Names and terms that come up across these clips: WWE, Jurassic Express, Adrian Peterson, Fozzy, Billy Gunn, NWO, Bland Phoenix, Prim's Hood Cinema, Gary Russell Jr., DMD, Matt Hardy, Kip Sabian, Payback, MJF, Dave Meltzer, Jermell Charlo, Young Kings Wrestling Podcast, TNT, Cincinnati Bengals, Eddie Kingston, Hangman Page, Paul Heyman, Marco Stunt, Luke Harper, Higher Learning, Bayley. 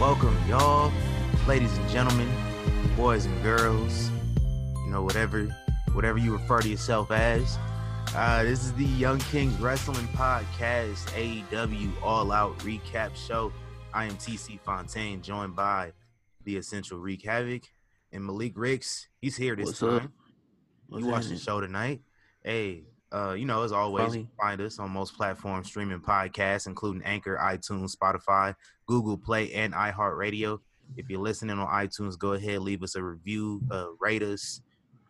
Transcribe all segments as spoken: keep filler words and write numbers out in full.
Welcome, y'all, ladies and gentlemen, boys and girls, you know, whatever, whatever you refer to yourself as. Uh, this is the Young Kings Wrestling Podcast, A E W All Out Recap Show. I am T C Fontaine, joined by the Essential Wreak Havoc, and Malik Ricks. He's here this What's time. You watching the show tonight. Hey, uh, you know, as always, Probably. You can find us on most platforms streaming podcasts, including Anchor, iTunes, Spotify, Google Play, and iHeartRadio. If you're listening on iTunes, go ahead, leave us a review, uh, rate us,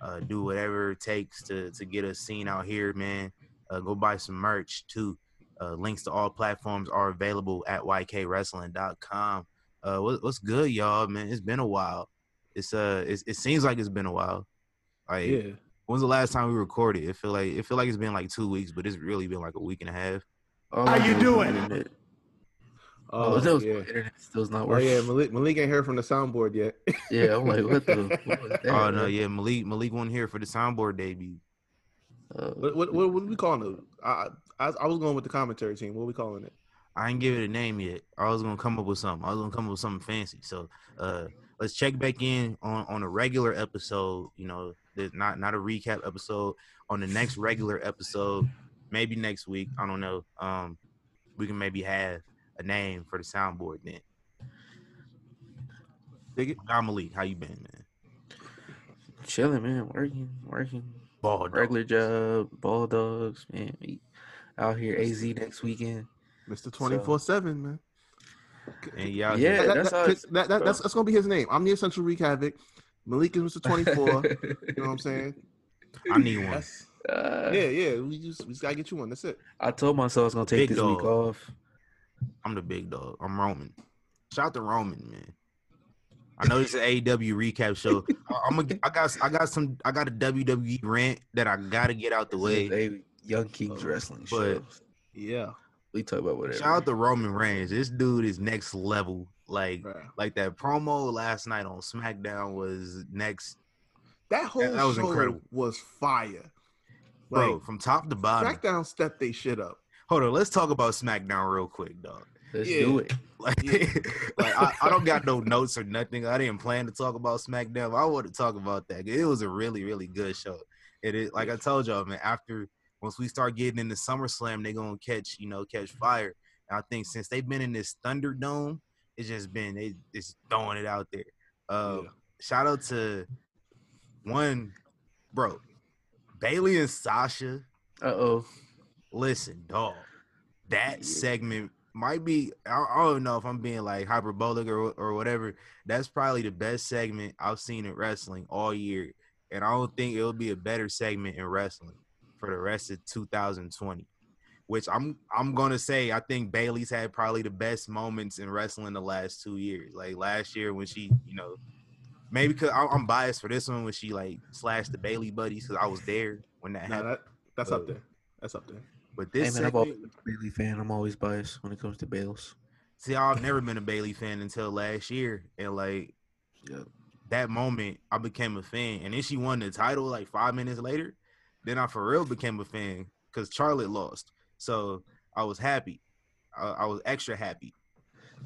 uh, do whatever it takes to, to get us seen out here, man. Uh, go buy some merch, too. Uh, links to all platforms are available at Y K wrestling dot com. Uh, what, what's good, y'all, man? It's been a while. It's uh, it's, it seems like it's been a while. Like, yeah. When's the last time we recorded? It feel like it feel like it's been like two weeks, but it's really been like a week and a half. Oh, how you doing? Internet. Oh, oh that was yeah. Internet still's not working. Oh yeah, Malik, Malik ain't heard from the soundboard yet. Yeah, I'm like, what the? What was that? Oh no, yeah, Malik Malik wasn't here for the soundboard debut. Uh, what what what, what are we calling it? I, I I was going with the commentary team. What are we calling it? I ain't give it a name yet. I was gonna come up with something. I was gonna come up with something fancy. So uh, let's check back in on, on a regular episode. You know, there's not not a recap episode. On the next regular episode, maybe next week. I don't know. Um, we can maybe have a name for the soundboard then. I'm Malik. How you been, man? Chilling, man. Working, working. Ball regular dogs. Job, Bulldogs, man. We out here, A Z next weekend. Mister twenty-four seven, so. Man. And y'all yeah, that, that's, that, that, that, that's, that's going to be his name. I'm the Essential Wreak Havoc. Malik is Mister twenty-four. You know what I'm saying? I need one. Uh, yeah, yeah. We just, we just got to get you one. That's it. I told myself I was going to take this dog. Week off. I'm the big dog. I'm Roman. Shout out to Roman, man. I know this is an A E W recap show. I'm a, I got I got some I got a W W E rant that I gotta get out the way. Baby, Young Kings oh, Wrestling show. Yeah, we talk about whatever. Shout out to Roman Reigns. This dude is next level. Like right. like that promo last night on SmackDown was next. That whole that, that was show incredible. Was fire, bro. Like, from top to bottom, SmackDown stepped they shit up. Hold on, let's talk about SmackDown real quick, dog. Let's yeah. do it. Like, yeah. like I, I don't got no notes or nothing. I didn't plan to talk about SmackDown. I want to talk about that. It was a really, really good show. It is, like I told y'all, man, after once we start getting into SummerSlam, they're going to catch, you know, catch fire. And I think since they've been in this Thunderdome, it's just been they just throwing it out there. Uh, yeah. Shout out to one, bro, Bayley and Sasha. Uh-oh. Listen, dog, that yeah. segment – might be, I don't know if I'm being like hyperbolic or or whatever. That's probably the best segment I've seen in wrestling all year. And I don't think it'll be a better segment in wrestling for the rest of two thousand twenty, which I'm I'm going to say I think Bayley's had probably the best moments in wrestling the last two years. Like last year when she, you know, maybe because I'm biased for this one when she like slashed the Bayley buddies because I was there when that no, happened. That, that's but, up there. That's up there. But this hey man, segment, I've always been a Bayley fan. I'm always biased when it comes to Bales. See, I've never been a Bayley fan until last year. And, like, yeah. that moment, I became a fan. And then she won the title, like, five minutes later. Then I for real became a fan because Charlotte lost. So I was happy. I, I was extra happy.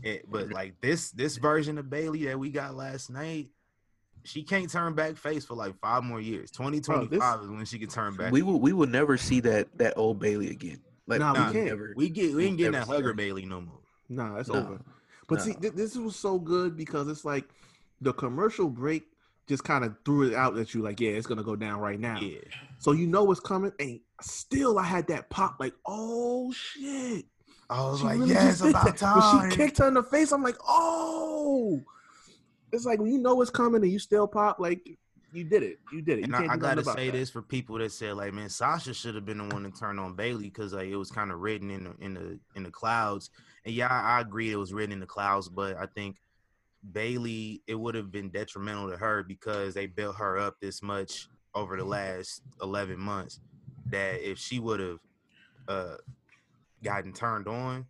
It, but, like, this this version of Bayley that we got last night, she can't turn back face for like five more years. twenty twenty-five oh, is when she can turn back. We will we will never see that that old Bayley again. Like nah, nah, we can't. Never, we get we ain't getting that hugger Bayley no more. Nah, it's nah, over. But nah. see, th- this was so good because it's like the commercial break just kind of threw it out at you. Like, yeah, it's gonna go down right now. Yeah. So you know what's coming, and still I had that pop. Like, oh shit! I was she like, really yeah, it's about time. When she kicked her in the face, I'm like, oh. It's like when you know it's coming and you still pop, like you did it. You did it. You and I, I gotta say that. This for people that said, like, man, Sasha should have been the one to turn on Bayley because like it was kind of written in the in the in the clouds. And yeah, I agree it was written in the clouds, but I think Bayley it would have been detrimental to her because they built her up this much over the last eleven months that if she would have uh, gotten turned on.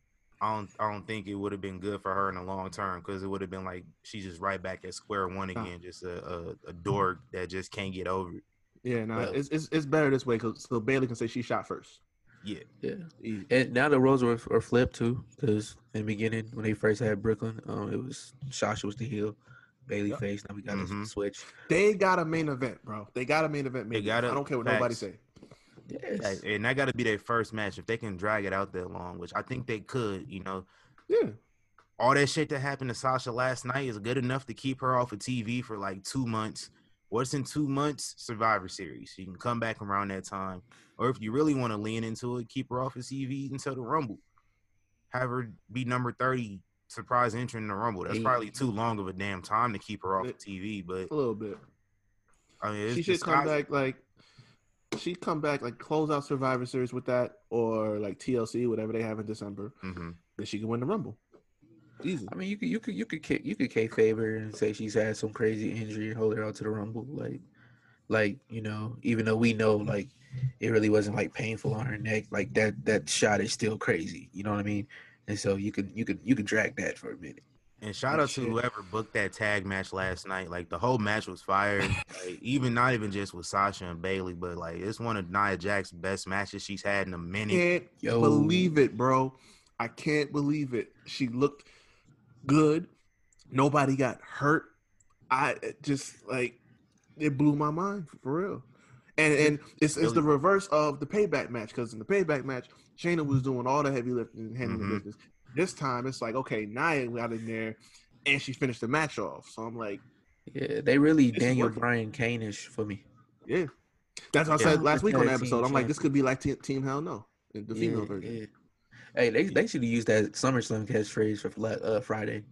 I don't, I don't think it would have been good for her in the long term because it would have been like she's just right back at square one again, nah. just a, a, a dork that just can't get over it. Yeah, no, nah, it's, it's it's better this way because so Bayley can say she shot first. Yeah. Yeah. Easy. And now the roles are, are flipped too, because in the beginning when they first had Brooklyn, um, it was Sasha was the heel, Bayley yep. face. Now we got mm-hmm. to switch. They got a main event, bro. They got a main event. Main they got event. I don't care what facts. Nobody say. Yes. And that got to be their first match if they can drag it out that long, which I think they could. You know. Yeah. All that shit that happened to Sasha last night is good enough to keep her off of T V for like two months. What's in two months? Survivor Series. You can come back around that time. Or if you really want to lean into it, keep her off of T V until the Rumble. Have her be number thirty surprise entrant in the Rumble. That's probably too long of a damn time to keep her off of T V, but a little bit. I mean, she should come back like she'd come back like close out Survivor Series with that, or like T L C, whatever they have in December. Mm-hmm. Then she can win the Rumble. Easy. I mean, you could you could you could you could kayfabe her and say she's had some crazy injury and hold her out to the Rumble, like, like you know, even though we know like it really wasn't like painful on her neck, like that that shot is still crazy, you know what I mean? And so you could you could you could drag that for a minute. And shout out to whoever booked that tag match last night. Like the whole match was fire. Like, even not even just with Sasha and Bayley, but like it's one of Nia Jax's best matches she's had in a minute. Can't Yo. believe it, bro. I can't believe it. She looked good. Nobody got hurt. I just like it blew my mind for real. And and it's it's the reverse of the Payback match, because in the Payback match, Shayna was doing all the heavy lifting and handling mm-hmm. the business. This time it's like, okay, Nia got in there and she finished the match off. So I'm like, yeah, they really Daniel Bryan Kane-ish for me. Yeah, that's what yeah. I said last week on the episode. I'm like, this could be like t- Team Hell No, the yeah, female version. Yeah. Hey, they they should have used that SummerSlam catchphrase for uh, Friday.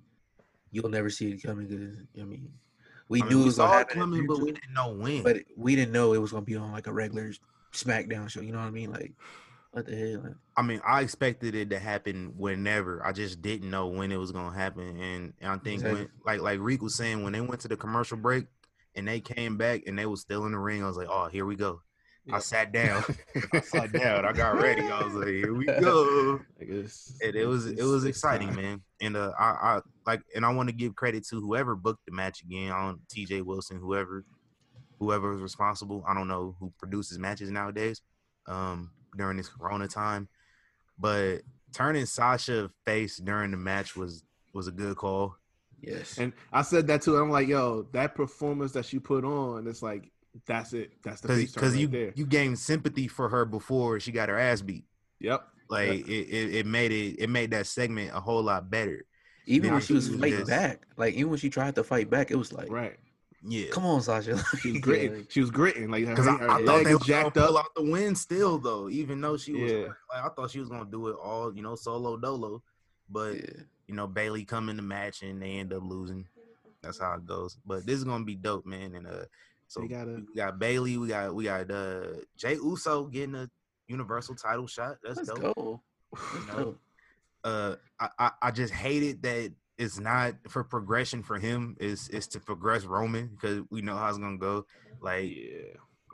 You'll never see it coming. Cause, I mean, we I mean, knew it was all coming, but we didn't know when. But we didn't know it was gonna be on like a regular SmackDown show. You know what I mean? Like, what the hell? Like, I mean, I expected it to happen whenever. I just didn't know when it was gonna happen. And, and I think exactly. when, like like Rick was saying, when they went to the commercial break and they came back and they was still in the ring, I was like, oh, here we go. I sat down. I sat down. I got ready. I was like, "Here we go." I guess and it was it was exciting, man. And uh, I, I like, and I want to give credit to whoever booked the match again on T J Wilson, whoever, whoever was responsible. I don't know who produces matches nowadays um, during this Corona time, but turning Sasha face during the match was was a good call. Yes, and I said that too. I'm like, yo, that performance that she put on, it's like. That's it. That's the because right you there. You gained sympathy for her before she got her ass beat. Yep. Like it, it, it made it. It made that segment a whole lot better. Even now when she was fighting back, like even when she tried to fight back, it was like, right. Yeah. Come on, Sasha. She was gritting. She was gritting. Like because I, I thought they jacked up out the win still though. Even though she was, yeah. like, I thought she was gonna do it all, you know, solo dolo. But yeah. you know, Bayley come in the match and they end up losing. That's how it goes. But this is gonna be dope, man. And uh. So we, gotta, we got Bayley, we got we got uh, Jey Uso getting a Universal title shot. That's let's dope. Go. You know, uh, I, I I just hated that it's not for progression for him. It's it's to progress Roman because we know how it's gonna go. Like yeah.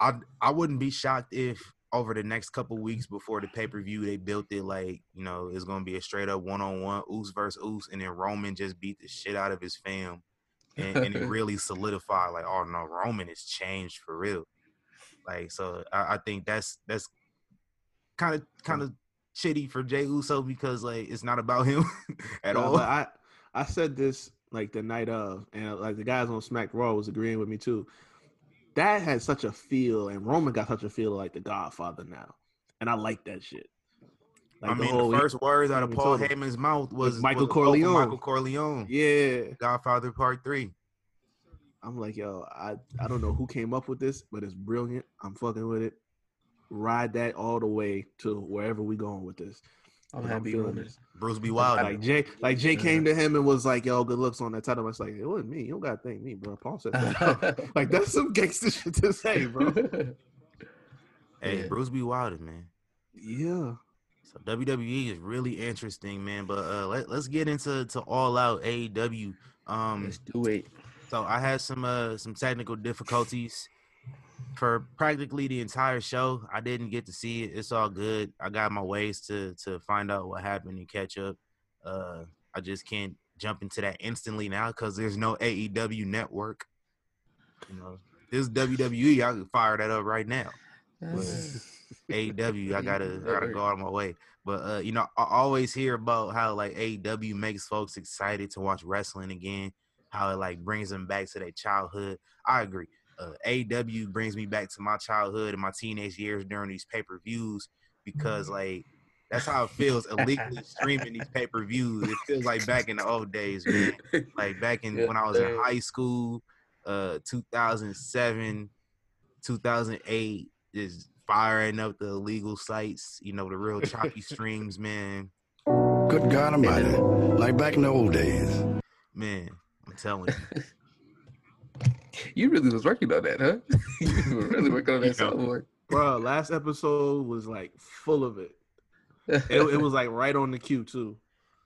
I I wouldn't be shocked if over the next couple weeks before the pay per view they built it like you know it's gonna be a straight up one on one Uso versus Uso, and then Roman just beat the shit out of his fam. and, and it really solidified, like, oh no, Roman has changed for real. Like, so I, I think that's that's kind of kind of shitty for Jey Uso because like it's not about him at no, all. I I said this like the night of, and like the guys on Smack Raw was agreeing with me too. That had such a feel, and Roman got such a feel like the Godfather now, and I like that shit. Like I the mean, the first he, words out of Paul Heyman's mouth was Michael was Corleone. Michael Corleone. Yeah. Godfather Part three. I'm like, yo, I, I don't know who came up with this, but it's brilliant. I'm fucking with it. Ride that all the way to wherever we going with this. I'm and happy with this. Bruce B. Wilder. Like Jay, like Jay came to him and was like, yo, good looks on that title. I was like, it wasn't me. You don't got to thank me, bro. Paul said that. Like, that's some gangster shit to say, bro. Hey, yeah. Bruce B. Wilder, man. Yeah. So W W E is really interesting, man. But uh, let, let's get into to All Out A E W. Um, let's do it. So I had some uh, some technical difficulties for practically the entire show. I didn't get to see it. It's all good. I got my ways to to find out what happened and catch up. Uh, I just can't jump into that instantly now because there's no A E W network. You know, this W W E. I can fire that up right now. But, A E W, I gotta, I gotta go out of my way. But uh, you know, I always hear about how like A E W makes folks excited to watch wrestling again. How it like brings them back to their childhood. I agree. Uh, A E W brings me back to my childhood and my teenage years during these pay-per-views because like that's how it feels illegally streaming these pay-per-views. It feels like back in the old days, man. Like back in when I was in high school, uh, two thousand seven, two thousand eight, just firing up the illegal sites, you know, the real choppy streams, man. Good God Almighty. Like back in the old days. Man, I'm telling you. You really was working on that, huh? You were really working on that soundboard. Bro, last episode was like full of it. It, it was like right on the cue too.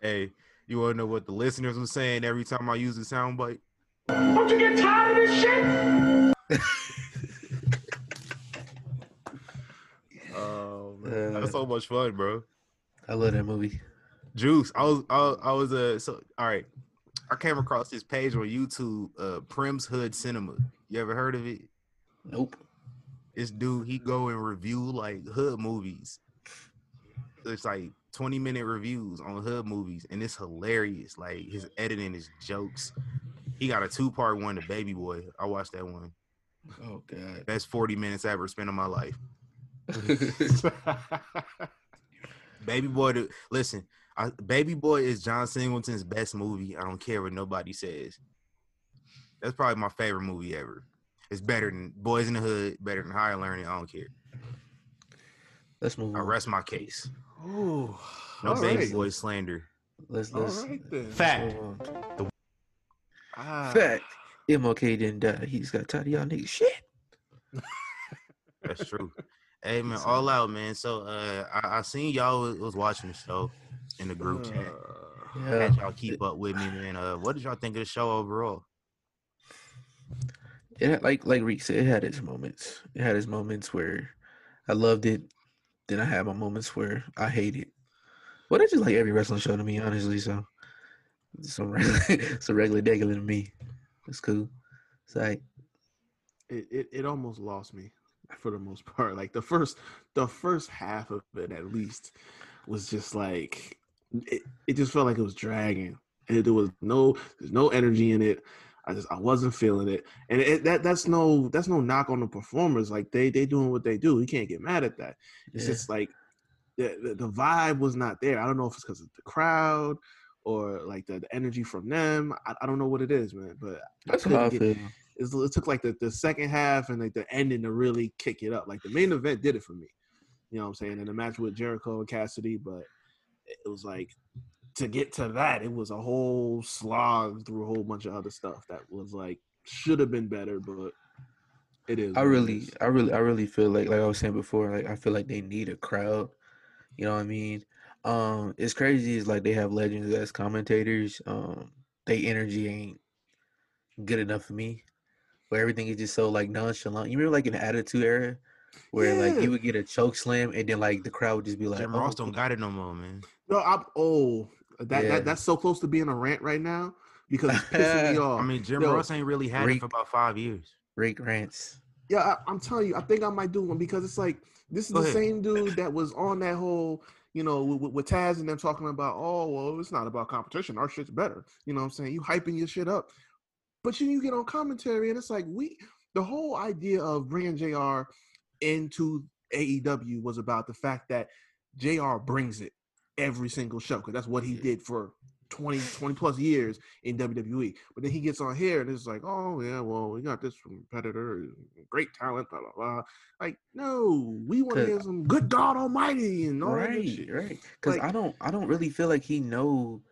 Hey, you want to know what the listeners were saying every time I use the soundbite? Don't you get tired of this shit? Oh man, that was so much fun, bro. I love that movie. Juice, I was, I, I was a uh, so all right. I came across this page on YouTube, uh, Prim's Hood Cinema. You ever heard of it? Nope. This dude, he go and review like hood movies. It's like twenty minute reviews on hood movies, and it's hilarious. Like his editing is jokes. He got a two part one to Baby Boy. I watched that one. Oh God, that's forty minutes I ever spent in my life. Baby Boy, to, listen. I, Baby Boy is John Singleton's best movie. I don't care what nobody says. That's probably my favorite movie ever. It's better than Boys in the Hood, better than Higher Learning. I don't care. Let's move on. I rest my case. Ooh, no all Baby right. Boy slander. Let's, let's, all right then. Fact. The, ah. Fact. M L K didn't die. He just got tired of y'all niggas shit. That's true. Hey, man, all out, man. So uh, I, I seen y'all was, was watching the show. In the group chat, uh, yeah. As y'all keep up with me, man. Uh, what did y'all think of the show overall? Yeah, like like Reek said, it had its moments. It had its moments where I loved it. Then I had my moments where I hated. Well, that's just like every wrestling show to me, honestly. So some regular, some regular degular to me. It's cool. It's like it, it it almost lost me for the most part. Like the first the first half of it, at least, was just like. It, it just felt like it was dragging, and there was no, there's no energy in it. I just, I wasn't feeling it, and it, that, that's no, that's no knock on the performers. Like they, they doing what they do. You can't get mad at that. It's yeah. just like the, the the vibe was not there. I don't know if it's because of the crowd or like the, the energy from them. I, I don't know what it is, man. But that's how I feel. It took like the, the second half and like the ending to really kick it up. Like the main event did it for me. You know what I'm saying? And the match with Jericho and Cassidy, but. It was like to get to that, it was a whole slog through a whole bunch of other stuff that was like should have been better, but it is. I really, I really, I really feel like, like I was saying before, like I feel like they need a crowd. You know what I mean? Um, it's crazy. It's like they have legends as commentators. Um, they energy ain't good enough for me. Where everything is just so like nonchalant. You remember like in the Attitude Era? Where yeah. like you would get a choke slam and then like the crowd would just be like, Jim Ross oh, don't got it no more, man. No, I'm oh that, yeah. that that's so close to being a rant right now because it's pissing me off. I mean, Jim Yo, Ross ain't really had Rick, it for about five years. Rick rants. Yeah, I, I'm telling you, I think I might do one because it's like this is Go the ahead. Same dude that was on that whole, you know, with, with Taz and them talking about, oh well, it's not about competition. Our shit's better. You know what I'm saying? You hyping your shit up, but then you, you get on commentary and it's like we the whole idea of bringing J R into A E W was about the fact that J R brings it every single show because that's what he did for twenty, twenty plus years in W W E. But then he gets on here and it's like, oh yeah, well we got this competitor, great talent, blah blah blah. Like, no, we want to hear some good God Almighty and all right, that shit. Right, because like, I don't, I don't really feel like he know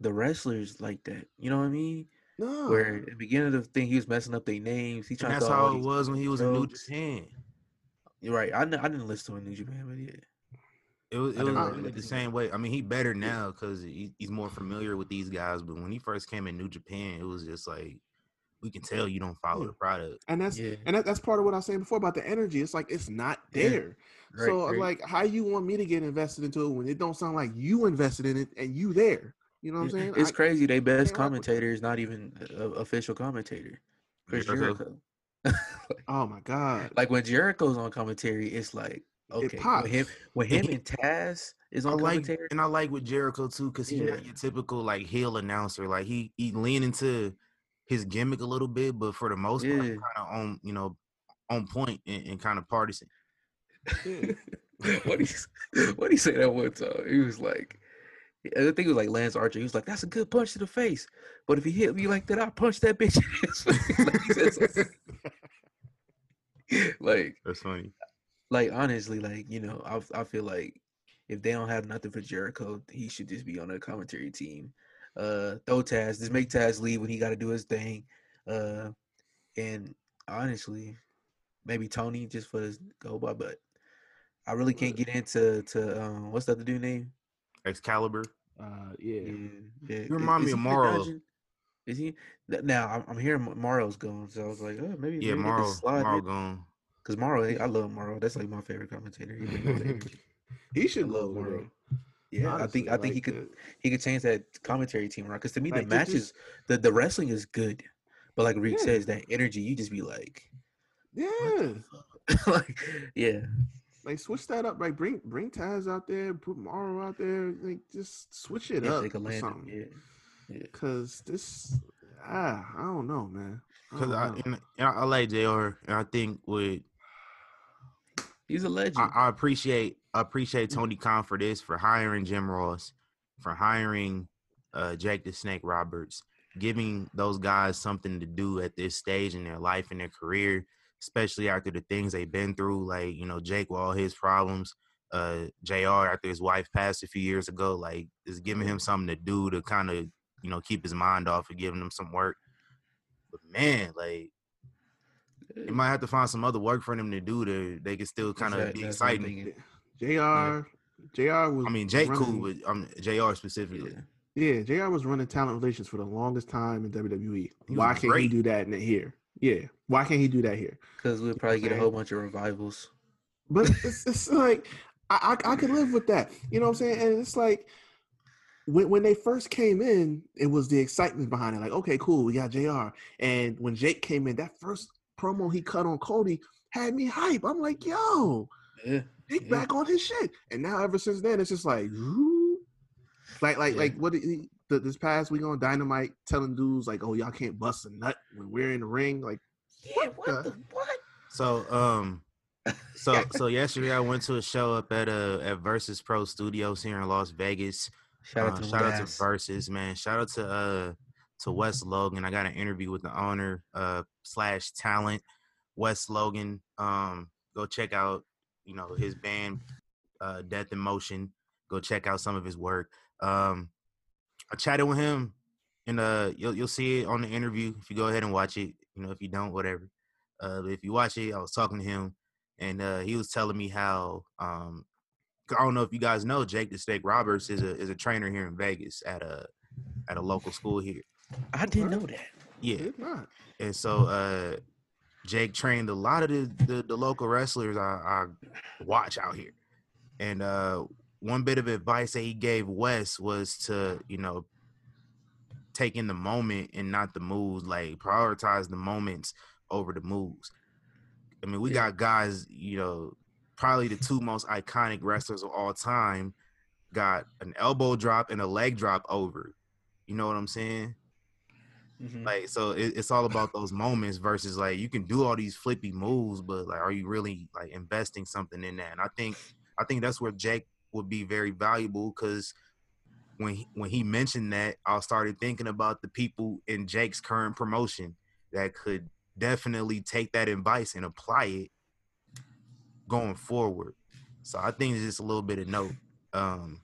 the wrestlers like that. You know what I mean? No. Where at the beginning of the thing he was messing up their names. He tried. And that's to how it was when he was in New Japan. You're right. I, n- I didn't listen to him in New Japan, but yeah. It was, it was really the same way. I mean, he better now because he, he's more familiar with these guys. But when he first came in New Japan, it was just like, we can tell you don't follow yeah. the product. And that's yeah. and that, that's part of what I was saying before about the energy. It's like, it's not there. Yeah. Right, so, right. like, how you want me to get invested into it when it don't sound like you invested in it and you there? You know what I'm saying? It's I, crazy. They best commentator is not even an official commentator. Chris Jericho. Oh my God! Like when Jericho's on commentary, it's like Okay. It pops. With him, with him and Taz is on I like, commentary. And I like with Jericho too, because he's yeah. not your typical like heel announcer. Like he he lean into his gimmick a little bit, but for the most yeah. part, kind of on you know on point and, and kind of partisan. What he what he said that one time? He was like, I think it was like Lance Archer. He was like, "That's a good punch to the face, but if he hit me like that, I punch that bitch." Like, he said something. Like that's funny. Like honestly, like you know, I I feel like if they don't have nothing for Jericho, he should just be on a commentary team. Uh, throw Taz, just make Taz leave when he got to do his thing. Uh, and honestly, maybe Tony just for his go by, but I really can't get into to um, what's that the dude name? Excalibur. Uh, yeah. yeah, yeah. You remind is, me of Morrow. Is he now? I'm, I'm hearing Morrow's gone, so I was like, oh, maybe yeah, Morrow gone. Because Morrow, I love Morrow. That's like my favorite commentator. He, really he should I love Morrow. Yeah, honestly, I think I think like he could that. he could change that commentary team around. Because to me, like, the matches, the, the wrestling is good, but like Reed yeah. says, that energy, you just be like, yeah, like yeah, like switch that up. Like bring bring Taz out there, put Morrow out there. Like just switch it yeah, up. Like or something. Yeah, because yeah. this. Ah, I don't know, man. Because I, I, and, and I like J R, and I think with he's a legend. I, I appreciate I appreciate Tony Khan for this, for hiring Jim Ross, for hiring uh, Jake the Snake Roberts, giving those guys something to do at this stage in their life and their career, especially after the things they've been through. Like you know, Jake with all his problems, uh, J R after his wife passed a few years ago, like is giving him something to do to kind of. You know, keep his mind off of giving him some work. But, man, like, you might have to find some other work for them to do to they can still kind of be exciting. J R, J R was I mean, J. running, cool, with um, J R specifically. Yeah. yeah, J R was running talent relations for the longest time in W W E. Why can't great. he do that in here? Yeah, why can't he do that here? Because we'll probably get a whole bunch of revivals. But it's, it's like, I, I, I could live with that. You know what I'm saying? And it's like, When when they first came in, it was the excitement behind it. Like, okay, cool, we got J R. And when Jake came in, that first promo he cut on Cody had me hype. I'm like, yo, yeah, Jake yeah. back on his shit. And now ever since then, it's just like, whoo. Like, like, yeah. like what he, the, this past week on Dynamite telling dudes, like, oh, y'all can't bust a nut when we're in the ring. Like, yeah, what, what the? the what? So, um, so, so yesterday I went to a show up at, uh, at Versus Pro Studios here in Las Vegas. Shout out, uh, to, shout out to Versus, man. Shout out to uh to Wes Logan. I got an interview with the owner uh slash talent, Wes Logan. Um, go check out you know his band, uh, Death in Motion. Go check out some of his work. Um, I chatted with him, and uh, you'll you'll see it on the interview if you go ahead and watch it. You know, if you don't, whatever. Uh, but if you watch it, I was talking to him, and uh, he was telling me how um. I don't know if you guys know Jake the Snake Roberts is a is a trainer here in Vegas at a at a local school here. I didn't know that. Yeah. Did not. And so uh, Jake trained a lot of the, the, the local wrestlers I, I watch out here. And uh, one bit of advice that he gave Wes was to, you know, take in the moment and not the moves, like prioritize the moments over the moves. I mean, we yeah. got guys, you know, probably the two most iconic wrestlers of all time got an elbow drop and a leg drop over. You know what I'm saying? Mm-hmm. Like, so it, it's all about those moments versus like, you can do all these flippy moves, but like, are you really like investing something in that? And I think, I think that's where Jake would be very valuable. Cause when he, when he mentioned that, I started thinking about the people in Jake's current promotion that could definitely take that advice and apply it going forward. So I think it's just a little bit of note. Um,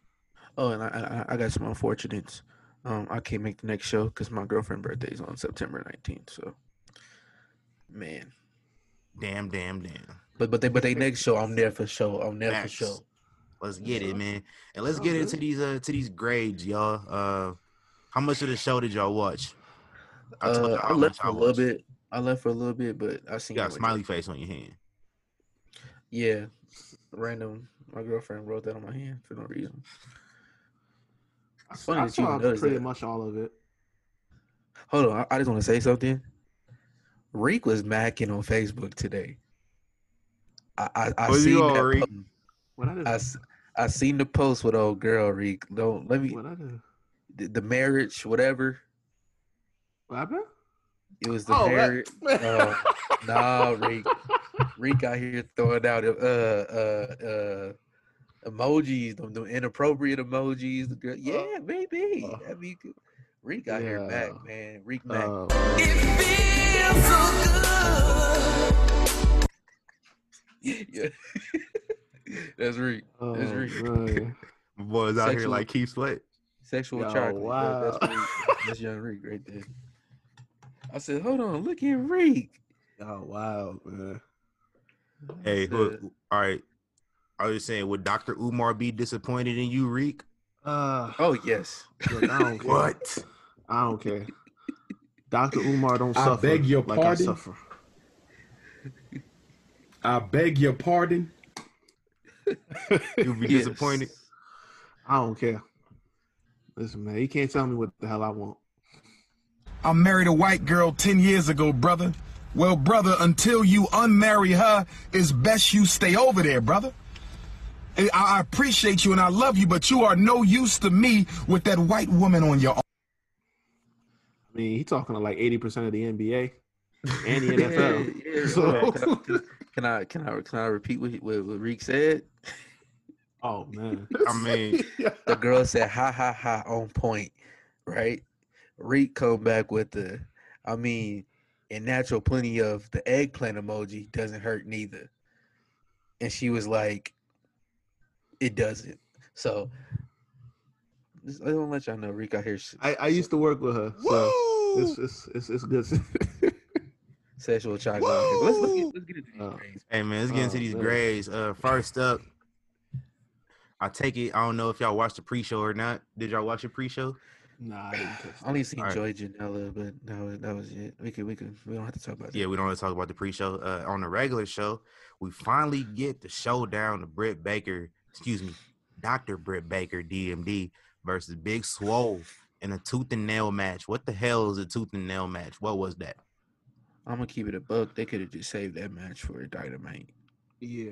oh, and I, I I got some unfortunates. Um, I can't make the next show because my girlfriend's birthday is on September nineteenth. So, man, damn, damn, damn. But but they but they next show I'm there for show. I'm there Max. for show. Let's get it, man, and let's get into these uh to these grades, y'all. Uh, how much of the show did y'all watch? I, told uh, y'all I left for I a little bit. I left for a little bit, but I seen you got a smiley face on your hand. Yeah, random. My girlfriend wrote that on my hand for no reason. It's funny I that saw you pretty that. much all of it. Hold on, I, I just want to say something. Reek was macking on Facebook today. I I, I seen that. Reek? What I do? I, I seen the post with old girl, Reek. Don't let me. What I do? The, the marriage, whatever. What happened? It was the oh, marriage. That... uh, nah, Reek. Reek out here throwing out uh uh uh emojis, the, the inappropriate emojis. The girl. Yeah, maybe. Uh, That'd be good. Reek out yeah. here back, man. Reek back. Uh, it feels so good. Yeah. That's Reek. Oh, that's Reek. Right. Boys sexual, out here like Keith Sweat. Sexual Yo, chocolate. Wow. That, that's Reek. That's young Reek right there. I said, hold on, look at Reek. Oh wow, man. Hey, who, all right. I was saying, would Doctor Umar be disappointed in you, Reek? Uh, oh yes. Look, I don't care. What? I don't care. Doctor Umar don't I suffer. I beg your like pardon. I suffer. I beg your pardon. You'll be yes. disappointed. I don't care. Listen, man, you can't tell me what the hell I want. I married a white girl ten years ago, brother. Well, brother, until you unmarry her, it's best you stay over there, brother. I appreciate you and I love you, but you are no use to me with that white woman on your arm. I mean, he's talking to like eighty percent of the N B A and the N F L. Yeah, yeah. So. Can, I, can, I, can I can I repeat what, what, what Reek said? Oh, man. I mean. The girl said, ha, ha, ha, on point, right? Reek come back with the, I mean, and natural plenty of the eggplant emoji doesn't hurt neither. And she was like, it doesn't. So I don't let y'all know Reek out here. I, I used to work with her, so it's, it's it's it's good. Sexual chocolate. Let's let's get, let's get into these oh. grades. Hey man, let's get into oh, these man. grades. Uh, first up, I take it. I don't know if y'all watched the pre-show or not. Did y'all watch the pre-show? Nah, I didn't touch that. Only seen right. Joy Janela, but no, that was it. We could we could we don't have to talk about that. Yeah, we don't have to talk about the pre-show. Uh, on the regular show, we finally get the showdown of Britt Baker. Excuse me, Doctor Britt Baker, D M D, versus Big Swole in a tooth and nail match. What the hell is a tooth and nail match? What was that? I'm going to keep it a buck. They could have just saved that match for Dynamite. Yeah.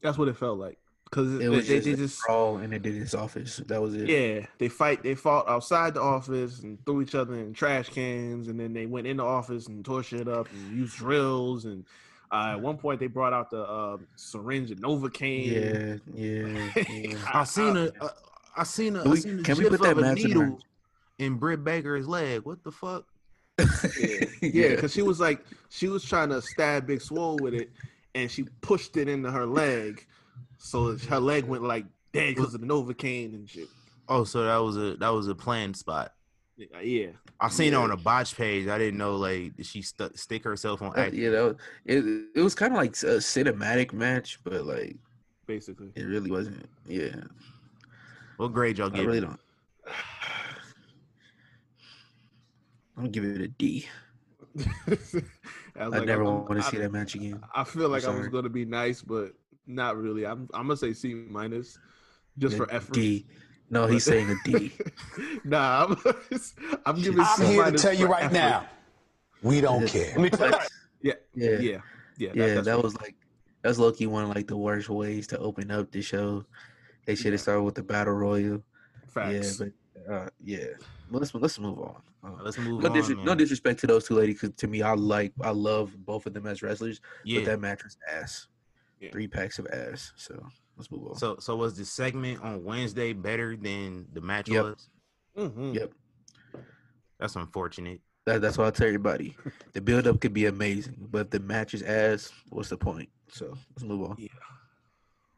That's what it felt like. Because it, it was they, just, they just brawl and they did its office. That was it. Yeah. They fight. They fought outside the office and threw each other in trash cans. And then they went in the office and tore shit up and used drills and... Uh, at one point, they brought out the uh, syringe and Novocaine. Yeah, yeah. yeah. I seen a, I, I seen a, I seen a, can we put that match needle in Britt Baker's leg? What the fuck? Yeah, because yeah, yeah. she was like, she was trying to stab Big Swole with it, and she pushed it into her leg, so her leg went like dead because of the Novocaine and shit. Oh, so that was a that was a planned spot. Yeah, I seen yeah. it on a botch page. I didn't know like did she st- stick herself on. Act- yeah, that was, it. It was kind of like a cinematic match, but like basically, it really wasn't. Yeah. What grade y'all give? I really don't. I'm gonna give it a D. I, I like, never want to see that match again. I feel like I was gonna be nice, but not really. I'm. I'm gonna say C minus, just for effort. D. No, he's saying a D. nah, I'm, I'm giving. I'm here to tell you right effort. now, we don't care. yeah, yeah, yeah, yeah. That, yeah, that was like that was low-key one of like the worst ways to open up the show. They should have yeah. started with the battle royal. Facts. Yeah, but uh, yeah, well, let's let's move on. Uh, let's move no on. Dis- no disrespect to those two ladies, because to me, I like I love both of them as wrestlers. Yeah. But that match was ass. Yeah. Three packs of ass. So. Let's move on. So, so was the segment on Wednesday better than the match yep. was? Mm-hmm. Yep. That's unfortunate. That, that's why I tell everybody. The build-up could be amazing, but the match is ass. What's the point? So, let's move on. Yeah.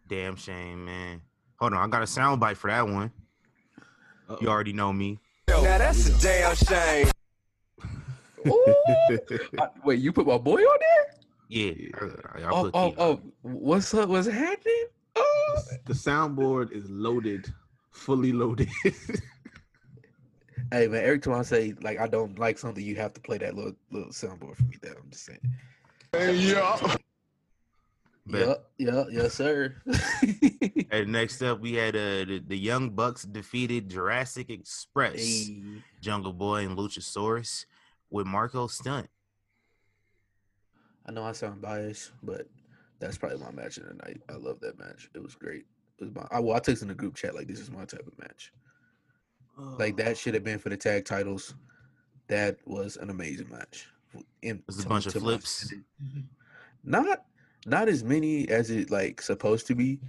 Damn shame, man. Hold on. I got a soundbite for that one. Uh-oh. You already know me. Now, that's a damn shame. Ooh. I, wait, you put my boy on there? Yeah. I, I oh, oh, you. oh. What's up? What's happening? Oh. The soundboard is loaded, fully loaded. Hey man, every time I say like I don't like something, you have to play that little little soundboard for me. That I'm just saying. Hey, yeah. Yeah, yeah, yes, sir. And next up, we had uh, the, the Young Bucks defeated Jurassic Express, hey. Jungle Boy, and Luchasaurus with Marco Stunt. I know I sound biased, but. That's probably my match of the night. I love that match. It was great. It was my, I, well, I text in the group chat like, this is my type of match. Oh. Like, that should have been for the tag titles. That was an amazing match. It was a bunch of flips. Not not as many as it, like, supposed to be,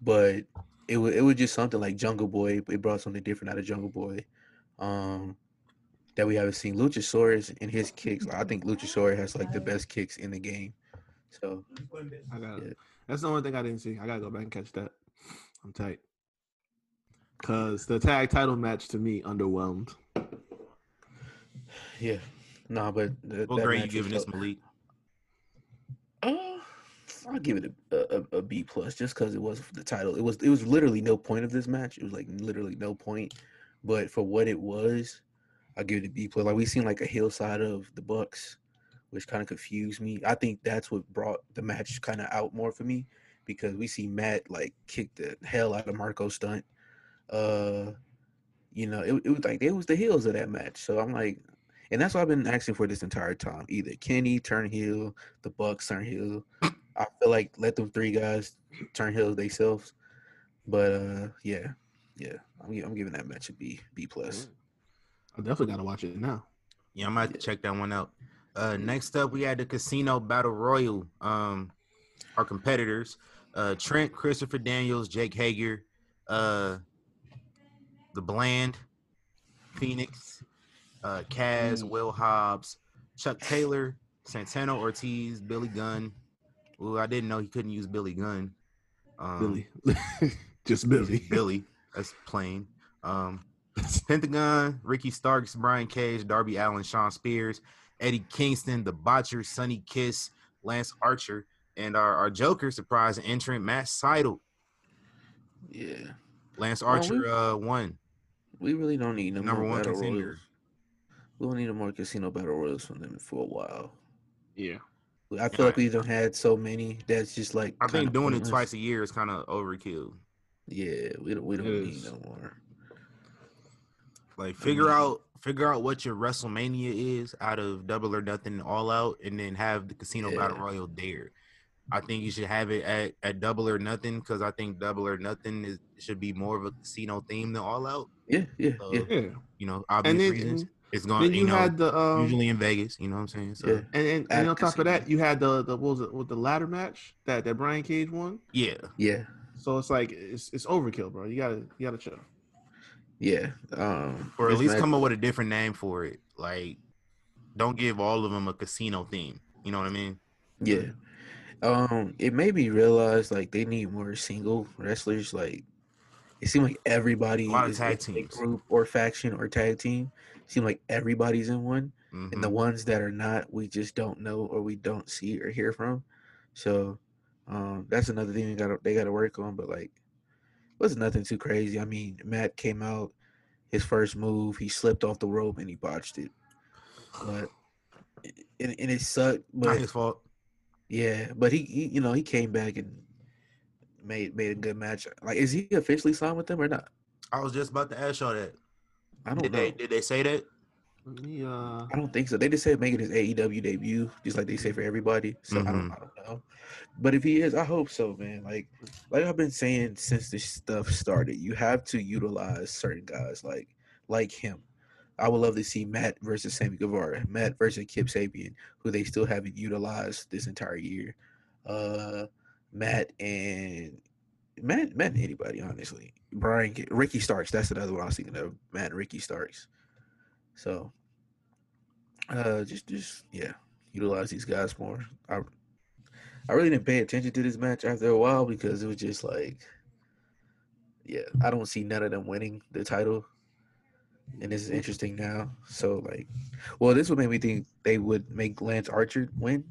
but it was, it was just something like Jungle Boy. It brought something different out of Jungle Boy um, that we haven't seen. Luchasaurus and his kicks. I think Luchasaurus has, like, the best kicks in the game. So I got yeah. That's the only thing I didn't see. I got to go back and catch that. I'm tight. Because the tag title match, to me, underwhelmed. Yeah. Nah, but... Th- what grade you giving this, Malik? Uh, I'll give it a, a, a B plus just because it wasn't for the title. It was it was literally no point of this match. It was, like, literally no point. But for what it was, I'll give it a B plus. Like, we seen, like, a hillside of the Bucks, which kind of confused me. I think that's what brought the match kind of out more for me because we see Matt, like, kick the hell out of Marco Stunt. Uh, you know, it, it was like, it was the heels of that match. So I'm like... And that's what I've been asking for this entire time. Either Kenny turn heel, the Bucks turn heel. I feel like let them three guys turn heel themselves. But uh, yeah, yeah, I'm, I'm giving that match a B, B plus. I definitely gotta watch it now. Yeah, I might have to check that one out. Uh, next up, we had the Casino Battle Royal. Um, our competitors: uh, Trent, Christopher Daniels, Jake Hager, uh, the Bland, Phoenix. Uh, Kaz, Will Hobbs, Chuck Taylor, Santana Ortiz, Billy Gunn. Ooh, I didn't know he couldn't use Billy Gunn. Um, Billy. Just Billy. Billy. That's plain. Um, Pentagon, Ricky Starks, Brian Cage, Darby Allin, Sean Spears, Eddie Kingston, The Botcher, Sonny Kiss, Lance Archer, and our, our Joker surprise entrant, Matt Seidel. Yeah. Lance Archer oh, we, uh, won. We really don't need him. Number one contender. We don't need more casino battle royals from them for a while. Yeah. I feel yeah. like we don't had so many that's just like... I think doing pointless. It twice a year is kind of overkill. Yeah, we don't, we don't need no more. Like, figure I mean, out figure out what your WrestleMania is out of Double or Nothing All Out and then have the casino yeah. battle royal there. I think you should have it at, at Double or Nothing because I think Double or Nothing is, should be more of a casino theme than All Out. Yeah, yeah, so, yeah. You know, obvious then, reasons. It's going. Then you, you know, had the um, usually in Vegas. You know what I'm saying? So yeah. and, and, and on top of that, you had the the what was it, the ladder match that, that Brian Cage won. Yeah, yeah. So it's like it's it's overkill, bro. You gotta you gotta chill. Yeah, um, or at least like, come up with a different name for it. Like, don't give all of them a casino theme. You know what I mean? Yeah. Um, it made me realize like they need more single wrestlers. Like, it seemed like everybody a lot of tag teams, group or faction or tag team. Seem like everybody's in one, mm-hmm. and the ones that are not, we just don't know or we don't see or hear from. So um, that's another thing they got they got to work on. But like, it was nothing too crazy. I mean, Matt came out, his first move, he slipped off the rope and he botched it. But and, and it sucked. But not his fault. Yeah, but he, he you know he came back and made made a good match. Like, is he officially signed with them or not? I was just about to ask y'all that. I don't did know. They, did they say that? Yeah. I don't think so. They just said making his A E W debut, just like they say for everybody. So mm-hmm. I, don't, I don't know. But if he is, I hope so, man. Like, like I've been saying since this stuff started, you have to utilize certain guys like like him. I would love to see Matt versus Sammy Guevara, Matt versus Kip Sabian, who they still haven't utilized this entire year. Uh, Matt and Matt, Matt and anybody, honestly. Brian, Ricky Starks. That's another one I was thinking of. Matt and Ricky Starks. So, uh, just, just yeah, utilize these guys more. I, I really didn't pay attention to this match after a while because it was just like, yeah, I don't see none of them winning the title, and this is interesting now. So like, well, this would make me think they would make Lance Archer win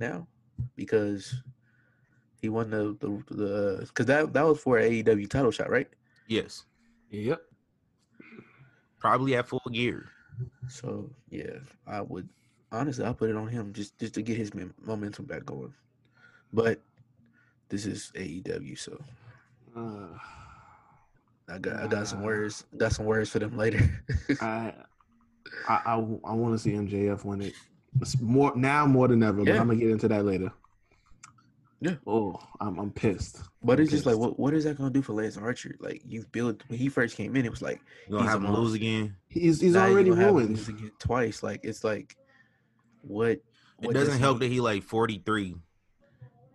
now because. He won the the, the cause that, that was for an A E W title shot, right? Yes. Yep. Probably at full gear. So yeah, I would honestly I put it on him just, just to get his momentum back going. But this is A E W, so uh, I got I got uh, some words got some words for them later. I I I, I want to see M J F win it. It's more now more than ever, yeah. But I'm gonna get into that later. Yeah. Oh, I'm I'm pissed. But I'm it's pissed. just like, what what is that gonna do for Lance Archer? Like, you've built when he first came in, it was like you gonna he's have him lose again. He's he's nah, already ruined have him twice. Like, it's like what? what it doesn't does help he... that he like forty-three.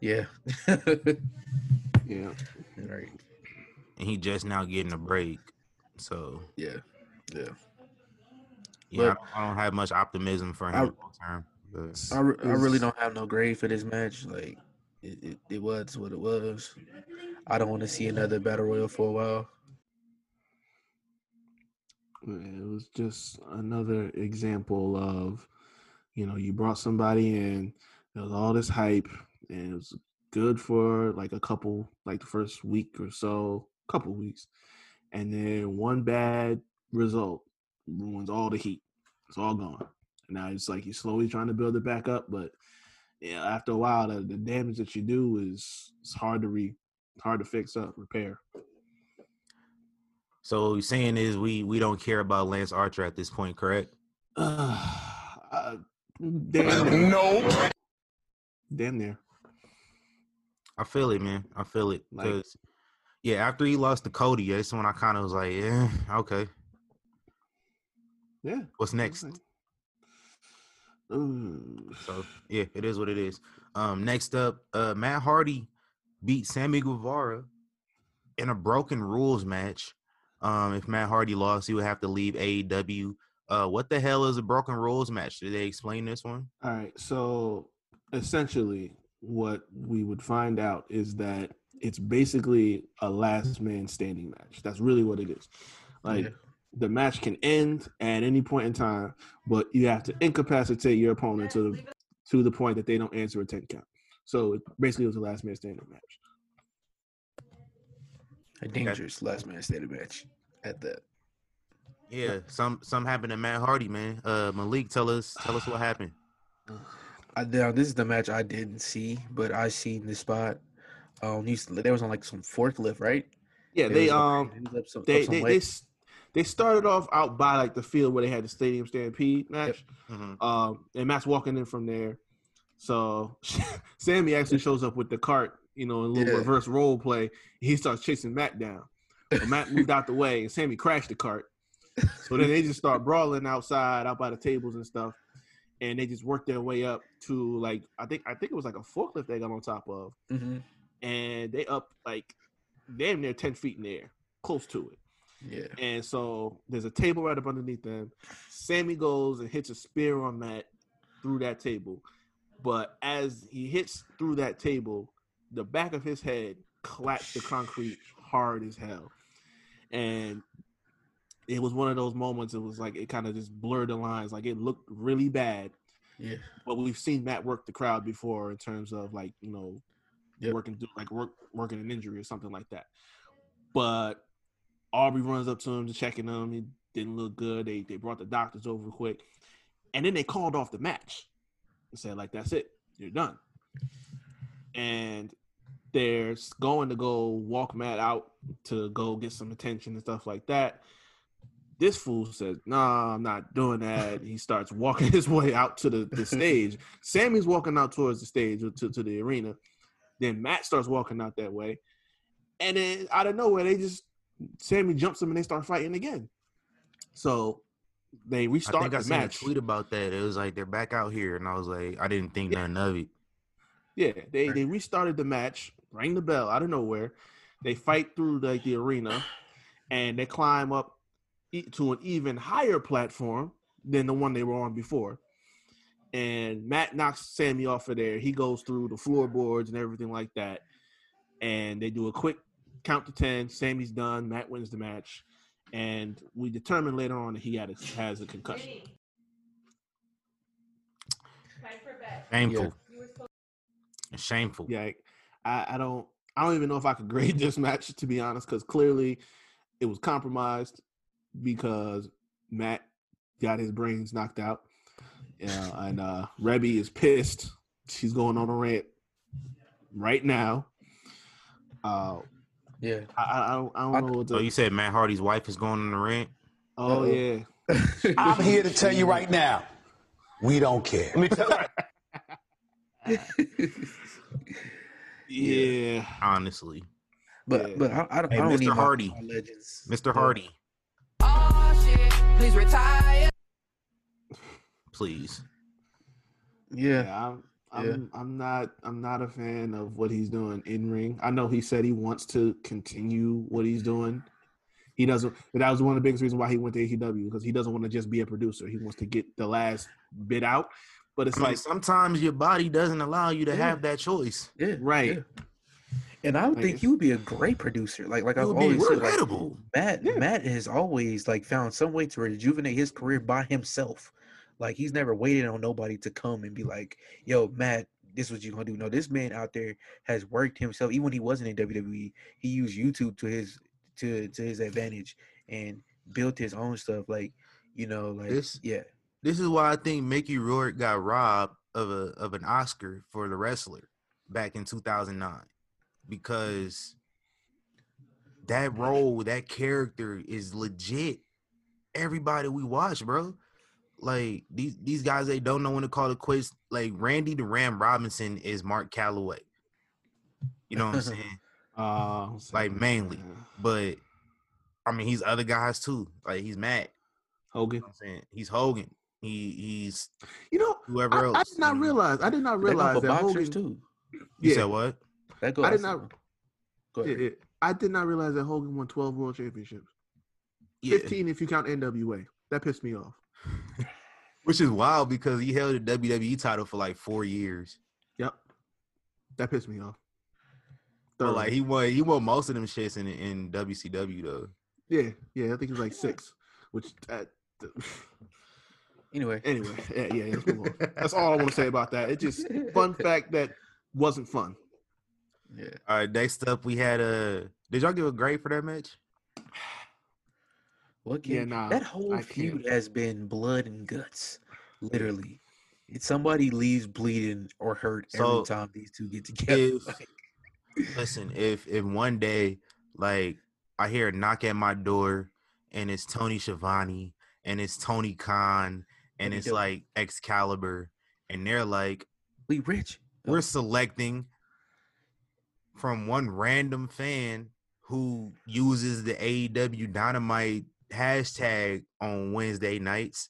Yeah. Yeah. Right. And he just now getting a break. So yeah, yeah, yeah. But I don't have much optimism for him I, long term. But I, re- I really don't have no grade for this match. Like it, it, it was what it was. I don't want to see another battle royal for a while. It was just another example of, you know, you brought somebody in. There was all this hype, and it was good for like a couple, like the first week or so, couple weeks. And then one bad result ruins all the heat. It's all gone. And now it's like you're slowly trying to build it back up, but yeah, after a while, the, the damage that you do is it's hard to re, hard to fix up, repair. So what you're saying is we we don't care about Lance Archer at this point, correct? Uh, uh, damn near. No. Damn near. I feel it, man. I feel it. Like, yeah, after he lost to Cody, yeah, that's when I kind of was like, yeah, okay. Yeah. What's next? Okay. Ooh. So, yeah, it is what it is. Um, next up, uh, Matt Hardy beat Sammy Guevara in a broken rules match. Um, if Matt Hardy lost, he would have to leave A E W. Uh, what the hell is a broken rules match? Did they explain this one? All right, so essentially what we would find out is that it's basically a last man standing match. That's really what it is. Like, yeah. The match can end at any point in time, but you have to incapacitate your opponent to the, to the point that they don't answer a ten count. So it basically was a last man standing match. A dangerous last man standing match at that. Yeah, some some happened to Matt Hardy, man. Uh, Malik, tell us tell us what happened. I, now, this is the match I didn't see, but I seen the spot. Um, they was on like some forklift, right? Yeah, they, they um, up some, they, up they, they they started off out by like the field where they had the Stadium Stampede match, yep. mm-hmm. um, and Matt's walking in from there. So Sammy actually shows up with the cart, you know, in a little yeah. reverse role play. He starts chasing Matt down. But Matt moved out the way, and Sammy crashed the cart. So then they just start brawling outside, out by the tables and stuff, and they just worked their way up to like I think I think it was like a forklift they got on top of. Mm-hmm. And they up like damn near ten feet in the air, close to it. Yeah. And so there's a table right up underneath them. Sammy goes and hits a spear on Matt through that table. But as he hits through that table, the back of his head clapped the concrete hard as hell. And it was one of those moments. It was like it kind of just blurred the lines. Like it looked really bad. Yeah. But we've seen Matt work the crowd before in terms of like, you know, Yep. working through like work, working an injury or something like that. But Aubrey runs up to him to check on him. He didn't look good. They they brought the doctors over quick. And then they called off the match and said, like, that's it. You're done. And they're going to go walk Matt out to go get some attention and stuff like that. This fool says, nah, I'm not doing that. He starts walking his way out to the, the stage. Sammy's walking out towards the stage or to, to the arena. Then Matt starts walking out that way. And then out of nowhere, they just Sammy jumps him and they start fighting again. So they restart I think the I seen match. I a tweet about that. It was like they're back out here. And I was like, I didn't think yeah. nothing of it. Yeah, they, right. they restarted the match, rang the bell out of nowhere. They fight through like the, the arena and they climb up to an even higher platform than the one they were on before. And Matt knocks Sammy off of there. He goes through the floorboards and everything like that. And they do a quick count to ten. Sammy's done. Matt wins the match. And we determine later on that he had a, has a concussion. Shameful. Yeah. Shameful. Yeah, I, I don't. I don't even know if I could grade this match, to be honest, because clearly it was compromised because Matt got his brains knocked out. Yeah, and uh, Rebby is pissed. She's going on a rant right now. Uh, yeah, I, I don't, I don't I, know. What to... Oh, you said Matt Hardy's wife is going on a rant? Oh, yeah. I'm here to tell you right now, we don't care. Let me tell you. Yeah, yeah. honestly. But yeah. but I, I, hey, I don't Mister need Hardy. Legends. Mister Hardy. Oh shit! Please retire. Please. Yeah, yeah, I'm, I'm, yeah. I'm not. I'm not a fan of what he's doing in ring. I know he said he wants to continue what he's doing. He doesn't. That was one of the biggest reasons why he went to A E W, because he doesn't want to just be a producer. He wants to get the last bit out. But it's I mean, like sometimes your body doesn't allow you to yeah. have that choice. Yeah, right. Yeah. And I would like, think he would be a great producer. Like, like I've always said, like, Matt yeah. Matt has always like found some way to rejuvenate his career by himself. Like, he's never waited on nobody to come and be like, "Yo, Matt, this is what you're gonna do." No, this man out there has worked himself. Even when he wasn't in W W E, he used YouTube to his to to his advantage and built his own stuff. Like, you know, like this, yeah. This is why I think Mickey Rourke got robbed of a of an Oscar for The Wrestler back in two thousand nine. Because that role, that character is legit. Everybody we watch, bro. Like, these, these guys, they don't know when to call it quits. Like, Randy the Ram Robinson is Mark Calloway. You know what I'm saying? uh, like, mainly. But, I mean, he's other guys, too. Like, he's Matt. Hogan. You know what I'm saying? He's Hogan. He He's, you know, whoever I, else. I did not you know. realize. I did not realize that Hogan, too. You yeah. said what? That goes I did not. Go ahead. It, it, I did not realize that Hogan won twelve world championships. Yeah. Fifteen if you count N W A. That pissed me off. Which is wild because he held a W W E title for like four years. Yep. That pissed me off. But like he won, he won most of them shits in in W C W though. Yeah, yeah. I think it was like six. Which. Uh, anyway, anyway, yeah, yeah. Let's move on. That's all I want to say about that. It's just fun fact that wasn't fun. Yeah. All right. Next up, we had a. Did y'all give a grade for that match? What? Game? Yeah. Nah, that whole I feud can't. has been blood and guts, literally. It's somebody leaves bleeding or hurt every so, time these two get together. If, like, listen, if if one day, like, I hear a knock at my door, and it's Tony Schiavone, and it's Tony Khan, and it's like Excalibur, and they're like, "We rich. We're selecting." From one random fan who uses the A E W Dynamite hashtag on Wednesday nights.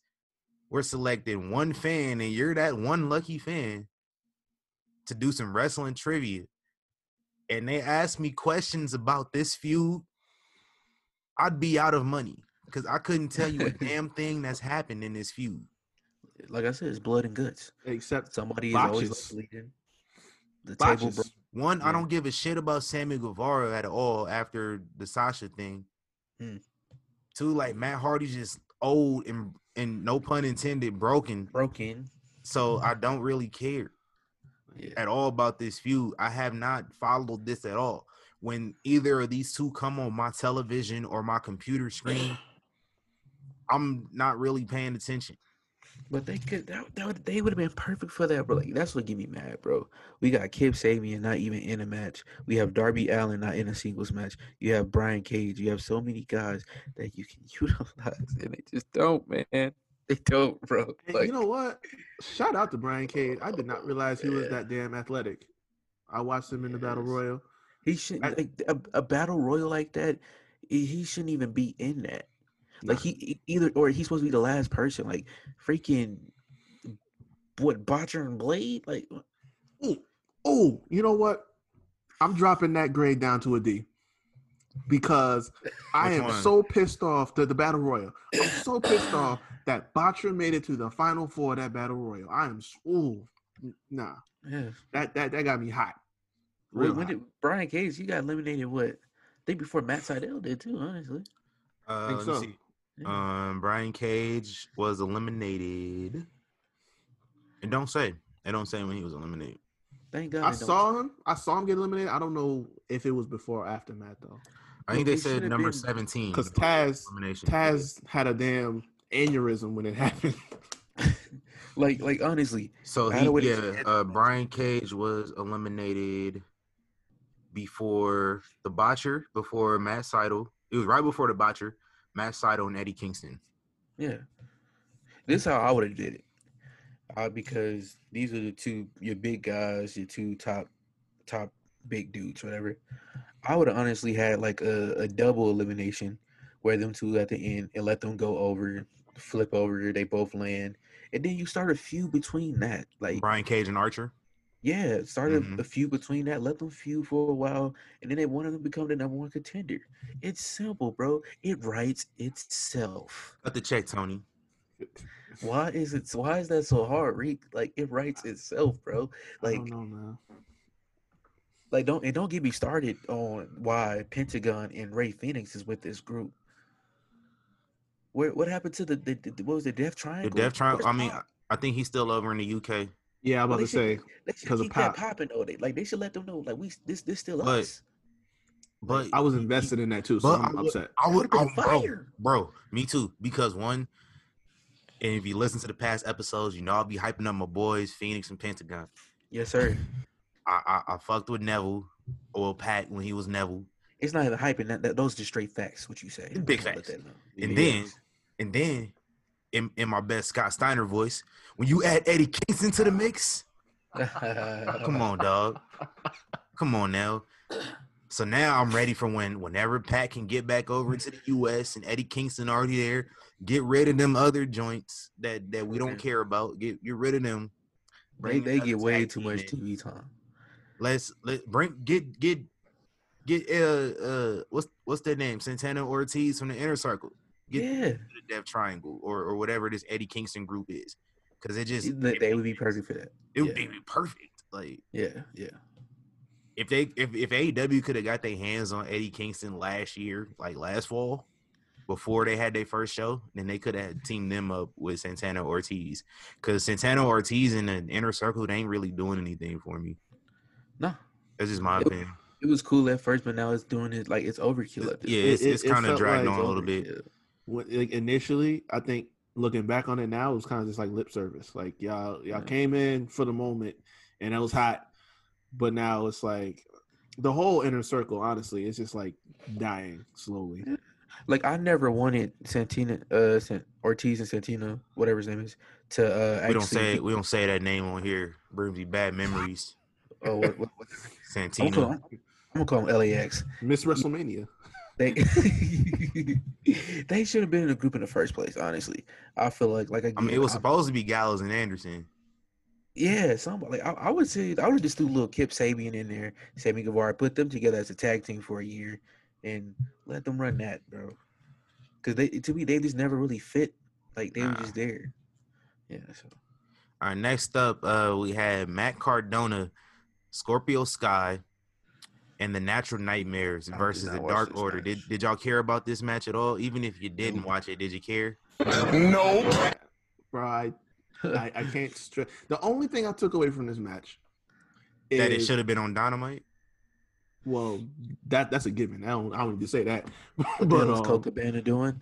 We're selecting one fan, and you're that one lucky fan, to do some wrestling trivia. And they asked me questions about this feud. I'd be out of money because I couldn't tell you a damn thing that's happened in this feud. Like I said, it's blood and guts. Except somebody botches. is always leading the botches. table. Bro- One, yeah. I don't give a shit about Sammy Guevara at all after the Sasha thing. Mm. Two, like, Matt Hardy's just old and, and no pun intended, broken. Broken. So mm-hmm. I don't really care yeah. at all about this feud. I have not followed this at all. When either of these two come on my television or my computer screen, I'm not really paying attention. But they could, that, that, they would have been perfect for that, bro. Like, that's what get me mad, bro. We got Kip Sabian not even in a match. We have Darby Allin not in a singles match. You have Brian Cage. You have so many guys that you can utilize, and they just don't, man. They don't, bro. Like, you know what? Shout out to Brian Cage. I did not realize he was yeah. that damn athletic. I watched him in the yes. Battle Royal. He shouldn't I, like a, a Battle Royal like that. He shouldn't even be in that. Like, he either, or he's supposed to be the last person. Like, freaking, what, Botcher and Blade? Like, oh, you know what? I'm dropping that grade down to a D because I am one? so pissed off that the Battle Royal. I'm so pissed off that Botcher made it to the final four of that Battle Royal. I am, ooh, nah. Yeah. That, that, that got me hot. Real when hot. Did Brian Cage, he got eliminated, what? I think before Matt Sydal did, too, honestly. Uh, I think so. Um, Brian Cage was eliminated. It don't say. It don't say when he was eliminated. Thank God. I saw say. him. I saw him get eliminated. I don't know if it was before or after Matt though. I think they said number been, seventeen. Because Taz, Taz had a damn aneurysm when it happened. like, like honestly. So he, yeah, uh, Brian Cage was eliminated before the Botcher, before Matt Sydal. It was right before the Botcher. Matt Sydal and Eddie Kingston. Yeah. This is how I would have did it. Uh, because these are the two, your big guys, your two top top big dudes, whatever. I would have honestly had like a, a double elimination where them two at the end and let them go over, flip over, they both land. And then you start a feud between that. Like Brian Cage and Archer? Yeah, start mm-hmm. a, a feud between that. Let them feud for a while. And then they, one of them become the number one contender. It's simple, bro. It writes itself. Cut the check, Tony. Why is it? Why is that so hard, Reek? Like, it writes itself, bro. Like, I don't know, man. Like, don't and don't get me started on why Pentagon and Ray Phoenix is with this group. Where what happened to the, the, the what was the Death Triangle? The Death Triangle. I mean, I think he's still over in the U K. Yeah, I'm well, about to should, say because of Pop popping though. They, like they should let them know like we this this still but, us. But I was invested in that too, so I'm I would, upset. I would, I would bro, bro, me too. Because one. And if you listen to the past episodes, you know I'll be hyping up my boys, Phoenix and Pentagon. Yes, sir. I, I I fucked with Neville or Pat when he was Neville. It's not even hyping. That, that those are just straight facts. What you say? Big facts. And then, and then, in in my best Scott Steiner voice, when you add Eddie Kingston to the mix, come on, dog. Come on now. So now I'm ready for when whenever Pat can get back over to the U S and Eddie Kingston already there. Get rid of them other joints that, that we don't care about. Get get rid of them. They, they get way too much T V time. Let's let bring get get get uh uh what's what's their name? Santana Ortiz from the Inner Circle. Get yeah. to the Death Triangle or or whatever this Eddie Kingston group is, because it just it, it, they would be perfect for that. It would yeah. be perfect. Like yeah yeah. If they if if A E W could have got their hands on Eddie Kingston last year, like last fall. Before they had their first show, then they could have teamed them up with Santana Ortiz. Because Santana Ortiz in the Inner Circle, they ain't really doing anything for me. No. That's just my it, opinion. It was cool at first, but now it's doing it like it's overkill. At this yeah, it's, it's, it's kind of it dragged like on a little bit. When, like, initially, I think looking back on it now, it was kind of just like lip service. Like, y'all, y'all right. came in for the moment, and it was hot. But now it's like the whole Inner Circle, honestly, it's just like dying slowly. Yeah. Like, I never wanted Santina, uh, Ortiz and Santino, whatever his name is, to uh, actually... We don't say we don't say that name on here. Brings me bad memories. Oh, what, what, what? Santino. I'm gonna call him L A X. Miss WrestleMania. They they should have been in a group in the first place. Honestly, I feel like like again, I mean, it was I, supposed to be Gallows and Anderson. Yeah, somebody. Like, I, I would say I would just do a little Kip Sabian in there, Sammy Guevara, put them together as a tag team for a year. And let them run that, bro. Because they, to me, they just never really fit. Like, they nah. were just there. Yeah, so. All right, next up, uh, we had Matt Cardona, Scorpio Sky, and the Natural Nightmares I versus the Dark Order. Did, did y'all care about this match at all? Even if you didn't watch it, did you care? No. Bro, I, I, I can't stress. The only thing I took away from this match is that it should have been on Dynamite? Well, that that's a given. I don't I don't need to say that. But what was um, Colt Cabana doing?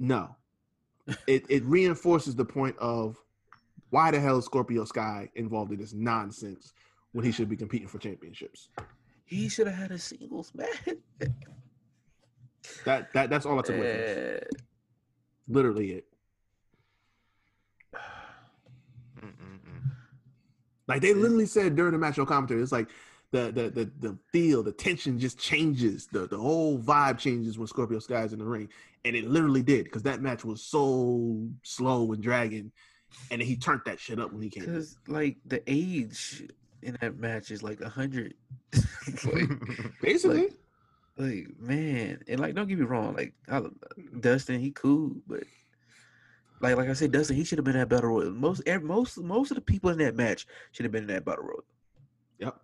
No. It it reinforces the point of why the hell is Scorpio Sky involved in this nonsense when he should be competing for championships. He should have had a singles match. that that that's all I took away from this. Literally it. Like they literally said during the match on commentary, it's like The, the the the feel, the tension just changes. The the whole vibe changes when Scorpio Sky is in the ring. And it literally did, because that match was so slow and dragging. And then he turned that shit up when he came. Because, like, the age in that match is, like, one hundred. Like, basically. Like, like, man. And, like, don't get me wrong. Like, I, Dustin, he cool, but... Like, like I said, Dustin, he should have been at Battle Royal. Most, most, most of the people in that match should have been in that Battle Royal. Yep.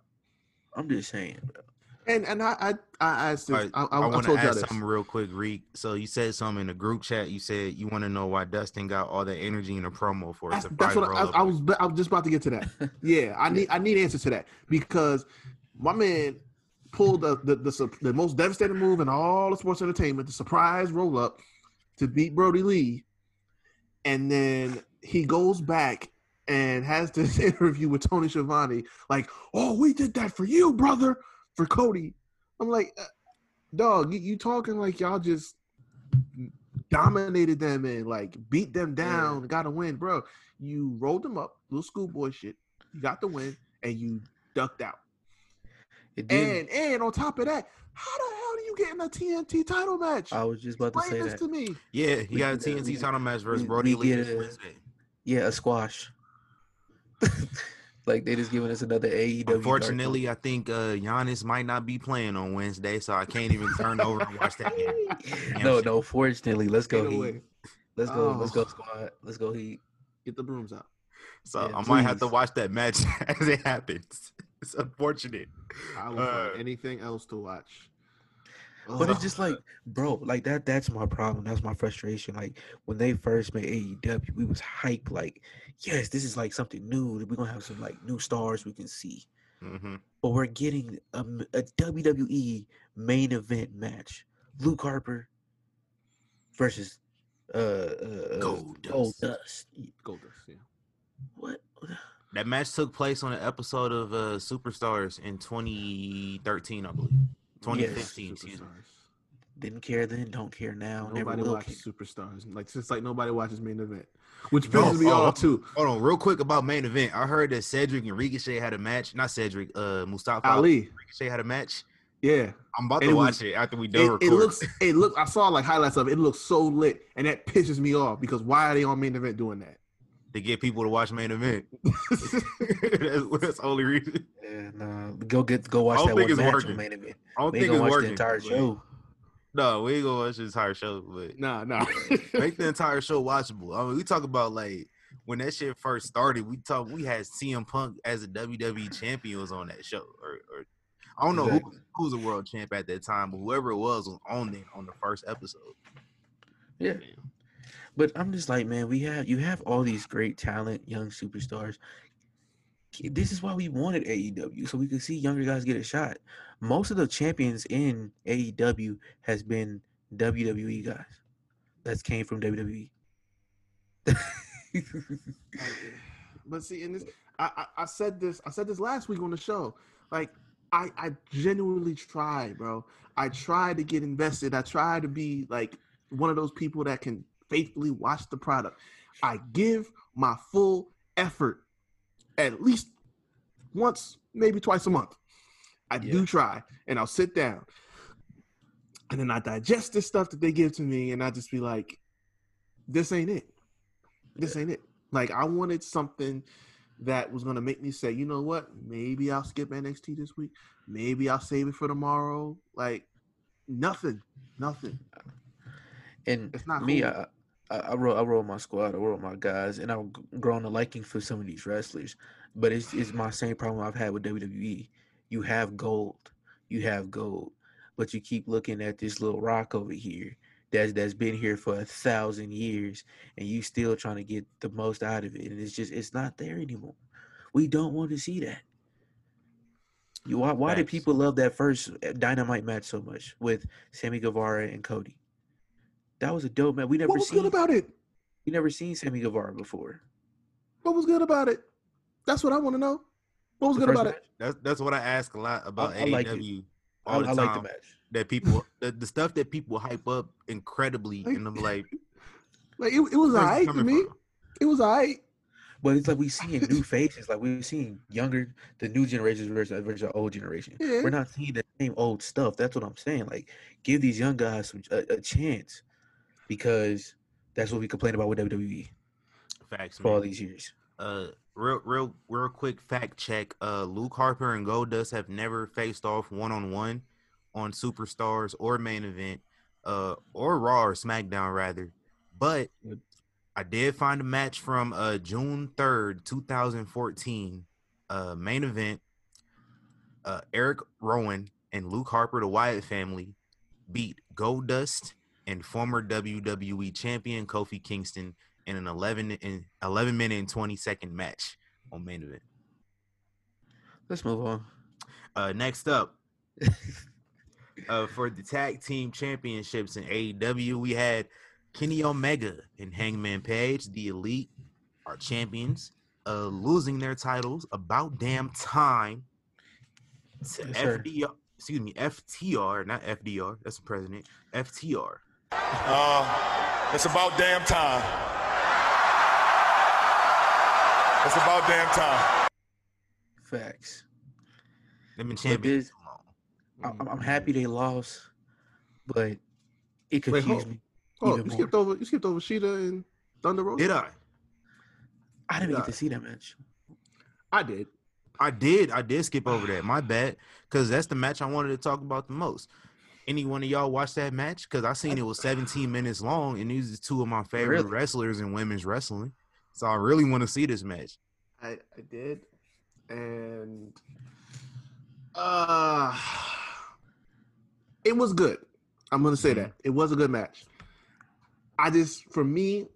I'm just saying, bro. And and I I I, asked right, I, I, I want to ask something real quick, Reek. So you said something in the group chat. You said you want to know why Dustin got all that energy in a promo for us. That's what I, I was. I was just about to get to that. Yeah, I need I need answers to that, because my man pulled the the, the the most devastating move in all of sports entertainment, the surprise roll up to beat Brody Lee, and then he goes back and has this interview with Tony Schiavone, like, oh, we did that for you, brother, for Cody. I'm like, dog, you, you talking like y'all just dominated them and, like, beat them down, yeah. got a win. Bro, you rolled them up, little schoolboy shit, you got the win, and you ducked out. It did. And and on top of that, how the hell do you get in a T N T title match? I was just about Explain to say this that. to me. Yeah, he we, got a T N T we, title match versus Brody Lee Wednesday. Yeah, a squash. Like, they just giving us another A E W. Unfortunately, I think uh, Giannis might not be playing on Wednesday, so I can't even turn over and watch that game. No, no, fortunately, let's go Heat. Let's go, oh. let's go squad. Let's go Heat. Get the brooms out. So yeah, I please. might have to watch that match as it happens. It's unfortunate. I will uh, find anything else to watch. But oh. it's just like, bro, like that that's my problem. That's my frustration. Like, when they first made A E W, we was hyped. Like, yes, this is like something new. We're gonna have some like new stars we can see. Mm-hmm. But we're getting a, a W W E main event match. Luke Harper versus uh, uh Gold Dust. Dust. Gold Dust, yeah. What? That match took place on an episode of uh, Superstars in twenty thirteen, I believe. twenty fifteen, excuse me. Didn't care then, don't care now. Nobody watches Superstars. Like, since like nobody watches main event, which pisses me off too. Hold on, real quick about main event. I heard that Cedric and Ricochet had a match. Not Cedric, uh, Mustafa Ali. Ricochet had a match. Yeah, I'm about to watch it after we done recording. It looks, it looks. I saw like highlights of it. It looks so lit, and that pisses me off because why are they on main event doing that? To get people to watch main event. That's, that's the only reason. Yeah, nah. Go get go watch that one match on main event. I don't we think it's watch working. The entire show. No, we ain't gonna watch the entire show. But nah, nah. Make the entire show watchable. I mean, we talk about like when that shit first started. We talk. We had C M Punk as a W W E champion was on that show, or, or I don't know exactly. who who's a world champ at that time, but whoever it was was on there on the first episode. Yeah. Damn. But I'm just like, man, we have you have all these great talent, young superstars. This is why we wanted A E W, so we could see younger guys get a shot. Most of the champions in A E W has been W W E guys. That came from W W E. But see, in this, I, I I said this I said this last week on the show. Like, I I genuinely tried, bro. I tried to get invested. I tried to be like one of those people that can faithfully watch the product. I give my full effort at least once, maybe twice a month. I yeah. do try, and I'll sit down, and then I digest this stuff that they give to me, and I just be like, this ain't it. This yeah. ain't it. Like, I wanted something that was going to make me say, you know what? Maybe I'll skip N X T this week. Maybe I'll save it for tomorrow. Like, nothing. Nothing. And it's not me, cool. I, I, I roll, I roll my squad, I roll my guys, and I've grown a liking for some of these wrestlers. But it's it's my same problem I've had with W W E. You have gold, you have gold, but you keep looking at this little rock over here that's that's been here for a thousand years, and you still trying to get the most out of it, and it's just it's not there anymore. We don't want to see that. You why why nice. did people love that first Dynamite match so much with Sammy Guevara and Cody? That was a dope match. We never what was seen, good about it? We never seen Sammy Guevara before. What was good about it? That's what I want to know. What was the good about match? it? That's that's what I ask a lot about I, I A E W like all I, the I time. Like the match. That people, the, the stuff that people hype up incredibly, like, and I'm like, like it, it was alright to me. From? It was alright. But it's like we seeing new faces. Like we're seeing younger, the new generation versus the old generation. Yeah. We're not seeing the same old stuff. That's what I'm saying. Like, give these young guys some, a, a chance. Because that's what we complain about with W W E. Facts, for man. all these years. Uh, real, real, real quick fact check. Uh, Luke Harper and Goldust have never faced off one on one on Superstars or main event, uh, or Raw or SmackDown rather. But I did find a match from uh June third, two thousand fourteen, uh, main event. Uh, Eric Rowan and Luke Harper, the Wyatt family, beat Goldust and former W W E champion Kofi Kingston in an eleven and eleven minute and twenty second match on main event. Let's move on. Uh, next up, uh, for the tag team championships in A E W, we had Kenny Omega and Hangman Page, the Elite, our champions, uh, losing their titles about damn time to yes, F D R. Excuse me, F T R, not F D R. That's the president. F T R. Uh, it's about damn time. It's about damn time. Facts. They've been champions. This, I'm, I'm happy they lost, but it confused Wait, me. Oh, you more. skipped over you skipped over Sheeta and Thunder Rosa? Did I? I didn't did get I? to see that match. I did. I did. I did skip over that. My bad. Because that's the match I wanted to talk about the most. Any one of y'all watch that match? Because I seen it was seventeen minutes long, and these are two of my favorite really? wrestlers in women's wrestling. So I really want to see this match. I, I did. And uh, it was good. I'm going to say that. It was a good match. I just, for me,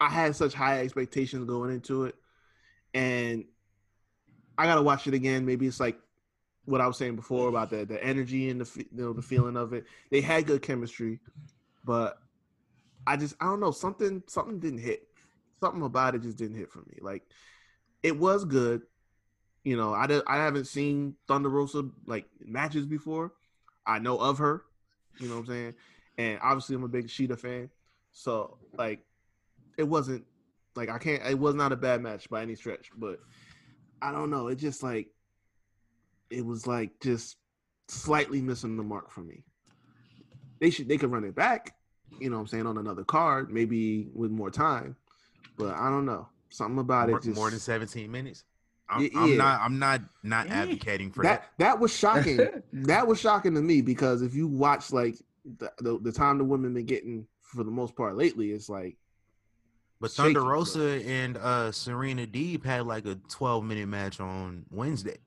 I had such high expectations going into it. And I got to watch it again. Maybe it's like what I was saying before about the, the energy and the, you know, the feeling of it. They had good chemistry, but I just, I don't know. Something, something didn't hit. Something about it just didn't hit for me. Like, it was good. You know, I, did, I haven't seen Thunder Rosa, like, matches before. I know of her. You know what I'm saying? And obviously, I'm a big Sheeta fan. So, like, it wasn't, like, I can't, it was not a bad match by any stretch, but I don't know. It just, like, it was, like, just slightly missing the mark for me. They should, they could run it back, you know what I'm saying, on another card, maybe with more time. But I don't know. Something about more, it just. More than seventeen minutes? I'm, yeah. I'm not, I'm not, not yeah. advocating for that. That, that was shocking. That was shocking to me because if you watch, like, the, the, the time the women been getting for the most part lately, it's like. But Thunder shaky, Rosa bro. and uh, Serena Deeb had like a twelve minute match on Wednesday.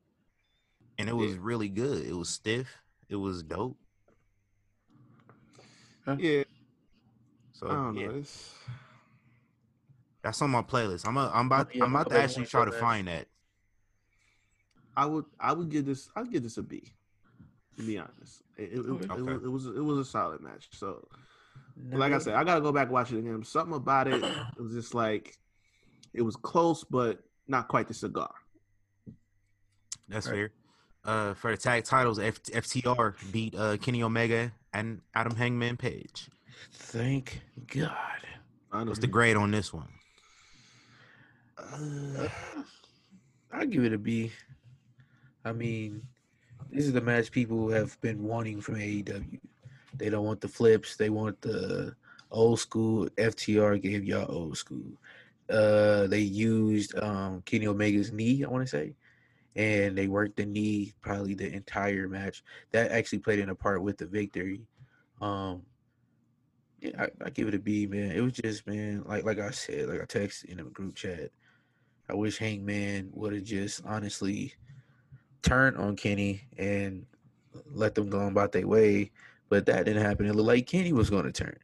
And it was yeah. really good. It was stiff. It was dope. Yeah. So I don't yeah. know. It's... That's on my playlist. I'm a, I'm about yeah, I'm about to actually try to that. find that. I would I would give this I'd give this a B. To be honest, it, it, okay. it, it, it was it was a solid match. So, like I said, I gotta go back and watch it again. Something about it, it was just like it was close, but not quite the cigar. That's right. fair. Uh, for the tag titles, F- FTR beat uh, Kenny Omega and Adam Hangman Page. Thank God. What's the grade on this one? Uh, I'll give it a B. I mean, this is the match people have been wanting from A E W. They don't want the flips. They want the old school. F T R gave y'all old school. Uh, they used um, Kenny Omega's knee, I want to say, and they worked the knee probably the entire match. That actually played in a part with the victory. Um, yeah, I, I give it a B, man. It was just, man, like like I said, like I texted in a group chat. I wish Hangman would have just honestly turned on Kenny and let them go about their way. But that didn't happen. It looked like Kenny was going to turn.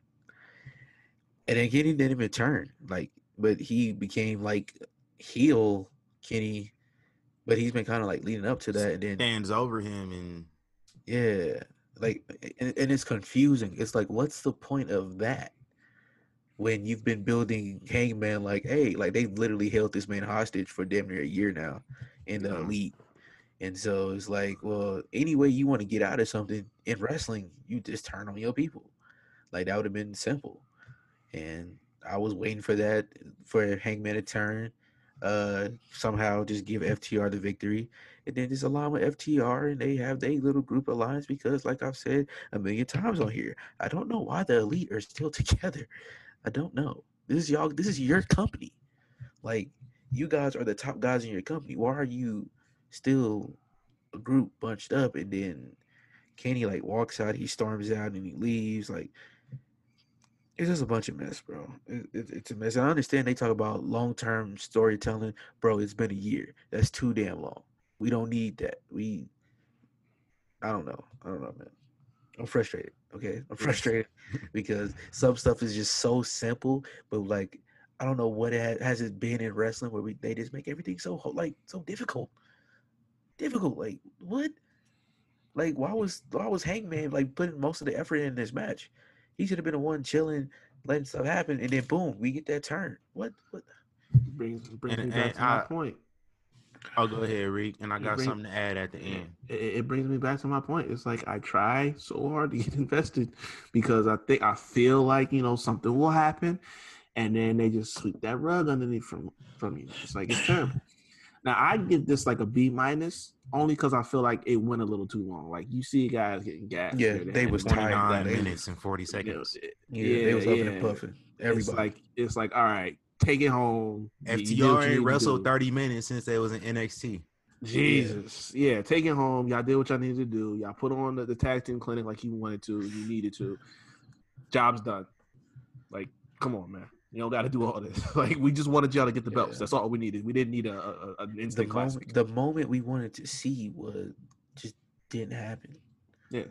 And then Kenny didn't even turn. Like, but he became like heel Kenny. But he's been kind of like leading up to that. And then stands over him. And yeah. Like, and, and it's confusing. It's like, what's the point of that? When you've been building Hangman, like, hey, like they've literally held this man hostage for damn near a year now in the yeah. elite. And so it's like, well, any way you want to get out of something in wrestling, you just turn on your people. Like, that would have been simple. And I was waiting for that, for Hangman to turn, uh, somehow just give F T R the victory. And then just align with F T R, and they have their little group alliance because, like I've said a million times on here, I don't know why the elite are still together. I don't know. This is y'all. This is your company. Like, you guys are the top guys in your company. Why are you still a group bunched up? And then Kenny like walks out, he storms out, and he leaves. Like, it's just a bunch of mess, bro. It, it, it's a mess. And I understand they talk about long-term storytelling, bro. It's been a year. That's too damn long. We don't need that. We, I don't know. I don't know, man. I'm frustrated. Okay, I'm frustrated because some stuff is just so simple, but like, I don't know what it has, has it been in wrestling where we they just make everything so like so difficult. Difficult, like what? Like why was why was Hangman like putting most of the effort in this match? He should have been the one chilling, letting stuff happen, and then boom, we get that turn. What? What? It brings it brings and, me and back to I, my point. I'll go ahead, Reek, and I got brings, something to add at the end. It, it brings me back to my point. It's like I try so hard to get invested because I think I feel like you know something will happen, and then they just sweep that rug underneath from from you. It's like it's terrible. Now, I give this like a B minus only because I feel like it went a little too long. Like, you see guys getting gassed. Yeah, they was tired. Minutes and forty seconds. Yeah, yeah, they was up yeah. and puffing. Everybody. It's like, it's like, all right, take it home. F T R ain't wrestled thirty minutes since they was in N X T. Jesus. Yeah, take it home. Y'all did what y'all needed to do. Y'all put on the, the tag team clinic like you wanted to. You needed to. Job's done. Like, come on, man. You don't got to do all this. Like, we just wanted y'all to get the belts. Yeah. That's all we needed. We didn't need a, a an instant the classic. Moment, the moment we wanted to see was just didn't happen. Yeah,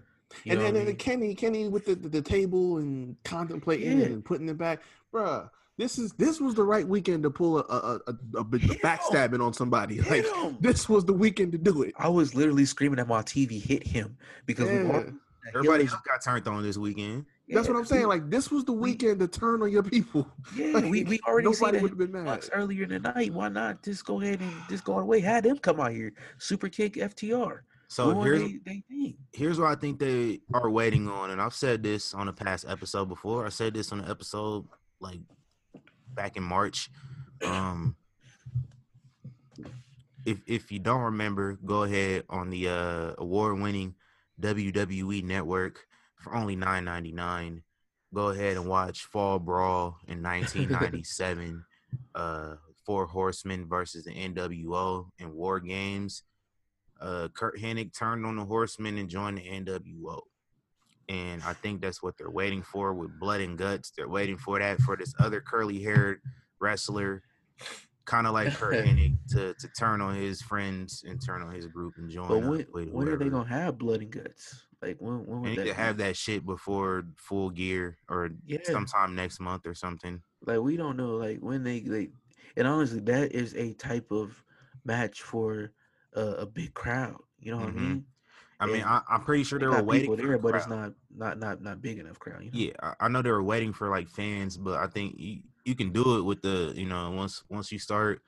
you and then, then Kenny, Kenny with the, the, the table and contemplating yeah. it and putting it back, bruh. This is this was the right weekend to pull a a, a, a, a backstabbing him. on somebody. Hit like him. This was the weekend to do it. I was literally screaming at my T V, hit him, because yeah. we all, everybody else got turned on this weekend. That's yeah, what I'm saying. We, like, this was the weekend to turn on your people. Yeah, like, we, we already nobody seen been mad. Bucks earlier in the night. Why not just go ahead and just go away? Had them come out here, super kick F T R. So what here's they, they think? here's what I think they are waiting on, and I've said this on a past episode before. I said this on an episode like back in March. Um, if if you don't remember, go ahead on the uh, award-winning W W E Network. For only nine ninety-nine, go ahead and watch Fall Brawl in nineteen ninety-seven, uh, Four Horsemen versus the N W O in War Games. Uh, Kurt Hennig turned on the Horsemen and joined the N W O. And I think that's what they're waiting for with Blood and Guts. They're waiting for that for this other curly-haired wrestler, kind of like Kurt Hennig, to, to turn on his friends and turn on his group and join. But when, with when are they going to have Blood and Guts? Like, when, when would they that need to have that shit before Full Gear or yeah. sometime next month or something? Like, we don't know. Like, when they, like, and honestly, that is a type of match for uh, a big crowd. You know what mm-hmm. I mean? I and mean, I, I'm pretty sure they were waiting people there, for but crowd. It's not, not, not, not big enough crowd. You know? Yeah, I, I know they were waiting for like fans, but I think you, you can do it with the, you know, once once you start,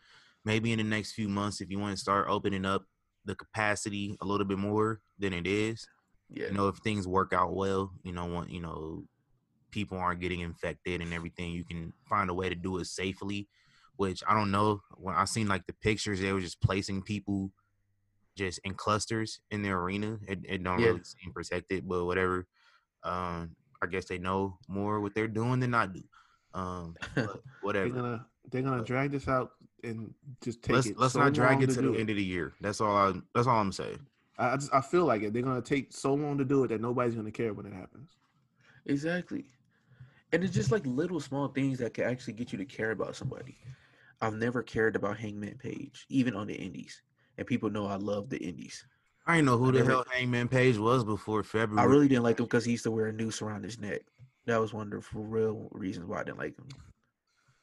maybe in the next few months, if you want to start opening up the capacity a little bit more than it is. Yeah. You know, if things work out well, you know, want you know, people aren't getting infected and everything, you can find a way to do it safely, which I don't know. When I seen like the pictures, they were just placing people just in clusters in the arena. It, it don't yeah. really seem protected, but whatever. Um, I guess they know more what they're doing than I do. Um, but whatever. they're gonna they're gonna but, drag this out and just take let's, it. Let's so not drag it to, to the end of the year. That's all. I, that's all I'm saying. I just, I feel like it. They're gonna take so long to do it that nobody's gonna care when it happens. Exactly, and it's just like little small things that can actually get you to care about somebody. I've never cared about Hangman Page, even on the Indies, and people know I love the Indies. I didn't know who I the never, hell Hangman Page was before February. I really didn't like him because he used to wear a noose around his neck. That was one of the real reasons why I didn't like him.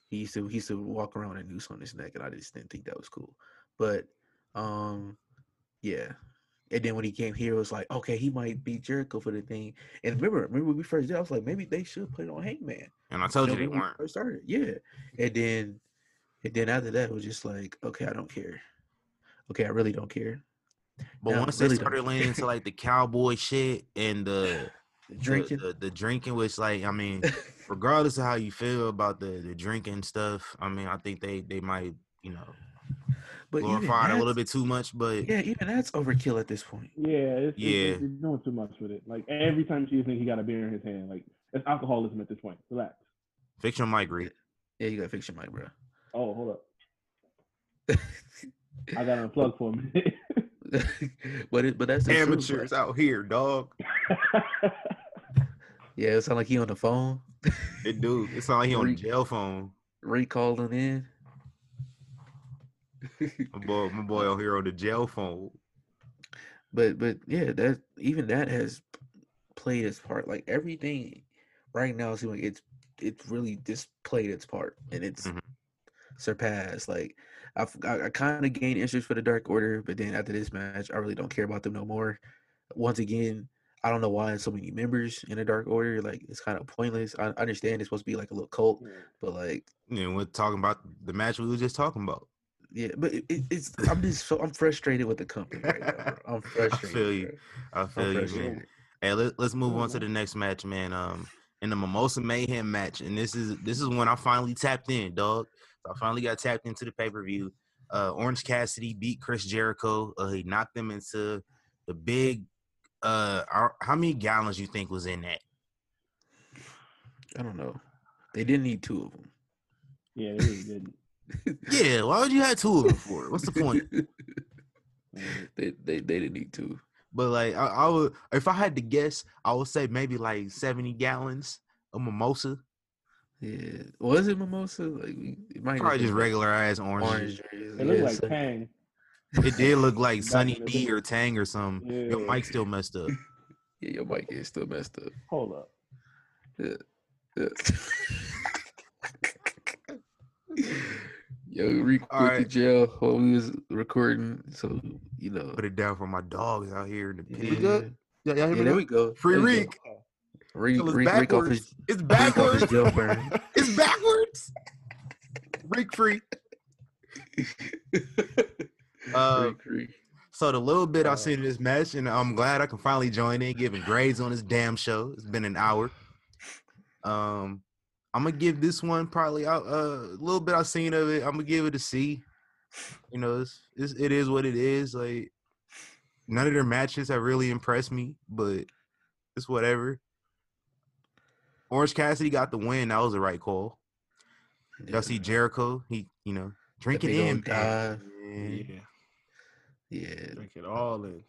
He used to he used to walk around with a noose on his neck, and I just didn't think that was cool. But, um, yeah. And then when he came here, it was like, okay, he might beat Jericho for the thing. And remember, remember when we first did, I was like, maybe they should put it on Hangman. And I told you, know, you they weren't. We first started, yeah. And then, and then after that, it was just like, okay, I don't care. Okay, I really don't care. But now, once really they started leaning into like the cowboy shit and the, the drinking, the, the, the drinking, which like, I mean, regardless of how you feel about the, the drinking stuff, I mean, I think they they might, you know. But glorified a little bit too much, but yeah, even that's overkill at this point. Yeah, it's, yeah, it's, it's doing too much with it. Like every time she thinks he got a beer in his hand, like it's alcoholism at this point. Relax. Fix your mic, Reed. Yeah, you gotta fix your mic, bro. Oh, hold up. I gotta unplug for a minute. but it, but that's the amateurs truth, out here, dog. Yeah, it sound like he on the phone. It do. It sound like he on the jail phone. Reed calling in. my boy, my boy out here on the jail phone. But but yeah, that even that has played its part. Like everything right now is doing it's it's really just played its part and it's mm-hmm. surpassed. Like I've, I I kind of gained interest for the Dark Order, but then after this match, I really don't care about them no more. Once again, I don't know why there's so many members in the Dark Order. Like it's kind of pointless. I, I understand it's supposed to be like a little cult, but like yeah, we're talking about the match we were just talking about. Yeah, but it, it's I'm just so I'm frustrated with the company right now. Bro. I'm frustrated. I feel you. Bro. I feel you, man. Hey, let, let's move on to the next match, man. Um, in the Mimosa Mayhem match, and this is this is when I finally tapped in, dog. I finally got tapped into the pay per view. Uh, Orange Cassidy beat Chris Jericho. Uh, he knocked them into the big uh, – how many gallons you think was in that? I don't know. They didn't need two of them. Yeah, they really didn't. Yeah, why would you have two of them for? What's the point? they, they they didn't need two. But, like, I, I would – if I had to guess, I would say maybe, like, seventy gallons of mimosa. Yeah. Was it mimosa? Like, it might probably just regular-ass orange. orange. It looked yeah, like so. Tang. It did look like Sunny D or Tang or something. Yeah. Your mic still messed up. Yeah, your mic is still messed up. Hold up. Yeah. Yeah. Yo, we went right. to jail while we was recording, so you know. Put it down for my dogs out here in the pit. Yeah. We good? Yeah, yeah, yeah, there we go. Free Reek. Reek, so Reek, Reek off his. It's backwards. Reek off his it's backwards. Reek free. uh, Reek, Reek. So the little bit uh, I seen this match, and I'm glad I can finally join in, giving grades on this damn show. It's been an hour. Um. I'm gonna give this one probably a uh, little bit I've seen of it. I'm gonna give it a C. You know, it's, it's, it is what it is. Like, none of their matches have really impressed me, but it's whatever. Orange Cassidy got the win. That was the right call. Yeah. Y'all see Jericho? He, you know, drink it in. Yeah. Yeah. Drink it all in.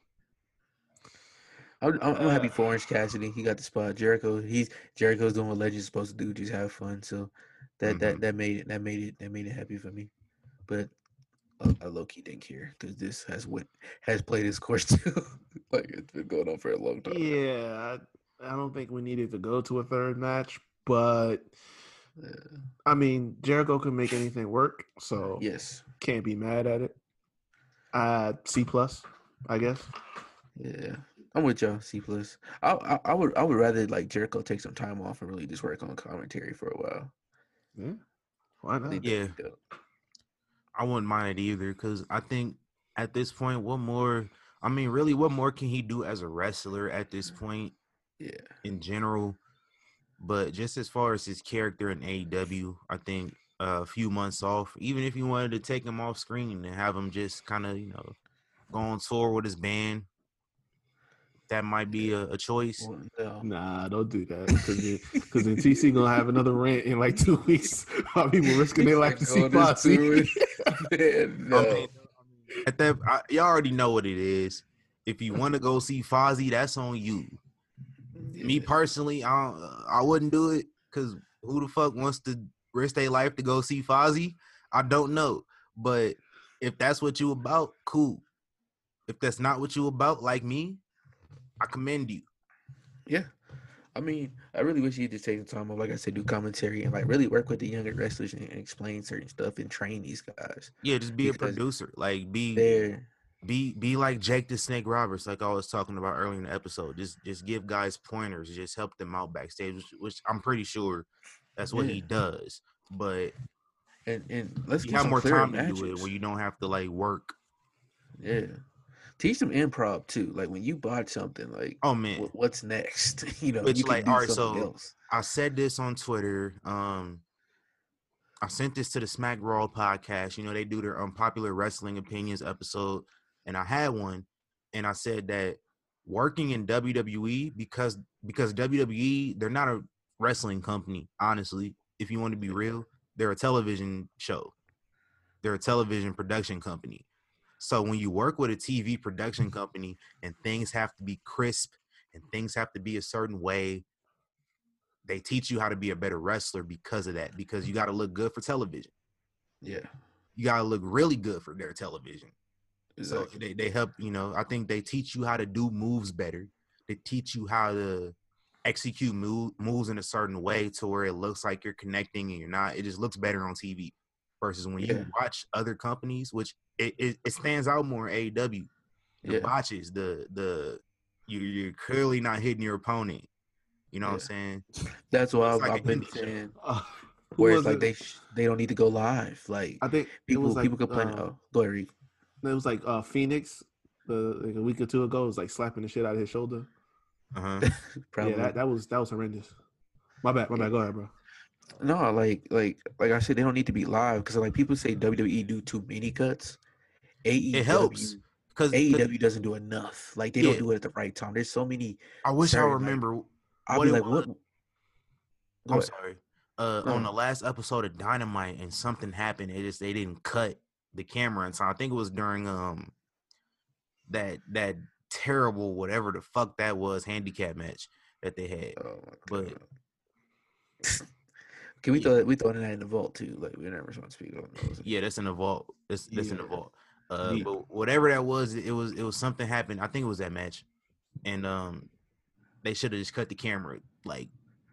I'm, I'm uh, happy for Orange Cassidy. He got the spot. Jericho, he's Jericho's doing what Legend's supposed to do, just have fun. So that mm-hmm. that that made it that made it that made it happy for me. But I, I low key didn't care because this has went has played its course too. Like, it's been going on for a long time. Yeah, I, I don't think we needed to go to a third match, but yeah. I mean, Jericho can make anything work. So yes, can't be mad at it. Uh, C plus, I guess. Yeah. I'm with y'all, C plus. I, I I would I would rather like Jericho take some time off and really just work on commentary for a while. Yeah, why not? Yeah, I wouldn't mind it either because I think at this point, what more? I mean, really, what more can he do as a wrestler at this point? Yeah, in general, but just as far as his character in A E W, I think uh, a few months off, even if you wanted to take him off screen and have him just kind of, you know, go on tour with his band. That might be a, a choice. No. Nah, don't do that. Because then T C going to have another rant in like two weeks while people risking their life to see Foxy. Man, no. I mean, at that, I, y'all already know what it is. If you want to go see Fozzy, that's on you. Yeah. Me personally, I don't, I wouldn't do it because who the fuck wants to risk their life to go see Fozzy? I don't know. But if that's what you about, cool. If that's not what you about, like me, I commend you. Yeah. I mean, I really wish you just take the time off, like I said, do commentary and like really work with the younger wrestlers and explain certain stuff and train these guys. Yeah, just be a producer. Like be there. Be be like Jake the Snake Roberts, like I was talking about earlier in the episode. Just just give guys pointers, just help them out backstage, which, which I'm pretty sure that's what yeah. he does. But and and let's you have more time to do it where you don't have to like work. Yeah. Teach them improv too. Like when you bought something, like oh man, what's next? You know, which you like all right. So else. I said this on Twitter. Um, I sent this to the Smack Raw podcast. You know, they do their unpopular wrestling opinions episode, and I had one, and I said that working in W W E because because W W E they're not a wrestling company. Honestly, if you want to be real, they're a television show. They're a television production company. So when you work with a T V production company and things have to be crisp and things have to be a certain way, they teach you how to be a better wrestler because of that, because you got to look good for television. Yeah. You got to look really good for their television. Exactly. So they, they help, you know, I think they teach you how to do moves better. They teach you how to execute move, moves in a certain way to where it looks like you're connecting and you're not. It just looks better on T V. Versus when yeah. you watch other companies, which it, it, it stands out more in A E W. The yeah. botches, the the you, you're clearly not hitting your opponent. You know yeah. what I'm saying? That's why I've, like I've been saying. Uh, where it's like it? they sh- they don't need to go live. Like I think people like, people complain. Uh, oh, go ahead, Reed. It was like uh, Phoenix the like a week or two ago. It was like slapping the shit out of his shoulder. Uh huh. Probably. Yeah, that, that was that was horrendous. My bad. My bad. Go ahead, bro. No, like like like I said, they don't need to be live because like people say W W E do too many cuts. A E W, it helps because A E W doesn't do enough. Like they yeah. don't do it at the right time. There's so many. I wish sorry, I remember. Like, I'll what be like, was, what? Go I'm ahead. sorry. Uh, no. On the last episode of Dynamite, and something happened. It just they didn't cut the camera, and so I think it was during um that that terrible whatever the fuck that was handicap match that they had. Oh my God. But. Can we yeah. throw we throw that in the vault too? Like we're never supposed to speak on those. Yeah, that's in the vault. That's that's yeah. in the vault. Uh, yeah. But whatever that was, it was it was something happened. I think it was that match, and um, they should have just cut the camera like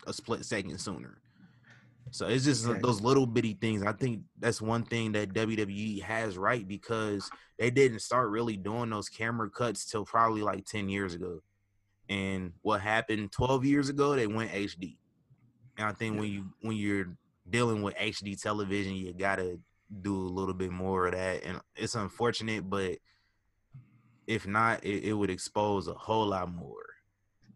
a split second sooner. So it's just exactly. those little bitty things. I think that's one thing that W W E has right because they didn't start really doing those camera cuts till probably like ten years ago. And what happened twelve years ago? They went H D. And I think when you when you're dealing with H D television, you gotta do a little bit more of that, and it's unfortunate, but if not, it, it would expose a whole lot more.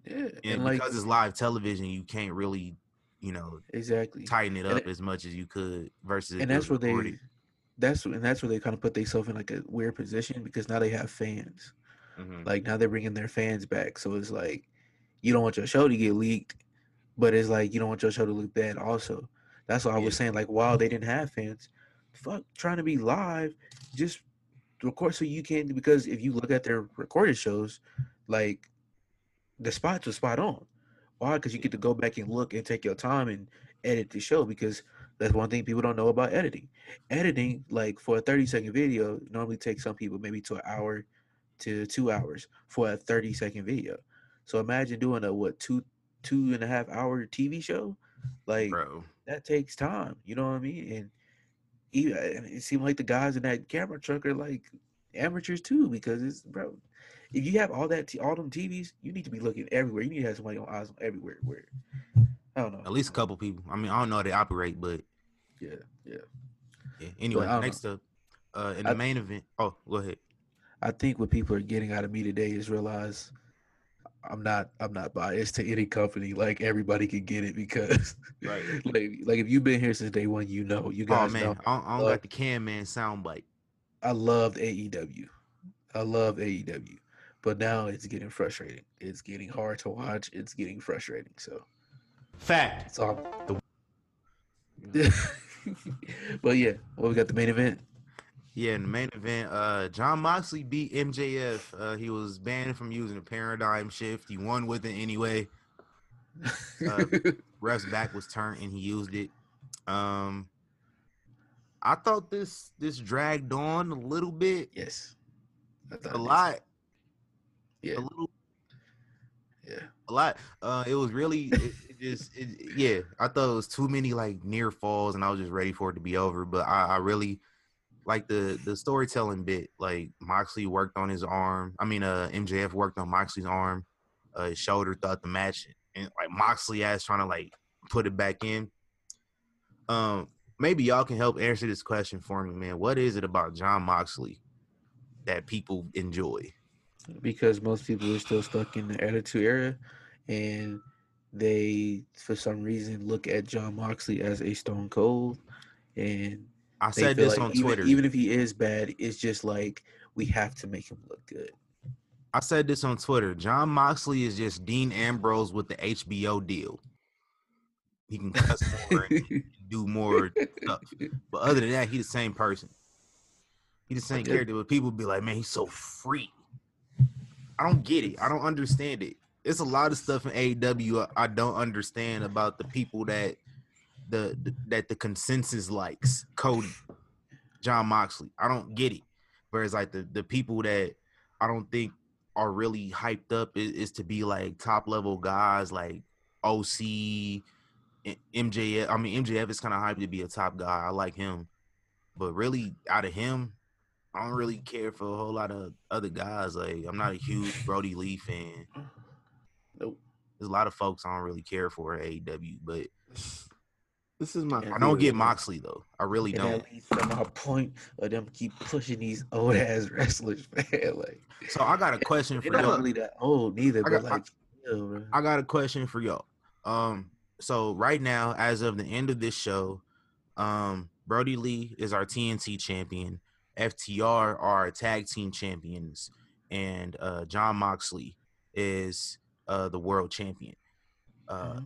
Yeah, and, and like, because it's live television, you can't really, you know, exactly tighten it up and as much as you could. Versus, and that's where recorded. they, that's and that's where they kind of put themselves in like a weird position because now they have fans, mm-hmm. like now they're bringing their fans back, so it's like you don't want your show to get leaked. But it's like, you don't want your show to look bad also. That's what I was yeah. saying. Like, while they didn't have fans, fuck trying to be live, just record so you can. Because if you look at their recorded shows, like, the spots were spot on. Why? Because you get to go back and look and take your time and edit the show. Because that's one thing people don't know about editing. Editing, like, for a thirty-second video, normally takes some people maybe to an hour to two hours for a thirty-second video. So imagine doing a, what, two two and a half hour T V show, like Bro. that takes time. You know what I mean? And even, it seemed like the guys in that camera truck are like amateurs too, because it's bro. If you have all that, t- all them T Vs, you need to be looking everywhere. You need to have somebody on eyes everywhere. Where I don't know, at least a couple people. I mean, I don't know how they operate, but yeah, yeah. yeah. Anyway, next know. up, uh, in the I, main event. Oh, go ahead. I think what people are getting out of me today is realize. I'm not I'm not biased to any company. Like everybody can get it because right. like like if you've been here since day one, you know you guys. Oh man, know. I don't, I don't uh, like the Can Man soundbite. I loved A E W. I love A E W. But now it's getting frustrating. It's getting hard to watch. It's getting frustrating. So fact. So the- but yeah, well we got the main event. Yeah, in the main event, uh, Jon Moxley beat M J F. Uh, he was banned from using a paradigm shift. He won with it anyway. Uh, ref's back was turned and he used it. Um, I thought this this dragged on a little bit. Yes, a lot. Yeah, a little. Yeah, a lot. Uh, it was really it, it just it, yeah. I thought it was too many like near falls, and I was just ready for it to be over. But I, I really. Like the the storytelling bit, like Moxley worked on his arm. I mean, uh, M J F worked on Moxley's arm, uh, his shoulder throughout the match, and like Moxley ass trying to like put it back in. Um, maybe y'all can help answer this question for me, man. What is it about Jon Moxley that people enjoy? Because most people are still stuck in the Attitude Era, and they for some reason look at Jon Moxley as a Stone Cold and. I they said this like on even, Twitter. Even if he is bad, it's just like we have to make him look good. I said this on Twitter. Jon Moxley is just Dean Ambrose with the H B O deal. He can cuss more and do more stuff. But other than that, he's the same person. He's the same character. But people be like, man, he's so free. I don't get it. I don't understand it. It's a lot of stuff in A E W I don't understand about the people that The, the that the consensus likes Cody, Jon Moxley. I don't get it. Whereas like the, the people that I don't think are really hyped up is, is to be like top level guys like O C, M J F. I mean M J F is kind of hyped to be a top guy. I like him, but really out of him, I don't really care for a whole lot of other guys. Like I'm not a huge Brody Lee fan. Nope. There's a lot of folks I don't really care for at A E W, but. This is my. I don't get Moxley though. I really and don't. That leads to my point of them keep pushing these old ass wrestlers, man. Like, so I got a question for y'all. Not really that old neither, I got, but like, I, yeah, I got a question for y'all. Um, so right now, as of the end of this show, um, Brody Lee is our T N T champion, F T R are tag team champions, and uh, Jon Moxley is uh, the world champion. Uh, mm-hmm.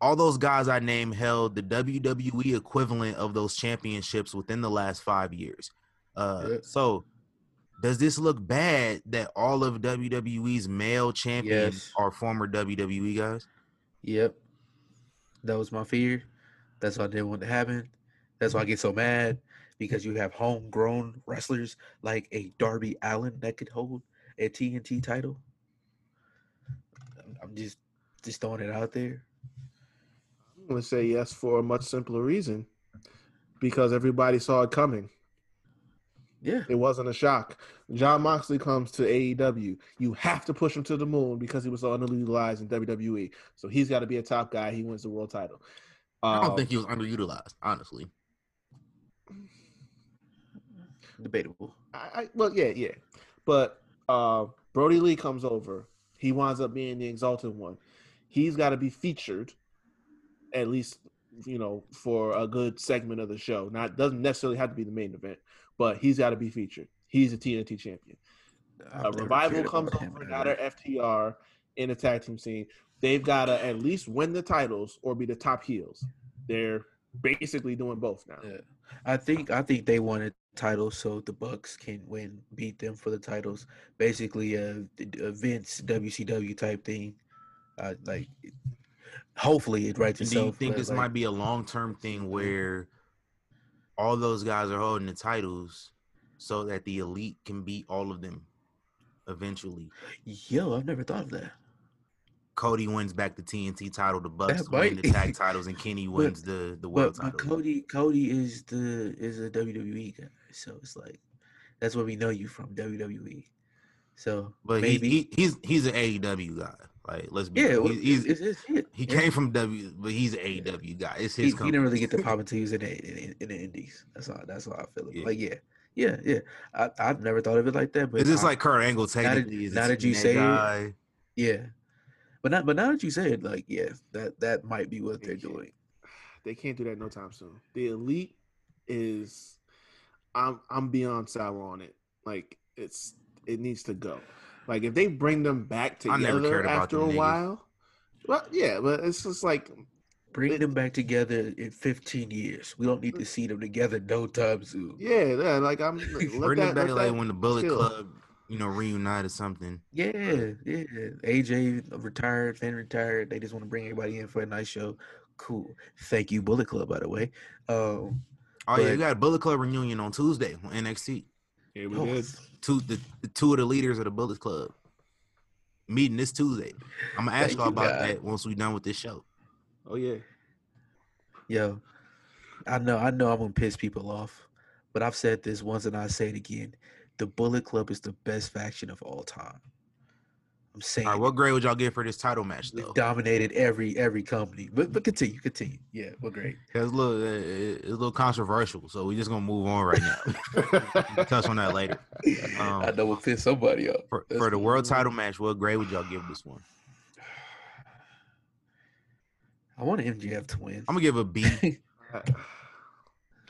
All those guys I named held the W W E equivalent of those championships within the last five years. Uh, yeah. So does this look bad that all of W W E's male champions yes. are former W W E guys? Yep. That was my fear. That's why I didn't want it to happen. That's why I get so mad, because you have homegrown wrestlers like a Darby Allin that could hold a T N T title. I'm just, just throwing it out there. I'm going to say yes for a much simpler reason, because everybody saw it coming. Yeah. It wasn't a shock. Jon Moxley comes to A E W. You have to push him to the moon because he was so underutilized in W W E. So he's got to be a top guy. He wins the world title. Um, I don't think he was underutilized, honestly. Debatable. I, I well, yeah, yeah. But uh, Brody Lee comes over. He winds up being the exalted one. He's got to be featured, at least, you know, for a good segment of the show. Not doesn't necessarily have to be the main event, but he's got to be featured. He's a T N T champion. Uh, Revival comes over, got her F T R in the tag team scene. They've got to at least win the titles or be the top heels. They're basically doing both now. Yeah. I think I think they wanted titles so the Bucks can win, beat them for the titles. Basically, a, a Vince W C W type thing. Uh, like. Hopefully it writes itself. Do you think this like, might be a long-term thing where all those guys are holding the titles so that the elite can beat all of them eventually? Yo, I've never thought of that. Cody wins back the T N T title, the Bucks win the tag titles, and Kenny wins but, the, the world but, title. But Cody, Cody is the is a W W E guy, so it's like that's where we know you from, W W E. So, but maybe he, he, he's he's an A E W guy. Like, let's be yeah, well, he's, he's, it's, it's he came yeah. from W, but he's an A E W guy. It's his. He, he didn't really get the pop until he was in the in, in the Indies. That's all. That's how I feel. Yeah. Like yeah, yeah, yeah. I, I've never thought of it like that. But it's just like Kurt Angle. Technically, is now that you say guy. It, yeah, but not but now that you say it, like yeah, that that might be what they they're doing. They can't do that no time soon. The elite is, I'm I'm beyond sour on it. Like it's it needs to go. Like, if they bring them back together after a niggas. while, well, yeah, but it's just like... Bring it, them back together in fifteen years. We don't need to see them together no time soon. Yeah, yeah like, I'm... Like, bring them back like when the Bullet chill. Club, you know, reunite or something. Yeah, yeah. A J retired, Finn retired. They just want to bring everybody in for a nice show. Cool. Thank you, Bullet Club, by the way. Um, oh, but, yeah, you got a Bullet Club reunion on Tuesday on N X T. Yeah, we did. Two the, the two of the leaders of the Bullet Club meeting this Tuesday. I'm gonna ask y'all about that once we're done with this show. Oh yeah, yo, I know, I know, I'm gonna piss people off, but I've said this once and I say it again: the Bullet Club is the best faction of all time. I'm saying. All right, what grade would y'all give for this title match? Though we dominated every every company, but but continue, continue. Yeah, what grade? It's a little it's a little controversial, so we're just gonna move on right now. We'll touch on that later. Um, I know we'll piss somebody up for, for the world title match. What grade would y'all give this one? I want an M J F to win. I'm gonna give a B.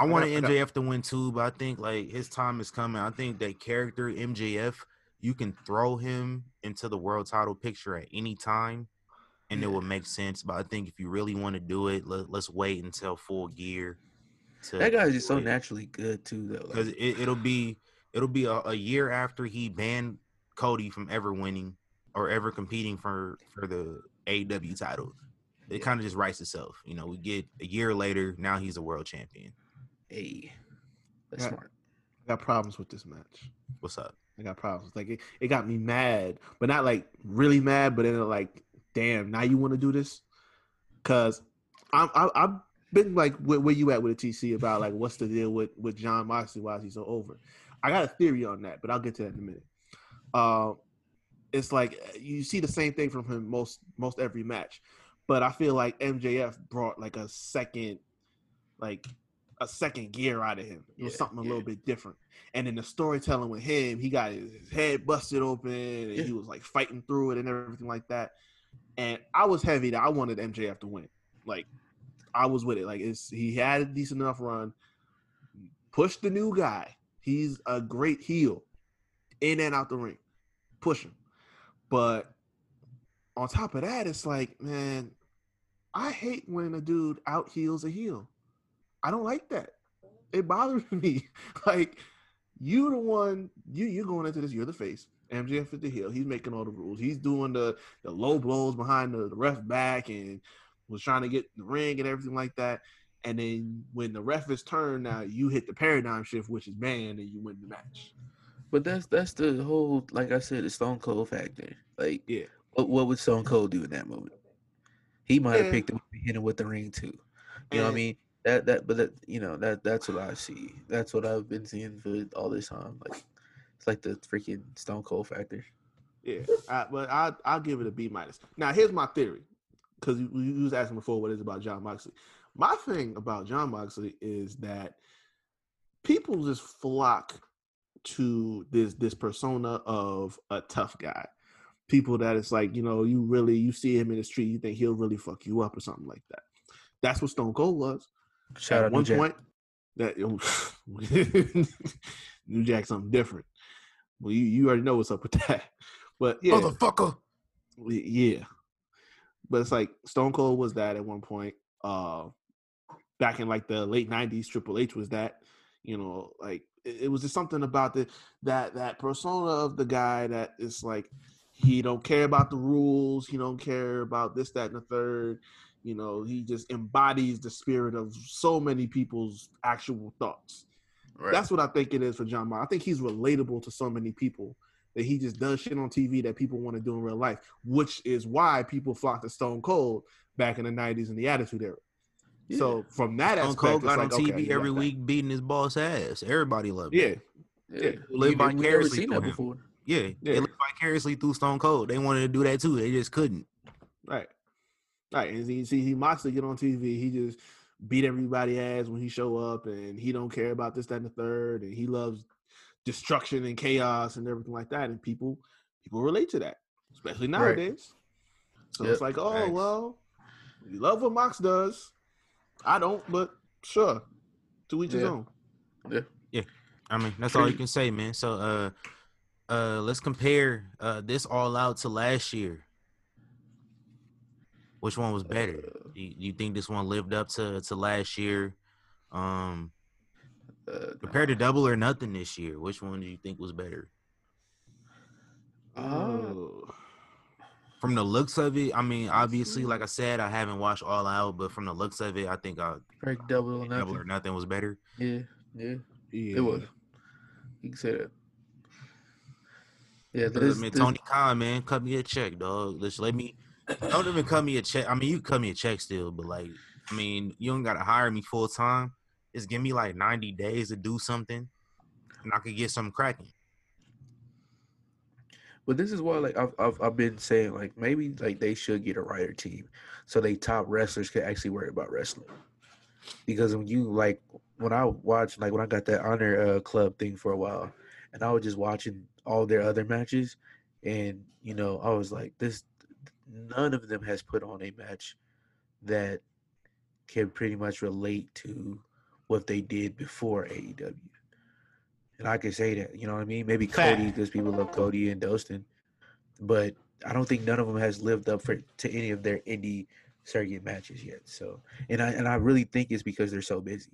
I want an M J F to win too, but I think like his time is coming. I think that character M J F. You can throw him into the world title picture at any time, and yeah. it would make sense. But I think if you really want to do it, let, let's wait until Full Gear. To that guy is just so it. naturally good too, though. Because like, it, it'll be it'll be a, a year after he banned Cody from ever winning or ever competing for, for the A E W title. It yeah. kind of just writes itself. You know, we get a year later. Now he's a world champion. Hey, that's I got, smart. I got problems with this match. What's up? I got problems. Like, it, it got me mad, but not, like, really mad, but then, like, damn, now you want to do this? Because I've I'm been, like, where, where you at with the T C about, like, what's the deal with, with Jon Moxley? Why is he so over? I got a theory on that, but I'll get to that in a minute. Uh, it's like you see the same thing from him most most every match, but I feel like M J F brought, like, a second, like, a second gear out of him. It was yeah, something a yeah. little bit different. And then the storytelling with him, he got his, his head busted open and yeah. he was like fighting through it and everything like that. And I was heavy that I wanted M J F to win. Like, I was with it. Like, it's, he had a decent enough run. Push the new guy. He's a great heel in and out the ring. Push him. But on top of that, it's like, man, I hate when a dude out heels a heel. I don't like that. It bothers me. Like, you the one, you, you're going into this, you're the face. M J F is the heel. He's making all the rules. He's doing the, the low blows behind the, the ref back and was trying to get in the ring and everything like that. And then when the ref is turned, now you hit the paradigm shift, which is banned, and you win the match. But that's that's the whole, like I said, the Stone Cold factor. Like, yeah. what, what would Stone Cold do in that moment? He might have yeah. picked him up and hit him with the ring, too. You and, know what I mean? That that, but that, you know, that that's what I see. That's what I've been seeing for all this time. Like, it's like the freaking Stone Cold factor. Yeah, I, but I I'll give it a B minus. Now here's my theory, because you, you was asking before what is about Jon Moxley. My thing about Jon Moxley is that people just flock to this this persona of a tough guy. People that it's like, you know, you really, you see him in the street, you think he'll really fuck you up or something like that. That's what Stone Cold was. Shout At out one New point, Jack. that New Jack something different. Well, you, you already know what's up with that. But yeah, motherfucker. Yeah, but it's like Stone Cold was that at one point. Uh, back in like the late nineties, Triple H was that. You know, like it, it was just something about the that that persona of the guy that is like he don't care about the rules, he don't care about this, that, and the third. You know, he just embodies the spirit of so many people's actual thoughts. Right. That's what I think it is for Jon Moxley. I think he's relatable to so many people that he just does shit on T V that people want to do in real life, which is why people flocked to Stone Cold back in the nineties in the Attitude Era. Yeah. So from that Stone aspect, Cold got like, on T V okay, every like week beating his boss ass. Everybody loved yeah. it. Yeah, yeah. Lived vicariously through him. Yeah. yeah, they lived vicariously through Stone Cold. They wanted to do that too. They just couldn't. Right. Right, and you see, he Moxley get on T V. He just beat everybody ass when he show up, and he don't care about this, that, and the third. And he loves destruction and chaos and everything like that. And people, people relate to that, especially nowadays. Right. So yep. it's like, oh nice. well, we love what Mox does. I don't, but sure, to each yeah. his own. Yeah, yeah. I mean, that's all you can say, man. So, uh, uh, let's compare uh, this All Out to last year. Which one was better? Uh, do, you, do you think this one lived up to, to last year? Um, uh, compared to Double or Nothing this year, which one do you think was better? Oh. Uh, from the looks of it, I mean, obviously, like I said, I haven't watched All Out, but from the looks of it, I think I, I double, or double or Nothing was better. Yeah, yeah, yeah. It was. You can say that. Yeah, this, I mean, this, Tony Khan, man, cut me a check, dog. Just let me. Don't even cut me a check. I mean, you cut me a check still, but like, I mean, you don't gotta hire me full time. Just give me like ninety days to do something, and I could get something cracking. But this is why, like, I've, I've I've been saying, like, maybe like they should get a writer team, so they top wrestlers could actually worry about wrestling. Because when you like, when I watched, like, when I got that Honor uh, Club thing for a while, and I was just watching all their other matches, and you know, I was like, this. None of them has put on a match that can pretty much relate to what they did before A E W. And I can say that, you know what I mean? Maybe Cody, because people love Cody and Dustin. But I don't think none of them has lived up for, to any of their indie surrogate matches yet. So, and I and I really think it's because they're so busy.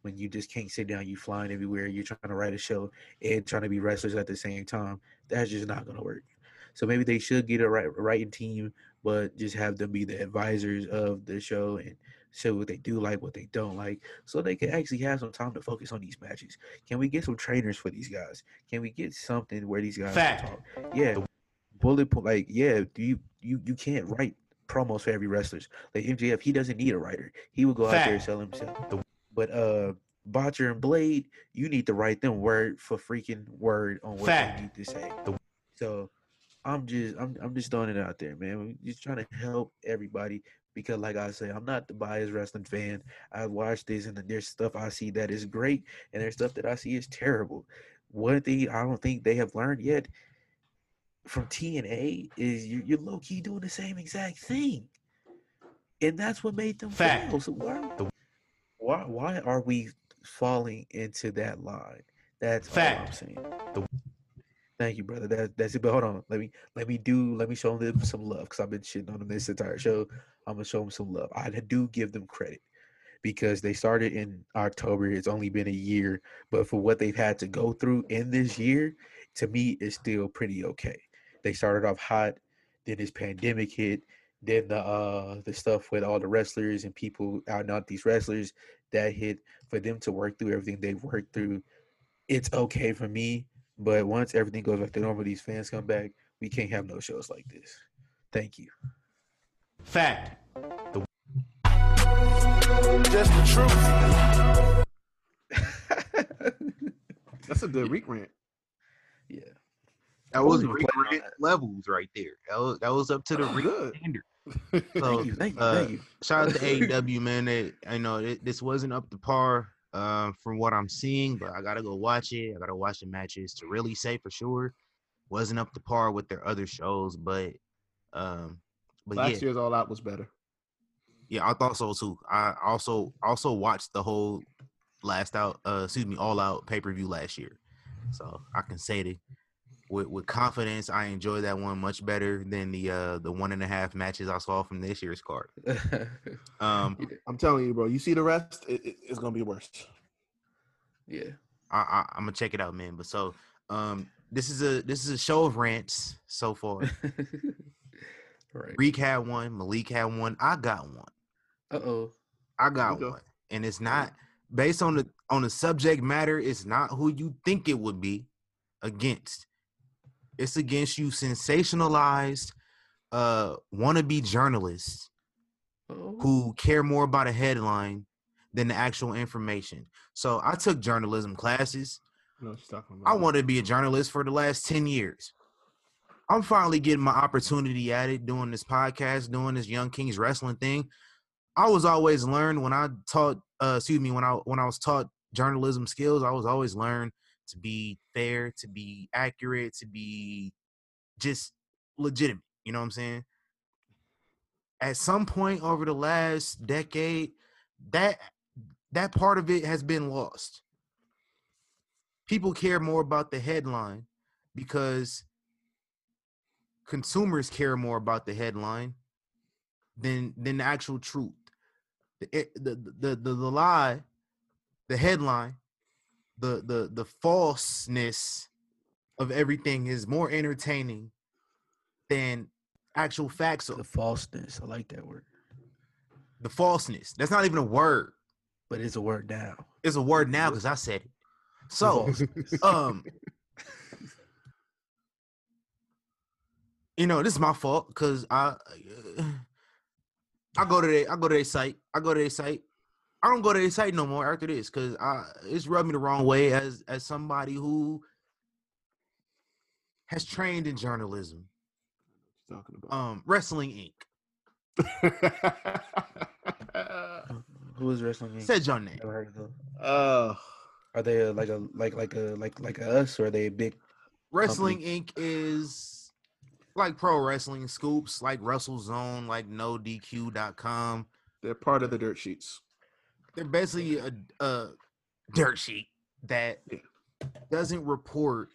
When you just can't sit down, you flying everywhere, you're trying to write a show and trying to be wrestlers at the same time. That's just not going to work. So maybe they should get a writing team, but just have them be the advisors of the show and show what they do like, what they don't like, so they can actually have some time to focus on these matches. Can we get some trainers for these guys? Can we get something where these guys Fact. can talk? Yeah, bullet point. Like, yeah, you you you can't write promos for every wrestler. Like M J F, he doesn't need a writer. He will go Fact. out there and sell himself. But uh, Botcher and Blade, you need to write them word for freaking word on what Fact. they need to say. So. I'm just, I'm, I'm just throwing it out there, man. We're just trying to help everybody because, like I say, I'm not the biased wrestling fan. I watch this, and there's stuff I see that is great, and there's stuff that I see is terrible. One thing I don't think they have learned yet from T N A is you're, you're low key doing the same exact thing. And that's what made them Fact. fall. So why, why, why are we falling into that line? That's Fact. all I'm saying. The- Thank you, brother. That, that's it. But hold on. Let me let me do let me show them some love, because I've been shitting on them this entire show. I'm gonna show them some love. I do give them credit, because they started in October. It's only been a year, but for what they've had to go through in this year, to me, it's still pretty okay. They started off hot, then this pandemic hit, then the uh, the stuff with all the wrestlers and people out and out these wrestlers that hit. For them to work through everything they've worked through, it's okay for me. But once everything goes back to normal, these fans come back, we can't have no shows like this. Thank you. Fact. The- Just the truth. That's a good Reek rant. Yeah. That was Reek rant levels right there. That was, that was up to the Reek oh, standard. So, thank you, thank you, uh, thank you. Shout out to A E W, man. They, I know it, this wasn't up to par. Um, from what I'm seeing, but I gotta go watch it. I gotta watch the matches to really say for sure. Wasn't up to par with their other shows, but um, but last yeah. year's All Out was better. Yeah, I thought so too. I also also watched the whole last out, uh, excuse me, All Out pay per view last year, so I can say that with with confidence. I enjoyed that one much better than the uh, the one and a half matches I saw from this year's card. Um, I'm telling you, bro. You see the rest, it, it, it's gonna be worse. Yeah, I, I, I'm gonna check it out, man. But so, um, this is a this is a show of rants so far. Right. Reek had one. Malik had one. I got one. Uh oh. I got one, go. And it's not based on the on the subject matter. It's not who you think it would be against. It's against you sensationalized uh, wannabe journalists oh. who care more about a headline than the actual information. So I took journalism classes. No, I wanted to be a journalist for the last ten years. I'm finally getting my opportunity at it, doing this podcast, doing this Young Kings Wrestling thing. I was always learned when I taught, uh, excuse me, when I when I was taught journalism skills, I was always learned to be fair, to be accurate, to be just legitimate. You know what I'm saying? At some point over the last decade, that that part of it has been lost. People care more about the headline because consumers care more about the headline than than the actual truth. The the the, the, the lie, the headline, The, the the falseness of everything is more entertaining than actual facts. The falseness. I like that word. The falseness. That's not even a word. But it's a word now. It's a word now because I said it. So, um, you know, this is my fault because I uh, I go to their I go to their site. I go to their site. I don't go to their site no more after this because it's rubbed me the wrong way as as somebody who has trained in journalism. Talking about um, Wrestling Incorporated. Who is Wrestling Incorporated? Said your name. Uh, are they a, like a like like a like like a us or are they a big Wrestling company? Incorporated is like pro wrestling scoops, like WrestleZone, like no D Q dot com. They're part of the dirt sheets. They're basically a, a dirt sheet that doesn't report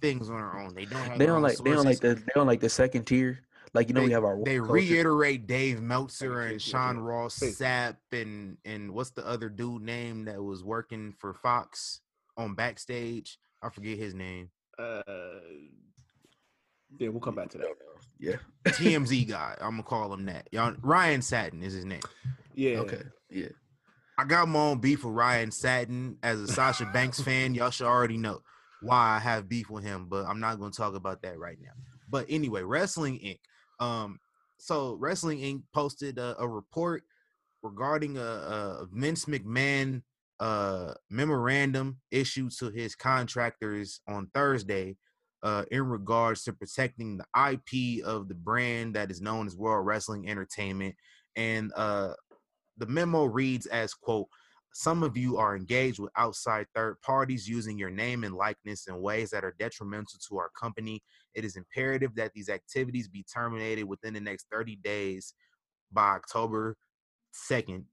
things on their own. They don't. Have they don't like. Sources. They don't like the. They don't like the second tier. Like you know, they, we have our. They culture. Reiterate Dave Meltzer and Sean Ross Sapp and and what's the other dude name that was working for Fox on Backstage? I forget his name. Uh, yeah, we'll come back to that. Yeah, T M Z guy. I'm gonna call him that. Y'all, Ryan Satin is his name. Yeah. Okay. Yeah. I got my own beef with Ryan Satin as a Sasha Banks fan. Y'all should already know why I have beef with him, but I'm not going to talk about that right now. But anyway, Wrestling Incorporated. Um, so Wrestling Incorporated posted a, a report regarding a, a Vince McMahon uh, memorandum issued to his contractors on Thursday uh, in regards to protecting the I P of the brand that is known as World Wrestling Entertainment. And uh, the memo reads as, quote, some of you are engaged with outside third parties using your name and likeness in ways that are detrimental to our company. It is imperative that these activities be terminated within the next thirty days by October second.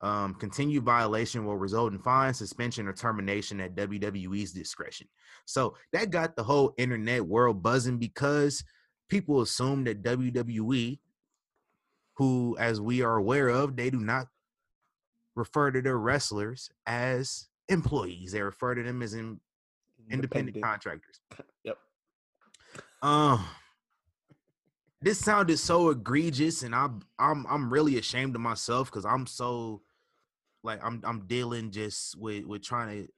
Um, continued violation will result in fine, suspension, or termination at W W E's discretion. So that got the whole internet world buzzing because people assume that W W E, who, as we are aware of, they do not refer to their wrestlers as employees. They refer to them as in, independent, independent contractors. Yep. Um, this sounded so egregious, and I'm I'm I'm really ashamed of myself because I'm so like I'm I'm dealing just with with trying to.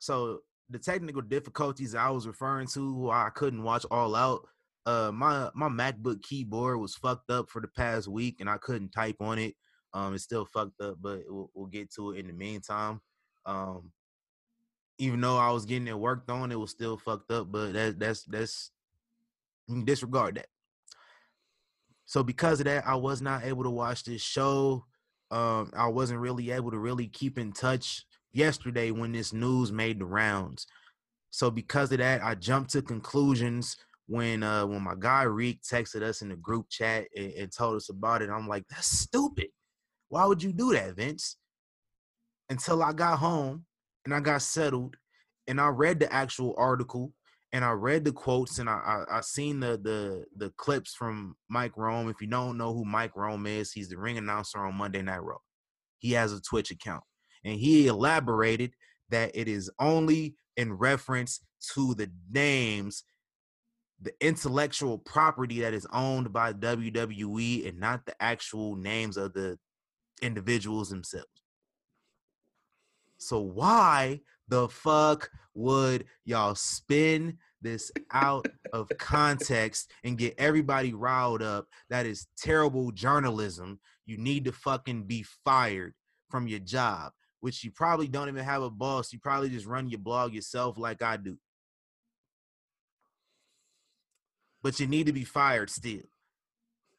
So the technical difficulties I was referring to, I couldn't watch All Out. Uh, my my MacBook keyboard was fucked up for the past week, and I couldn't type on it. Um, it's still fucked up, but we'll, we'll get to it in the meantime. Um, even though I was getting it worked on, it was still fucked up. But that, that's that's disregard that. So because of that, I was not able to watch this show. Um, I wasn't really able to really keep in touch yesterday when this news made the rounds. So because of that, I jumped to conclusions. When uh, when my guy Reek texted us in the group chat and, and told us about it, I'm like, that's stupid. Why would you do that, Vince? Until I got home and I got settled and I read the actual article and I read the quotes and I I, I seen the, the the clips from Mike Rome. If you don't know who Mike Rome is, he's the ring announcer on Monday Night Raw. He has a Twitch account. And he elaborated that it is only in reference to the names, the intellectual property that is owned by W W E and not the actual names of the individuals themselves. So why the fuck would y'all spin this out of context and get everybody riled up? That is terrible journalism. You need to fucking be fired from your job, which you probably don't even have a boss. You probably just run your blog yourself like I do. But you need to be fired still.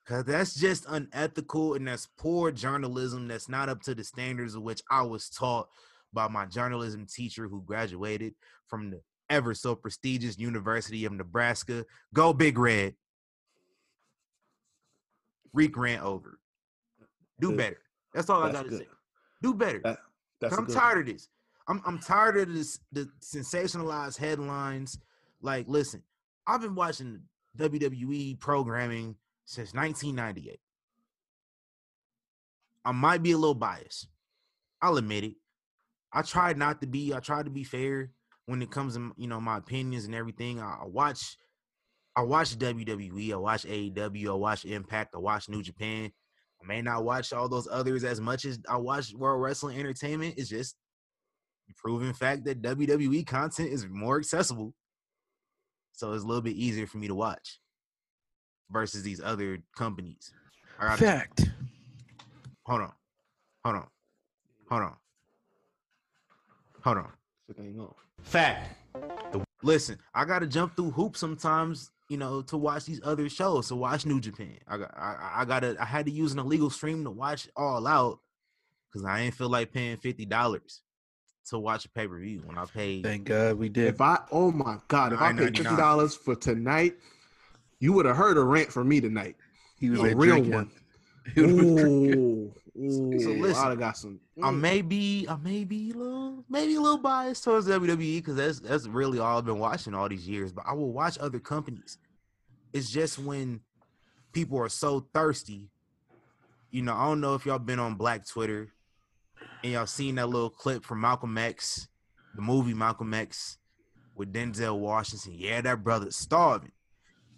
Because that's just unethical and that's poor journalism. That's not up to the standards of which I was taught by my journalism teacher who graduated from the ever so prestigious University of Nebraska. Go Big Red. Reek ran over. Do good. Better. That's all that's I got to say. Do better. That, that's I'm tired of this. I'm, I'm tired of this, the sensationalized headlines. Like, listen, I've been watching W W E programming since nineteen ninety-eight. I might be a little biased. I'll admit it. I tried not to be. I tried to be fair when it comes to, you know, my opinions and everything. I, I watch I watch W W E. I watch A E W. I watch Impact. I watch New Japan. I may not watch all those others as much as I watch World Wrestling Entertainment. It's just the proven fact that W W E content is more accessible. So it's a little bit easier for me to watch versus these other companies. I gotta, fact. Hold on. Hold on. Hold on. Hold on. Fact. Listen, I got to jump through hoops sometimes, you know, to watch these other shows. So watch New Japan. I got, I, I got to, I had to use an illegal stream to watch All Out because I ain't feel like paying fifty dollars. To watch a pay-per-view when I paid. Thank God we did. If I, oh my God, if I paid fifty dollars for tonight, you would have heard a rant from me tonight. He was a real one. Ooh. Ooh. So listen, I got some. Mm. I may be, I may be a little, maybe a little biased towards W W E because that's that's really all I've been watching all these years. But I will watch other companies. It's just when people are so thirsty. You know, I don't know if y'all been on Black Twitter. And y'all seen that little clip from Malcolm X, the movie Malcolm X with Denzel Washington. Yeah, that brother's starving.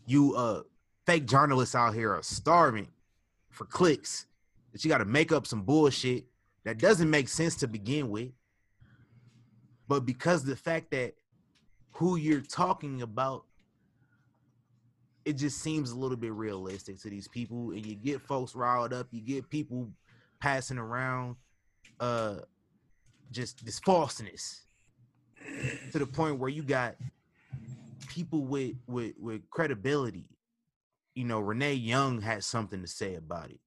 You uh, fake journalists out here are starving for clicks. That you got to make up some bullshit that doesn't make sense to begin with. But because of the fact that who you're talking about, it just seems a little bit realistic to these people. And you get folks riled up. You get people passing around Uh, just this falseness to the point where you got people with, with with credibility. You know, Renee Young had something to say about it.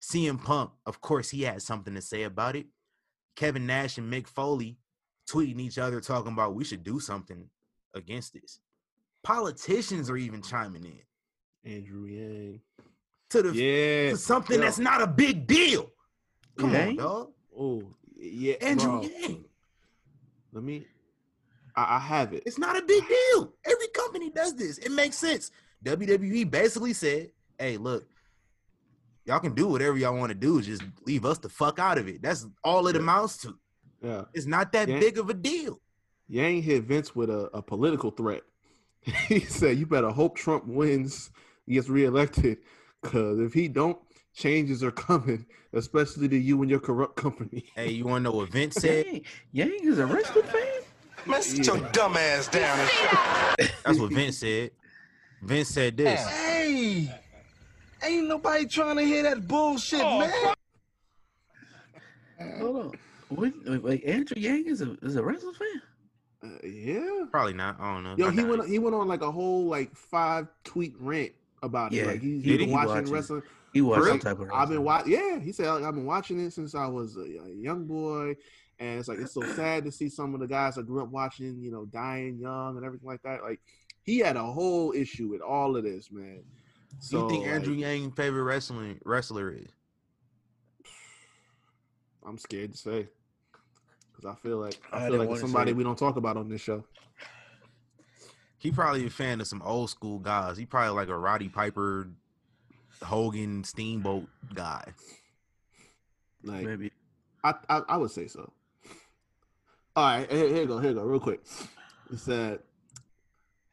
C M Punk, of course, he had something to say about it. Kevin Nash and Mick Foley tweeting each other talking about we should do something against this. Politicians are even chiming in. Andrew Yang. to the yeah. to something yeah. that's not a big deal. Come yeah. on, dog. Oh, yeah, Andrew Yang. Let me. I, I have it. It's not a big deal. Every company does this. It makes sense. W W E basically said, "Hey, look, y'all can do whatever y'all want to do. Just leave us the fuck out of it." That's all it yeah. amounts to. Yeah, it's not that Yang, big of a deal. Yang hit Vince with a, a political threat. He said, "You better hope Trump wins, gets reelected, because if he don't, changes are coming, especially to you and your corrupt company." Hey, you want to know what Vince said? Yang, Yang is a wrestling fan? Man, sit yeah. your dumb ass down. That's what Vince said. Vince said this. Hey, ain't nobody trying to hear that bullshit, oh, man. Hold on. Wait, wait, Andrew Yang is a is a wrestling fan? Uh, yeah, probably not. I don't know. Yo, I he went it. he went on like a whole like five tweet rant about yeah. it. Like he, he yeah, been he watching wrestling. He watched some type of wrestling. I've been watching. Yeah, he said like, I've been watching it since I was a, a young boy, and it's like it's so sad to see some of the guys I grew up watching, you know, dying young and everything like that. Like he had a whole issue with all of this, man. So you think Andrew like, Yang's favorite wrestling wrestler is? I'm scared to say, because I feel like I, I feel like it's somebody we don't talk about on this show. He probably a fan of some old school guys. He probably like a Roddy Piper, Hogan, Steamboat guy. Like maybe, I I, I would say so. All right, here, here you go, here you go, real quick. It said,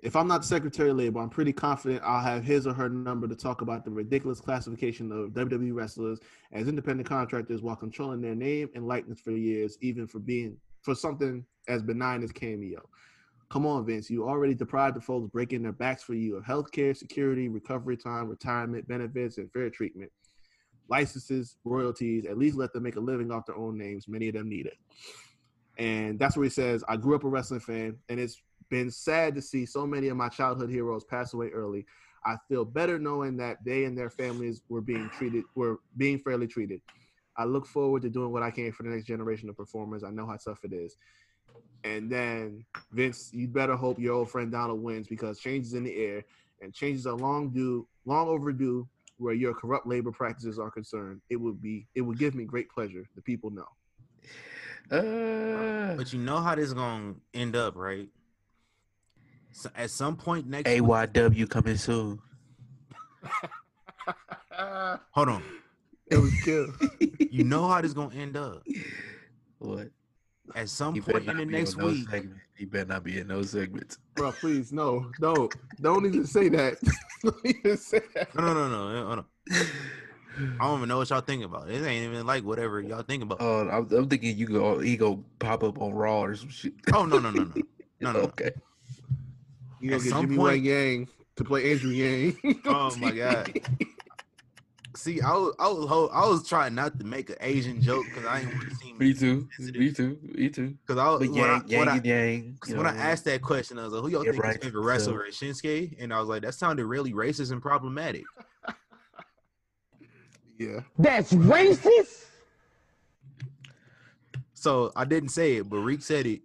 if I'm not the Secretary of Labor, I'm pretty confident I'll have his or her number to talk about the ridiculous classification of W W E wrestlers as independent contractors while controlling their name and likeness for years, even for being for something as benign as cameo. Come on, Vince. You already deprived the folks breaking their backs for you of health care, security, recovery time, retirement, benefits, and fair treatment. Licenses, royalties, at least let them make a living off their own names. Many of them need it. And that's where he says, I grew up a wrestling fan, and it's been sad to see so many of my childhood heroes pass away early. I feel better knowing that they and their families were being treated, were being fairly treated. I look forward to doing what I can for the next generation of performers. I know how tough it is. And then, Vince, you better hope your old friend Donald wins, because change is in the air, and changes are long due, long overdue where your corrupt labor practices are concerned. It would be, it would give me great pleasure. The people know. Uh, but you know how this is going to end up, right? So at some point next A Y W week, coming soon. Hold on. That was good. You know how this gonna end up. What? At some he point in the next in week. Segment. He better not be in those segments. Bro, please, no. No. Don't even say that. Don't even say that. No, no, no, no. no. I don't even know what y'all thinking about. It ain't even like whatever y'all thinking about. Oh, uh, I'm, I'm thinking you go he go pop up on Raw or some shit. Oh no, no, no, no. No, no. Okay. No. You gonna get Jimmy White Yang to play Andrew Yang. Oh my god! See, I was, I was, I was trying not to make an Asian joke because I didn't want to seem. Me too. Me too. Me too. Because I was Yang, Yang, I, Yang. Because when know, I asked that question, I was like, "Who y'all think right, is favorite wrestler?" So. Shinsuke, and I was like, "That sounded really racist and problematic." Yeah. That's racist. So I didn't say it, but Reek said it.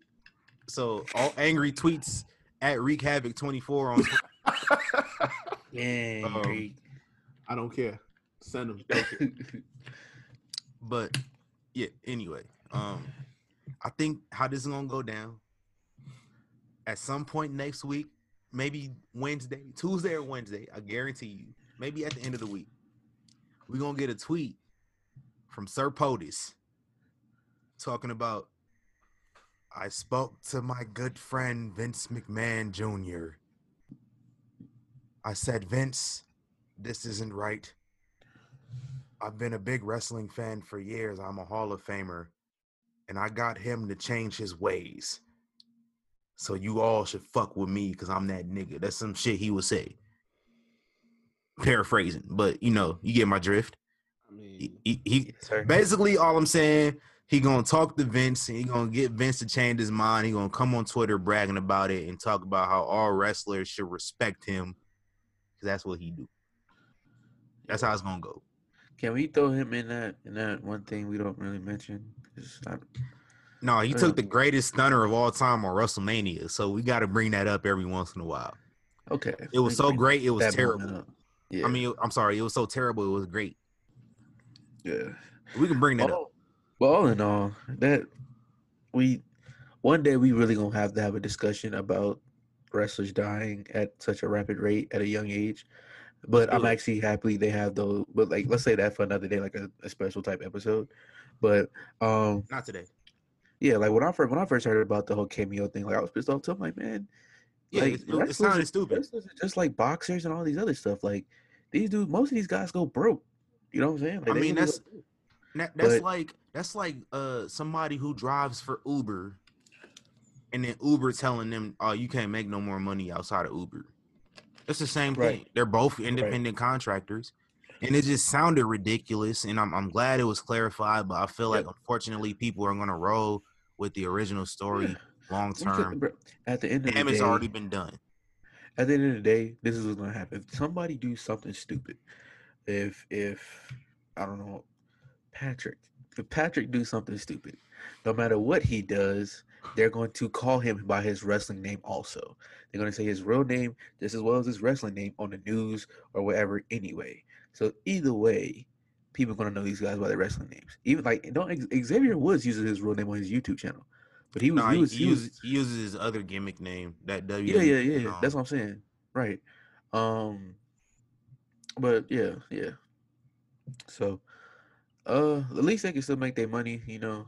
So all angry tweets. At Wreak Havoc twenty-four on. Yeah, um, I don't care. Send them. Okay. But yeah, anyway, um, I think how this is gonna go down. At some point next week, maybe Wednesday, Tuesday or Wednesday, I guarantee you. Maybe at the end of the week, we're gonna get a tweet from Sir POTUS talking about. I spoke to my good friend, Vince McMahon Junior I said, Vince, this isn't right. I've been a big wrestling fan for years. I'm a Hall of Famer. And I got him to change his ways. So you all should fuck with me because I'm that nigga. That's some shit he would say. Paraphrasing. But, you know, you get my drift. I mean, he, he, he, yes, basically, all I'm saying... He gonna talk to Vince, and he gonna get Vince to change his mind. He gonna come on Twitter bragging about it and talk about how all wrestlers should respect him, because that's what he do. That's how it's gonna go. Can we throw him in that in that one thing we don't really mention? Not... No, he took the greatest stunner of all time on WrestleMania, so we got to bring that up every once in a while. Okay, it was so great, it was terrible. Yeah. I mean, I'm sorry, it was so terrible, it was great. Yeah. We can bring that all, up. Well, all in all, that we one day we really gonna have to have a discussion about wrestlers dying at such a rapid rate at a young age. But I'm actually happy they have those. But like, let's say that for another day, like a, a special type episode. But um, not today. Yeah, like when I first when I first heard about the whole cameo thing, like I was pissed off too. I'm like, man, yeah, like, it sounded stupid. Wrestlers are just like boxers and all these other stuff. Like these dudes, most of these guys go broke. You know what I'm saying? Like, I mean, that's that, that's but, like that's like uh somebody who drives for Uber, and then Uber telling them, "Oh, you can't make no more money outside of Uber." It's the same thing. Right. They're both independent right. contractors, and it just sounded ridiculous. And I'm I'm glad it was clarified, but I feel yeah. like unfortunately people are gonna roll with the original story yeah. long term. At the end of Damn the day, it's already been done. At the end of the day, this is what's gonna happen. If somebody do something stupid, if if I don't know, Patrick, if Patrick do something stupid, no matter what he does, they're going to call him by his wrestling name also. They're going to say his real name just as well as his wrestling name on the news or whatever anyway. So either way, people are going to know these guys by their wrestling names. Even like don't Xavier Woods uses his real name on his YouTube channel. But he was, nah, he, was, he, he, was uses, he uses his other gimmick name. That W. Yeah, yeah, yeah. Um, that's what I'm saying. Right. Um, but yeah, yeah. So uh, at least they can still make their money, you know.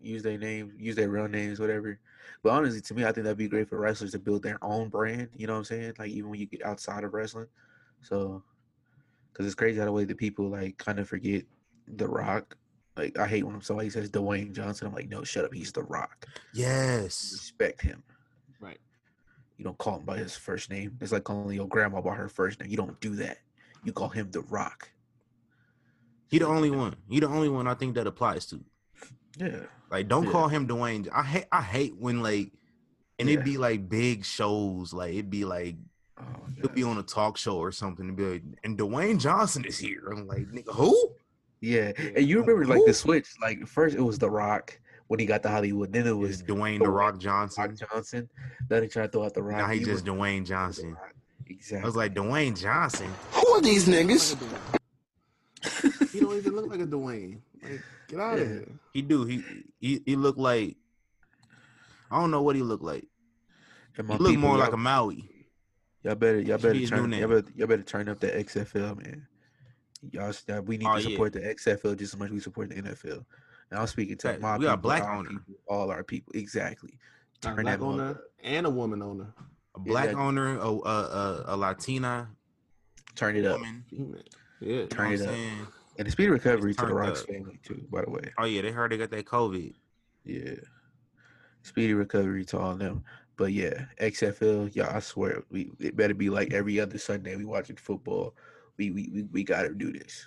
Use their name, use their real names, whatever. But honestly, to me, I think that'd be great for wrestlers to build their own brand. You know what I'm saying? Like even when you get outside of wrestling. So, because it's crazy how the way that people like kind of forget The Rock. Like I hate when somebody says Dwayne Johnson. I'm like, no, shut up. He's The Rock. Yes. You respect him. Right. You don't call him by his first name. It's like calling your grandma by her first name. You don't do that. You call him The Rock. He the only one. He the only one I think that applies to. Yeah, like don't yeah. call him Dwayne. I hate, I hate when like, and yeah. it'd be like big shows, like it'd be like, oh, it'd be on a talk show or something. It'd be like, and Dwayne Johnson is here. I'm like, nigga, who? Yeah, and you remember like who? The switch? Like first it was The Rock when he got to Hollywood. Then it was Dwayne The Rock Johnson. Rock Johnson. Then he tried to throw out The Rock. Now he, he just Dwayne Johnson. Exactly. I was like Dwayne Johnson. Who are these niggas? He don't even look like a Dwayne. Like, get out yeah. of here. He do. He he he looked like, I don't know what he looked like. He looked more like a Maui. Y'all better y'all better turn y'all better, y'all better turn up the X F L, man. Y'all we need oh, to support yeah. the X F L just as much as we support the N F L. And I'm speaking to my we people, got black owner. People, all our people. Exactly. Turn a black that owner up. And a woman owner. A black exactly. owner, a, a a Latina. Turn it woman. Up. Yeah, turn you know it up. Saying? And the speed of recovery to The Rock's up. Family, too, by the way. Oh, yeah, they heard they got that COVID. Yeah. Speedy recovery to all of them. But, yeah, X F L, y'all, I swear, we it better be like every other Sunday we watching football. We we we, we got to do this.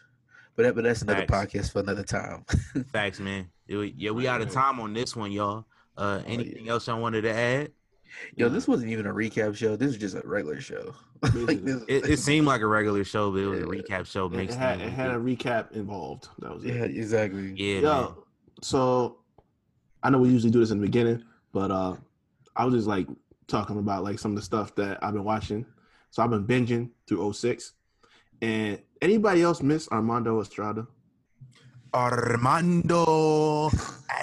But, that, but that's another Facts. Podcast for another time. Facts, man. Yeah, we out of time on this one, y'all. Uh, anything oh, yeah. else y'all wanted to add? Yo, this wasn't even a recap show. This was just a regular show. like this, it, it seemed like a regular show, but it was yeah. a recap show. It, it, had, it had a recap involved. That was it. Yeah, exactly. Yeah. Yo, man. So I know we usually do this in the beginning, but uh, I was just like talking about like some of the stuff that I've been watching. So I've been binging through oh six. And anybody else miss Armando Estrada? Armando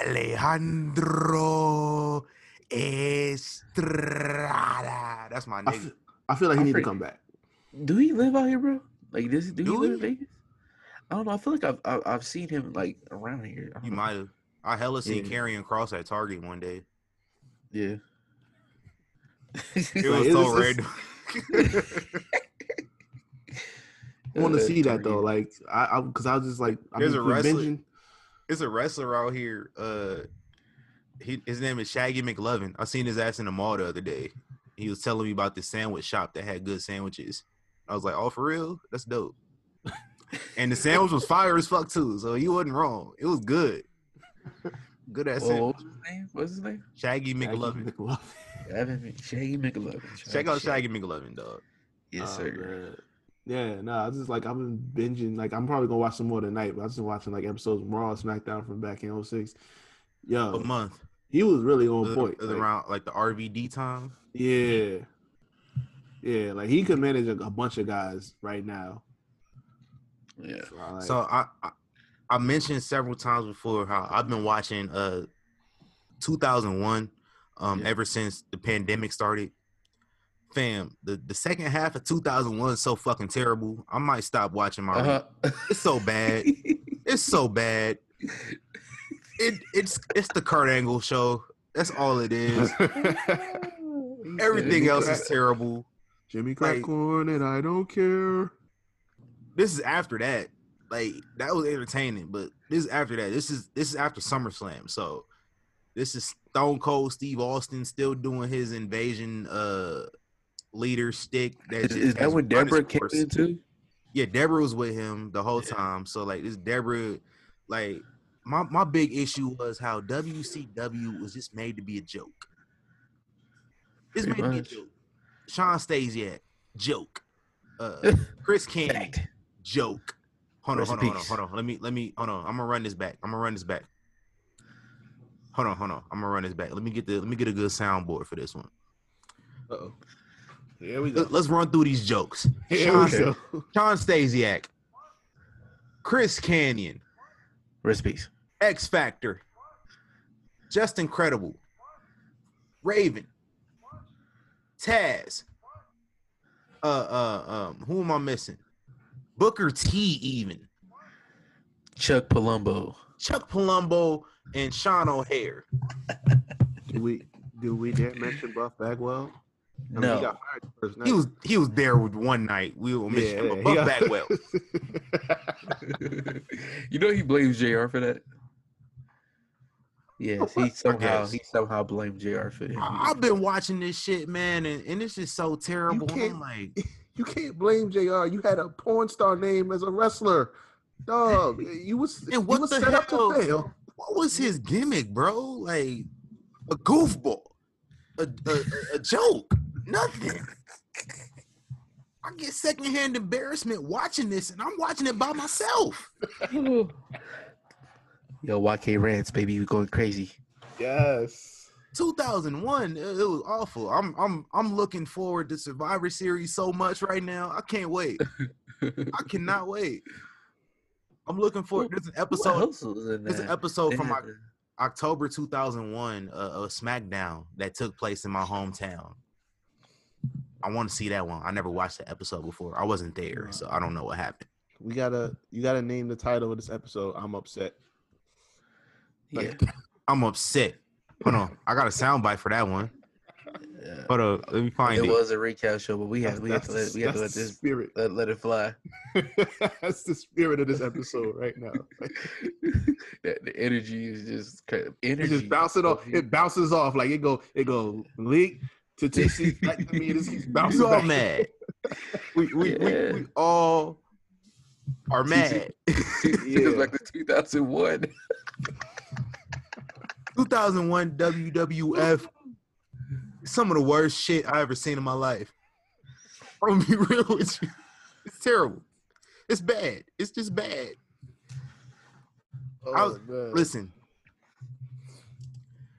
Alejandro. Estrada. That's my nigga. I feel, I feel like he needs to come back. Do he live out here, bro? Like, does do, do he live in Vegas? I don't know. I feel like I've I've, I've seen him like around here. You might have. I hella seen yeah. Karrion Kross at Target one day. Yeah. It was so random. I want to see that though. Like, I because I, I was just like, I there's mean, a wrestler. Binging. There's a wrestler out here. Uh. He, his name is Shaggy McLovin. I seen his ass in the mall the other day. He was telling me about this sandwich shop that had good sandwiches. I was like, oh, for real? That's dope. And the sandwich was fire as fuck, too. So he wasn't wrong. It was good. Good ass sandwich. What was his name? What's his name? Shaggy McLovin. McLovin. Shaggy McLovin. Shaggy. Check out Shaggy McLovin, dog. Yes, sir. Uh, yeah, no, nah, I was just like, I've been binging. Like, I'm probably going to watch some more tonight, but I was just watching like episodes of Raw, SmackDown from back in oh six. Yo. A month. He was really on point. It was like, around like the R V D time. Yeah. Yeah, like he could manage a, a bunch of guys right now. Yeah. So I, like, so I, I I mentioned several times before how I've been watching uh two thousand one um yeah. ever since the pandemic started. Fam, the, the second half of two thousand one is so fucking terrible. I might stop watching my uh-huh. It's so bad. It's so bad. It it's it's the Kurt Angle show. That's all it is. Everything else is terrible. Jimmy Crackcorn like, and I don't care. This is after that. Like that was entertaining, but this is after that. This is this is after SummerSlam. So this is Stone Cold Steve Austin still doing his invasion uh leader stick. That is, is that what Deborah came into? Yeah, Deborah was with him the whole yeah. time. So like this Deborah, like my my big issue was how W C W was just made to be a joke. It's Pretty made much. to be a joke. Sean Stasiak, joke. Uh, Chris King, joke. Hold on, hold on, hold on, hold on. Let me, let me, hold on. I'm gonna run this back. I'm gonna run this back. Hold on, hold on. I'm gonna run this back. Let me get the, let me get a good soundboard for this one. Uh oh. Here we go. Let's run through these jokes. Here Sean, we go. Sean Stasiak, Chris Kanyon, rest in peace. X Factor, Just Incredible, Raven, Taz. Uh, uh, um, who am I missing? Booker T, even Chuck Palumbo, Chuck Palumbo, and Sean O'Hare. do we do we dare mention Buff Bagwell? I no, mean, he, got fired first night. he was he was there with one night. We will mention yeah, yeah, Buff got... Bagwell. You know he blames J R for that. Yes, he somehow he somehow blamed J R for it. I've been watching this shit, man, and, and it's just so terrible. You I'm like, you can't blame J R. You had a porn star name as a wrestler, dog. You was and what you was the set hell? Up to fail. What was his gimmick, bro? Like a goofball, a a, a joke, nothing. I get secondhand embarrassment watching this, and I'm watching it by myself. Yo, Y K Rants, baby, you going crazy. Yes. two thousand one, it was awful. I'm I'm I'm looking forward to Survivor Series so much right now. I can't wait. I cannot wait. I'm looking forward. There's an episode. There's an episode from October two thousand one uh, of SmackDown that took place in my hometown. I want to see that one. I never watched the episode before. I wasn't there, so I don't know what happened. We gotta you gotta name the title of this episode. I'm upset. Like, yeah. I'm upset. Hold on, I got a soundbite for that one. Yeah. Hold on, let me find it. It was a recap show, but we had we had to let, we had to let this spirit let, let it fly. That's the spirit of this episode right now. the, the energy is just energy. It just bounces off. It bounces off like it go. It go leak to T C back to me. It's just bouncing. You all back. mad? we we, yeah. we we all are mad. It was like the two thousand one. two thousand one W W F, some of the worst shit I ever seen in my life. I'm gonna be real with you. It's terrible. It's bad. It's just bad. Oh, I was, listen,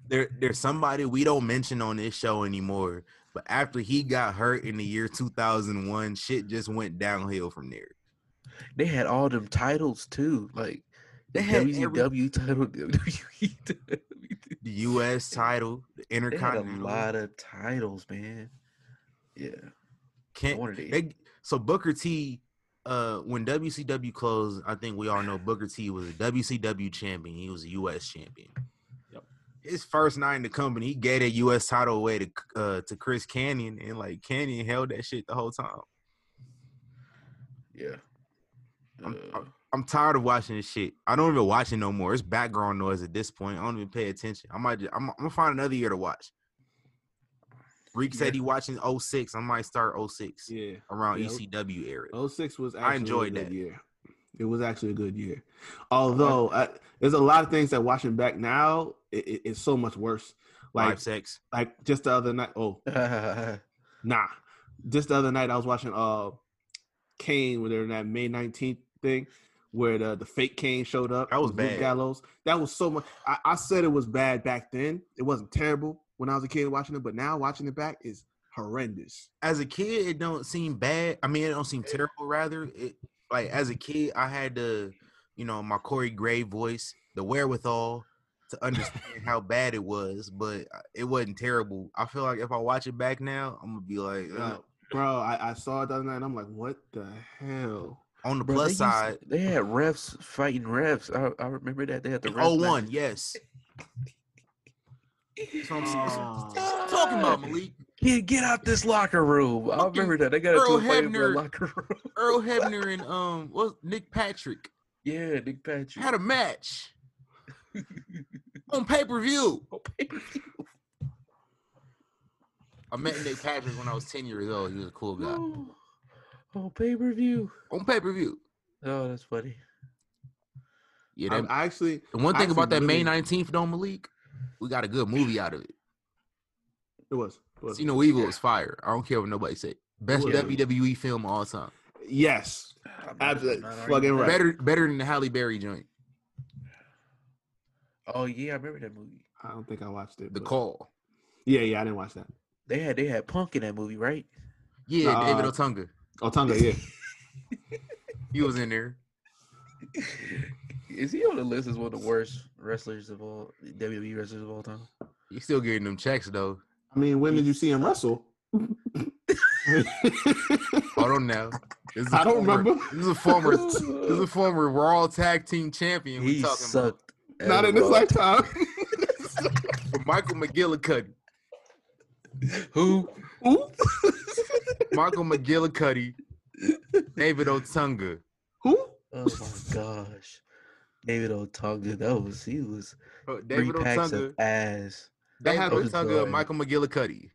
there, there's somebody we don't mention on this show anymore, but after he got hurt in the year two thousand one, shit just went downhill from there. They had all them titles too, like. They had W C W title, W W E title, the U S title, the Intercontinental. They had a lot of titles, man. Yeah. Can't, they, so Booker T, uh, when W C W closed, I think we all know Booker T was a W C W champion. He was a U S champion. Yep. His first night in the company, he gave that U S title away to uh, to Chris Kanyon, and like Kanyon held that shit the whole time. Yeah. Uh, I'm, I'm, I'm tired of watching this shit. I don't even watch it no more. It's background noise at this point. I don't even pay attention. I might. Just, I'm, I'm gonna find another year to watch. Reek yeah. said he watching oh six. I might start oh six. Yeah, around yeah. E C W era. oh six was. Actually I enjoyed a good that year. It was actually a good year. Although I, there's a lot of things that watching back now, it, it, it's so much worse. Like Live sex. Like just the other night. Oh, nah. Just the other night I was watching uh, Kane when they were in that May nineteenth thing. Where the, the fake Kane showed up. That was bad. Luke Gallows. That was so much. I, I said it was bad back then. It wasn't terrible when I was a kid watching it, but now watching it back is horrendous. As a kid, it don't seem bad. I mean, it don't seem terrible, rather. It, like, as a kid, I had to, you know, my Corey Gray voice, the wherewithal to understand how bad it was, but it wasn't terrible. I feel like if I watch it back now, I'm going to be like, oh. uh, bro, I, I saw it the other night, and I'm like, what the hell? On the bro, plus they used, side. They had refs fighting refs. I, I remember that. They had the refs. oh one, yes. That's what I'm uh, talking about, Malik. Yeah, get out this locker room. I remember that. They got Earl to do a locker room. Earl Hebner and um, what's Nick Patrick. Yeah, Nick Patrick. Had a match. On pay-per-view. On pay-per-view. I met Nick Patrick when I was ten years old. He was a cool guy. Oh, on pay-per-view. On pay-per-view. Oh, that's funny. Yeah, that, I actually. The one thing about that really, May nineteenth, though, Malik, we got a good movie out of it. It was. It was. You know, Evil was fire. I don't care what nobody said. Best yeah. W W E film of all time. Yes. Absolutely. Fucking right. Better, better than the Halle Berry joint. Oh yeah, I remember that movie. I don't think I watched it. The Call. Yeah, yeah, I didn't watch that. They had they had Punk in that movie, right? Yeah, uh, David Otunga. Otunga, yeah. He was in there. Is he on the list as one of the worst wrestlers of all W W E wrestlers of all time? He's still getting them checks though. I mean, when did you see him wrestle? Hold on now. This is I don't former, remember. This is a former this is a former Raw Tag Team Champion we talking sucked. About. Not in this lifetime. Michael McGillicuddy. Who? Who? Michael McGillicuddy. David Otunga. Who? Oh my gosh. David Otunga. That was he was Bro, David three packs Otunga. Of ass. They had Otunga and Michael McGillicuddy.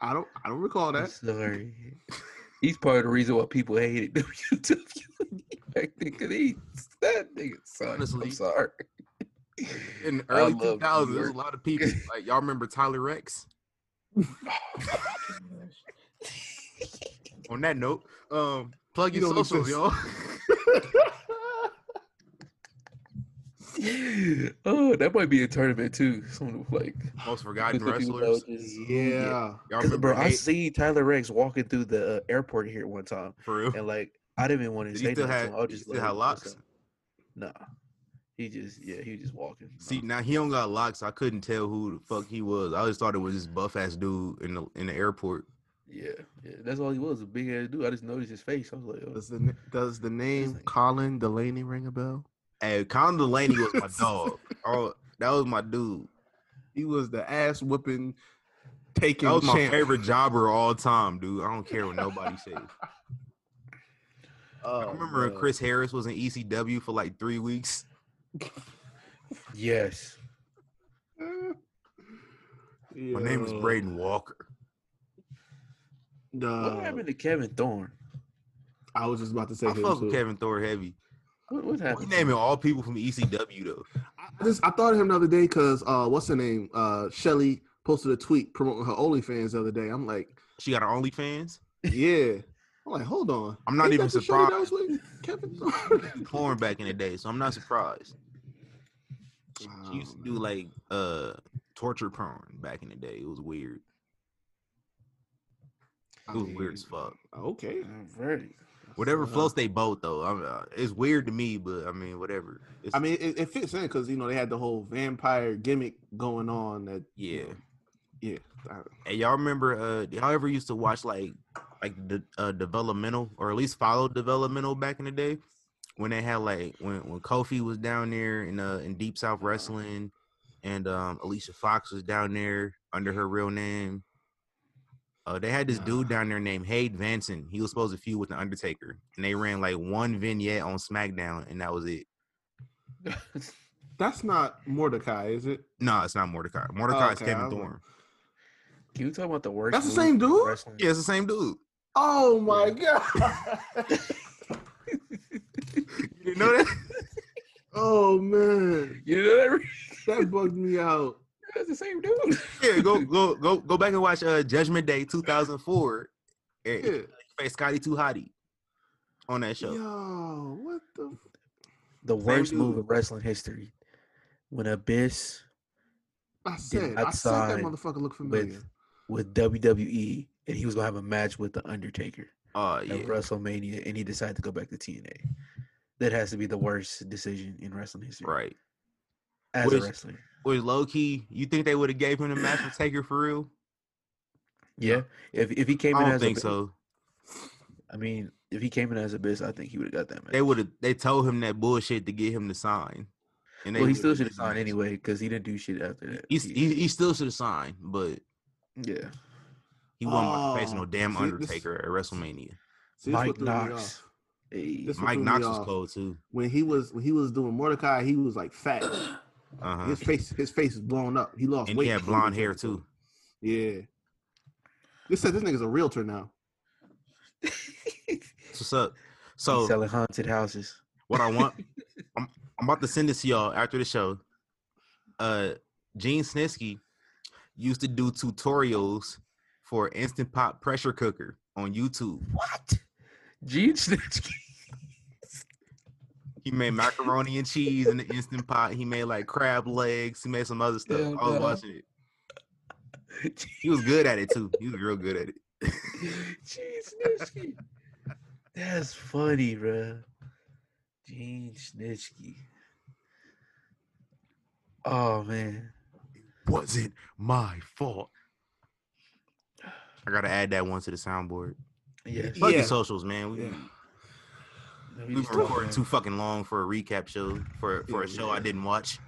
I don't I don't recall that. Sorry. He's part of the reason why people hated W W E back then, because he that nigga sucks. I'm sorry. In the early two thousands, there's a lot of people. Like, y'all remember Tyler Rex? On that note, um, plug your you socials, y'all. Oh, that might be a tournament too. Some of like most forgotten wrestlers. Just, yeah, y'all bro. Hate? I see Tyler Rex walking through the uh, airport here one time, for real? And like I didn't even want to say that. I just had locks. Nah. He just, yeah, he was just walking. See, now he don't got locks. So I couldn't tell who the fuck he was. I just thought it was this buff ass dude in the in the airport. Yeah, yeah, that's all he was, a big ass dude. I just noticed his face. I was like, oh. does the does the name like, Colin Delaney ring a bell? Hey, Colin Delaney was my dog. Oh, that was my dude. He was the ass whooping, taking. That was champ. My favorite jobber of all time, dude. I don't care what nobody says. Oh, I remember man. Chris Harris was in E C W for like three weeks. Yes. My name is Braden Walker. Uh, what happened to Kevin Thorne? I was just about to say. I fuck with Kevin Thorne heavy. What, what happened? We naming all people from E C W though. I just I thought of him the other day because uh, what's her name? Uh, Shelly posted a tweet promoting her OnlyFans the other day. I'm like, she got her OnlyFans? Yeah. I'm like, hold on. I'm not Ain't even surprised. Kevin Thorne back in the day, so I'm not surprised. She oh, used to man. do like uh torture porn back in the day. It was weird. It was I mean, weird as fuck. Okay, ready. Whatever floats they boat though. I mean, uh, it's weird to me, but I mean, whatever. It's, I mean, it, it fits in because you know they had the whole vampire gimmick going on. That yeah, you know, yeah. Hey, y'all remember? Uh, y'all ever used to watch like? Like the uh, developmental, or at least follow developmental back in the day, when they had like when, when Kofi was down there in uh, in Deep South Wrestling, and um, Alicia Fox was down there under her real name. Uh, they had this dude down there named Hayde Vanson. He was supposed to feud with the Undertaker, and they ran like one vignette on SmackDown, and that was it. That's not Mordecai, is it? No, it's not Mordecai. Mordecai oh, okay. is Kevin Thorne. Can you talk about the worst? That's the same dude. Wrestling? Yeah, it's the same dude. Oh my god! You didn't know that? Oh man! You know that? That bugged me out. That's the same dude. Yeah, go go go go back and watch uh, Judgment Day two thousand four. Yeah. He faced Scotty Too Hottie on that show. Yo, what the? The worst dude. Move in wrestling history when Abyss. I said, did outside I said that motherfucker looked familiar with, with W W E and he was gonna have a match with the Undertaker uh, at yeah. WrestleMania, and he decided to go back to T N A. That has to be the worst decision in wrestling history, right? As which, a wrestler, which low key, you think they would have gave him the match with Taker for real? Yeah, if if he came I in, I don't as think a, so. I mean, if he came in as Abyss, I think he would have got that match. They would have. They told him that bullshit to get him to sign. And well, he still should have signed anyway because he didn't do shit after that. He he, he still should have signed, but yeah, he won oh, facing no damn see, Undertaker this, at WrestleMania. See, Mike Knox, hey, Mike Knox was cold too. When he was when he was doing Mordecai, he was like fat. Uh-huh. His face his face is blown up. He lost and weight. And he had blonde hair too. Yeah. This says this nigga's a realtor now. What's up? So he's selling haunted houses. What I want. I'm, I'm about to send this to y'all after the show. Uh, Gene Snitsky used to do tutorials for Instant Pot pressure cooker on YouTube. What? Gene Snitsky? He made macaroni and cheese in the Instant Pot. He made like crab legs. He made some other stuff. Yeah, I was watching it. He was good at it too. He was real good at it. Gene Snitsky. That's funny, bro. Gene Snitsky. Oh man, it wasn't my fault. I gotta add that one to the soundboard. Yeah, fucking yeah. socials, man. We, yeah. no, we, we were recording too fucking long for a recap show for for yeah, a show yeah. I didn't watch.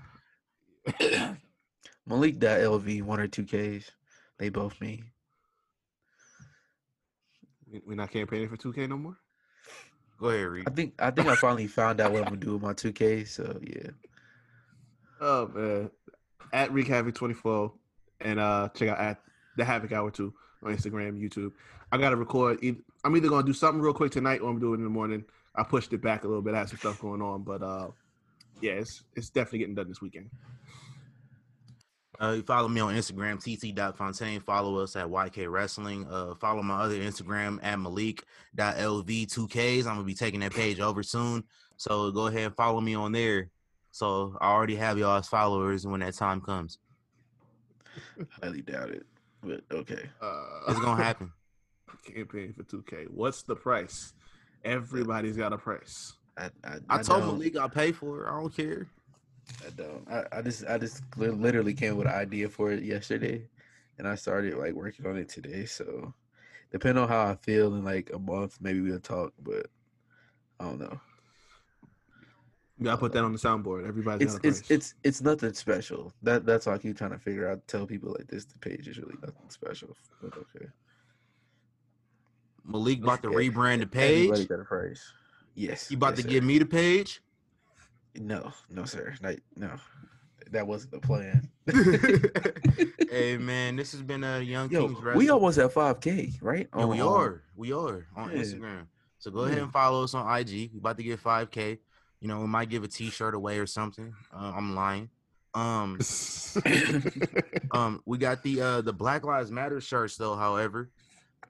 Malik dot L V one or two Ks. They both me. We're not campaigning for two K no more. Go ahead, Reed. I think I think I finally found out what I'm gonna do with my two K. So yeah. Oh man, at Wreak Havoc twenty-four, and uh, check out at the Havoc Hour two on Instagram, YouTube. I gotta record. Either, I'm either gonna do something real quick tonight, or I'm doing it in the morning. I pushed it back a little bit. I had some stuff going on, but uh, yeah, it's it's definitely getting done this weekend. Uh, you follow me on Instagram, T C dot Fontaine. Follow us at Y K Wrestling. Uh, follow my other Instagram at Malik dot L V two Ks. I'm going to be taking that page over soon. So go ahead and follow me on there. So I already have y'all as followers when that time comes. Highly doubt it, but okay. Uh, it's going to happen. Campaign for two K. What's the price? Everybody's got a price. I, I, I, I told don't. Malik I'll pay for it. I don't care. I don't. I, I just I just literally came with an idea for it yesterday, and I started like working on it today. So, depending on how I feel in like a month, maybe we'll talk. But I don't know. Yeah, I put that on the soundboard. Everybody's it's it's, it's it's it's nothing special. That that's why I keep trying to figure out. Tell people like this. The page is really nothing special. But okay. Malik about to okay. rebrand the page. Everybody got a price. Yes. You about yes, to sir. give me the page. No, no, sir. Like, no, that wasn't the plan. Hey, man, this has been a Young Yo, Kings Wrestling. We almost at five K, right? Yeah, on, we are. We are on yeah. Instagram. So go yeah. ahead and follow us on I G. We're about to get five K. You know, we might give a T-shirt away or something. Uh, I'm lying. Um, um, we got the uh, the Black Lives Matter shirts, though, however.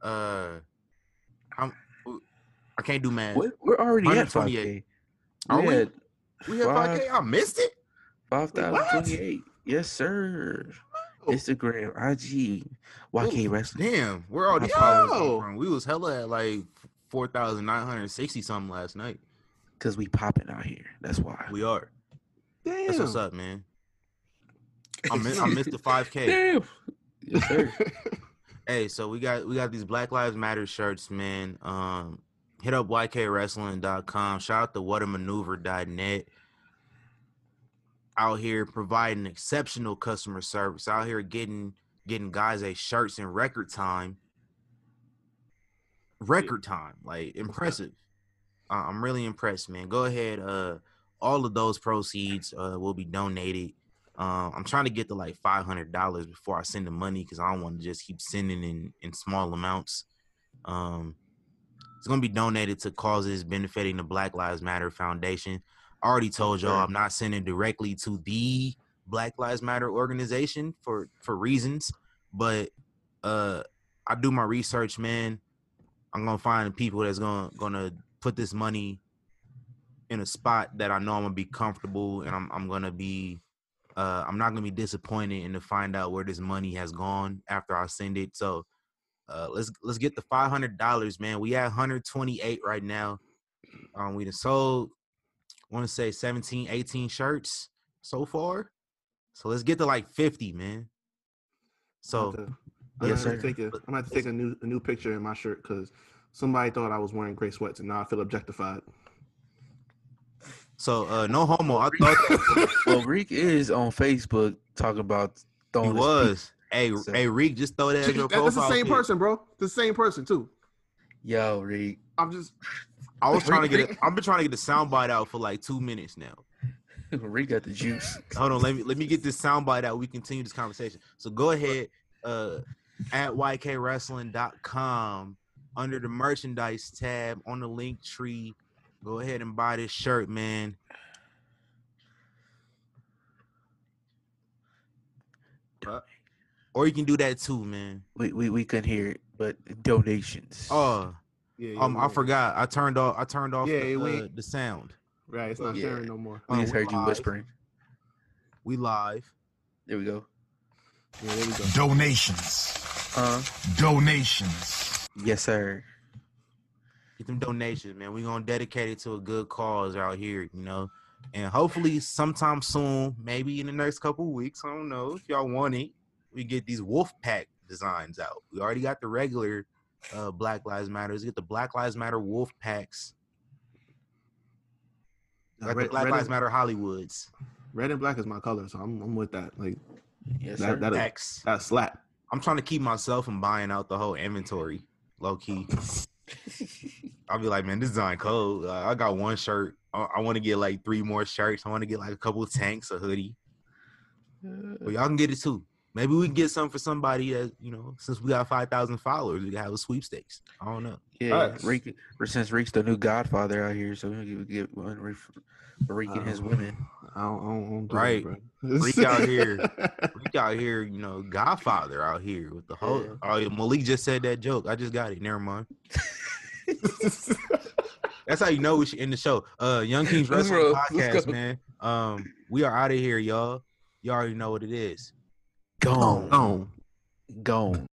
Uh, I'm, I can't do math. We're already at five K. Are we? At- We have five K. I missed it. five thousand twenty-eight. Yes, sir. Oh. Instagram, I G, Y K Wrestling. Damn, we're all followers. We was hella at like four thousand nine hundred sixty something last night. Cause we popping out here. That's why we are. Damn, that's what's up, man. I missed, I missed the five K. Damn. Yes, sir. Hey, so we got we got these Black Lives Matter shirts, man. Um. Hit up Y K Wrestling dot com. Shout out to What A Maneuver dot net. Out here providing exceptional customer service. Out here getting getting guys a shirts in record time. Record time. Like, impressive. Uh, I'm really impressed, man. Go ahead. Uh, all of those proceeds uh, will be donated. Uh, I'm trying to get to, like, five hundred dollars before I send the money because I don't want to just keep sending in, in small amounts. Um It's going to be donated to causes benefiting the Black Lives Matter Foundation. I already told y'all I'm not sending directly to the Black Lives Matter organization for, for reasons, but uh, I do my research, man. I'm going to find the people that's going to going to put this money in a spot that I know I'm going to be comfortable, and I'm, I'm going to be uh, I'm not going to be disappointed in to find out where this money has gone after I send it. So Uh, let's let's get the five hundred dollars, man. We at one hundred twenty-eight right now. Um, we done sold, I want to say seventeen, eighteen shirts so far. So let's get to like fifty, man. So I'm yes, gonna take a, I'm gonna have to take a new a new picture in my shirt because somebody thought I was wearing gray sweats and now I feel objectified. So uh, no homo. I thought that- well, Reek is on Facebook talking about throwing. He was. Hey, so. hey, Reek, just throw that. She, your that's the same pic. person, bro. The same person too. Yo, Reek. I'm just. I was trying Reek, to get. It, I've been trying to get the soundbite out for like two minutes now. Reek got the juice. Hold on, let me let me get this soundbite out. We continue this conversation. So go ahead. Uh, at Y K wrestling dot com under the merchandise tab on the link tree. Go ahead and buy this shirt, man. Uh, or you can do that too, man. We we we couldn't hear it, but donations. Oh, yeah, yeah, um, yeah. I forgot. I turned off. I turned off yeah, the, uh, the sound. Right, it's not yeah. sharing no more. We um, just heard you live. whispering. We live. There we go. Yeah, there we go. Donations. Uh. Donations. Yes, sir. Get them donations, man. We're going to dedicate it to a good cause out here, you know. And hopefully sometime soon, maybe in the next couple of weeks, I don't know, if y'all want it, we get these Wolfpack designs out. We already got the regular uh, Black Lives Matter. Let's get the Black Lives Matter Wolfpacks. Got the Black Lives Matter Hollywoods. Red and black is my color, so I'm, I'm with that. Like, yes, that, that, is, that slap. I'm trying to keep myself from buying out the whole inventory, low-key. I'll be like, man, this design cold. Uh, I got one shirt. I, I want to get like three more shirts. I want to get like a couple of tanks, a hoodie. Well, y'all can get it too. Maybe we can get something for somebody that, you know, since we got five thousand followers, we can have a sweepstakes. I don't know. Yeah, right. Rick, since Rick's the new godfather out here, so we can get one Rick, Rick and his women. I don't, I don't, I don't do right. It, Rick out here. Rick out here, you know, godfather out here with the whole. Yeah. Oh, Malik just said that joke. I just got it. Never mind. That's how you know we should end the show. Uh, Young Kings Wrestling Podcast, man. Um, we are out of here, y'all. Y'all already know what it is. Gone. Gone. Gone.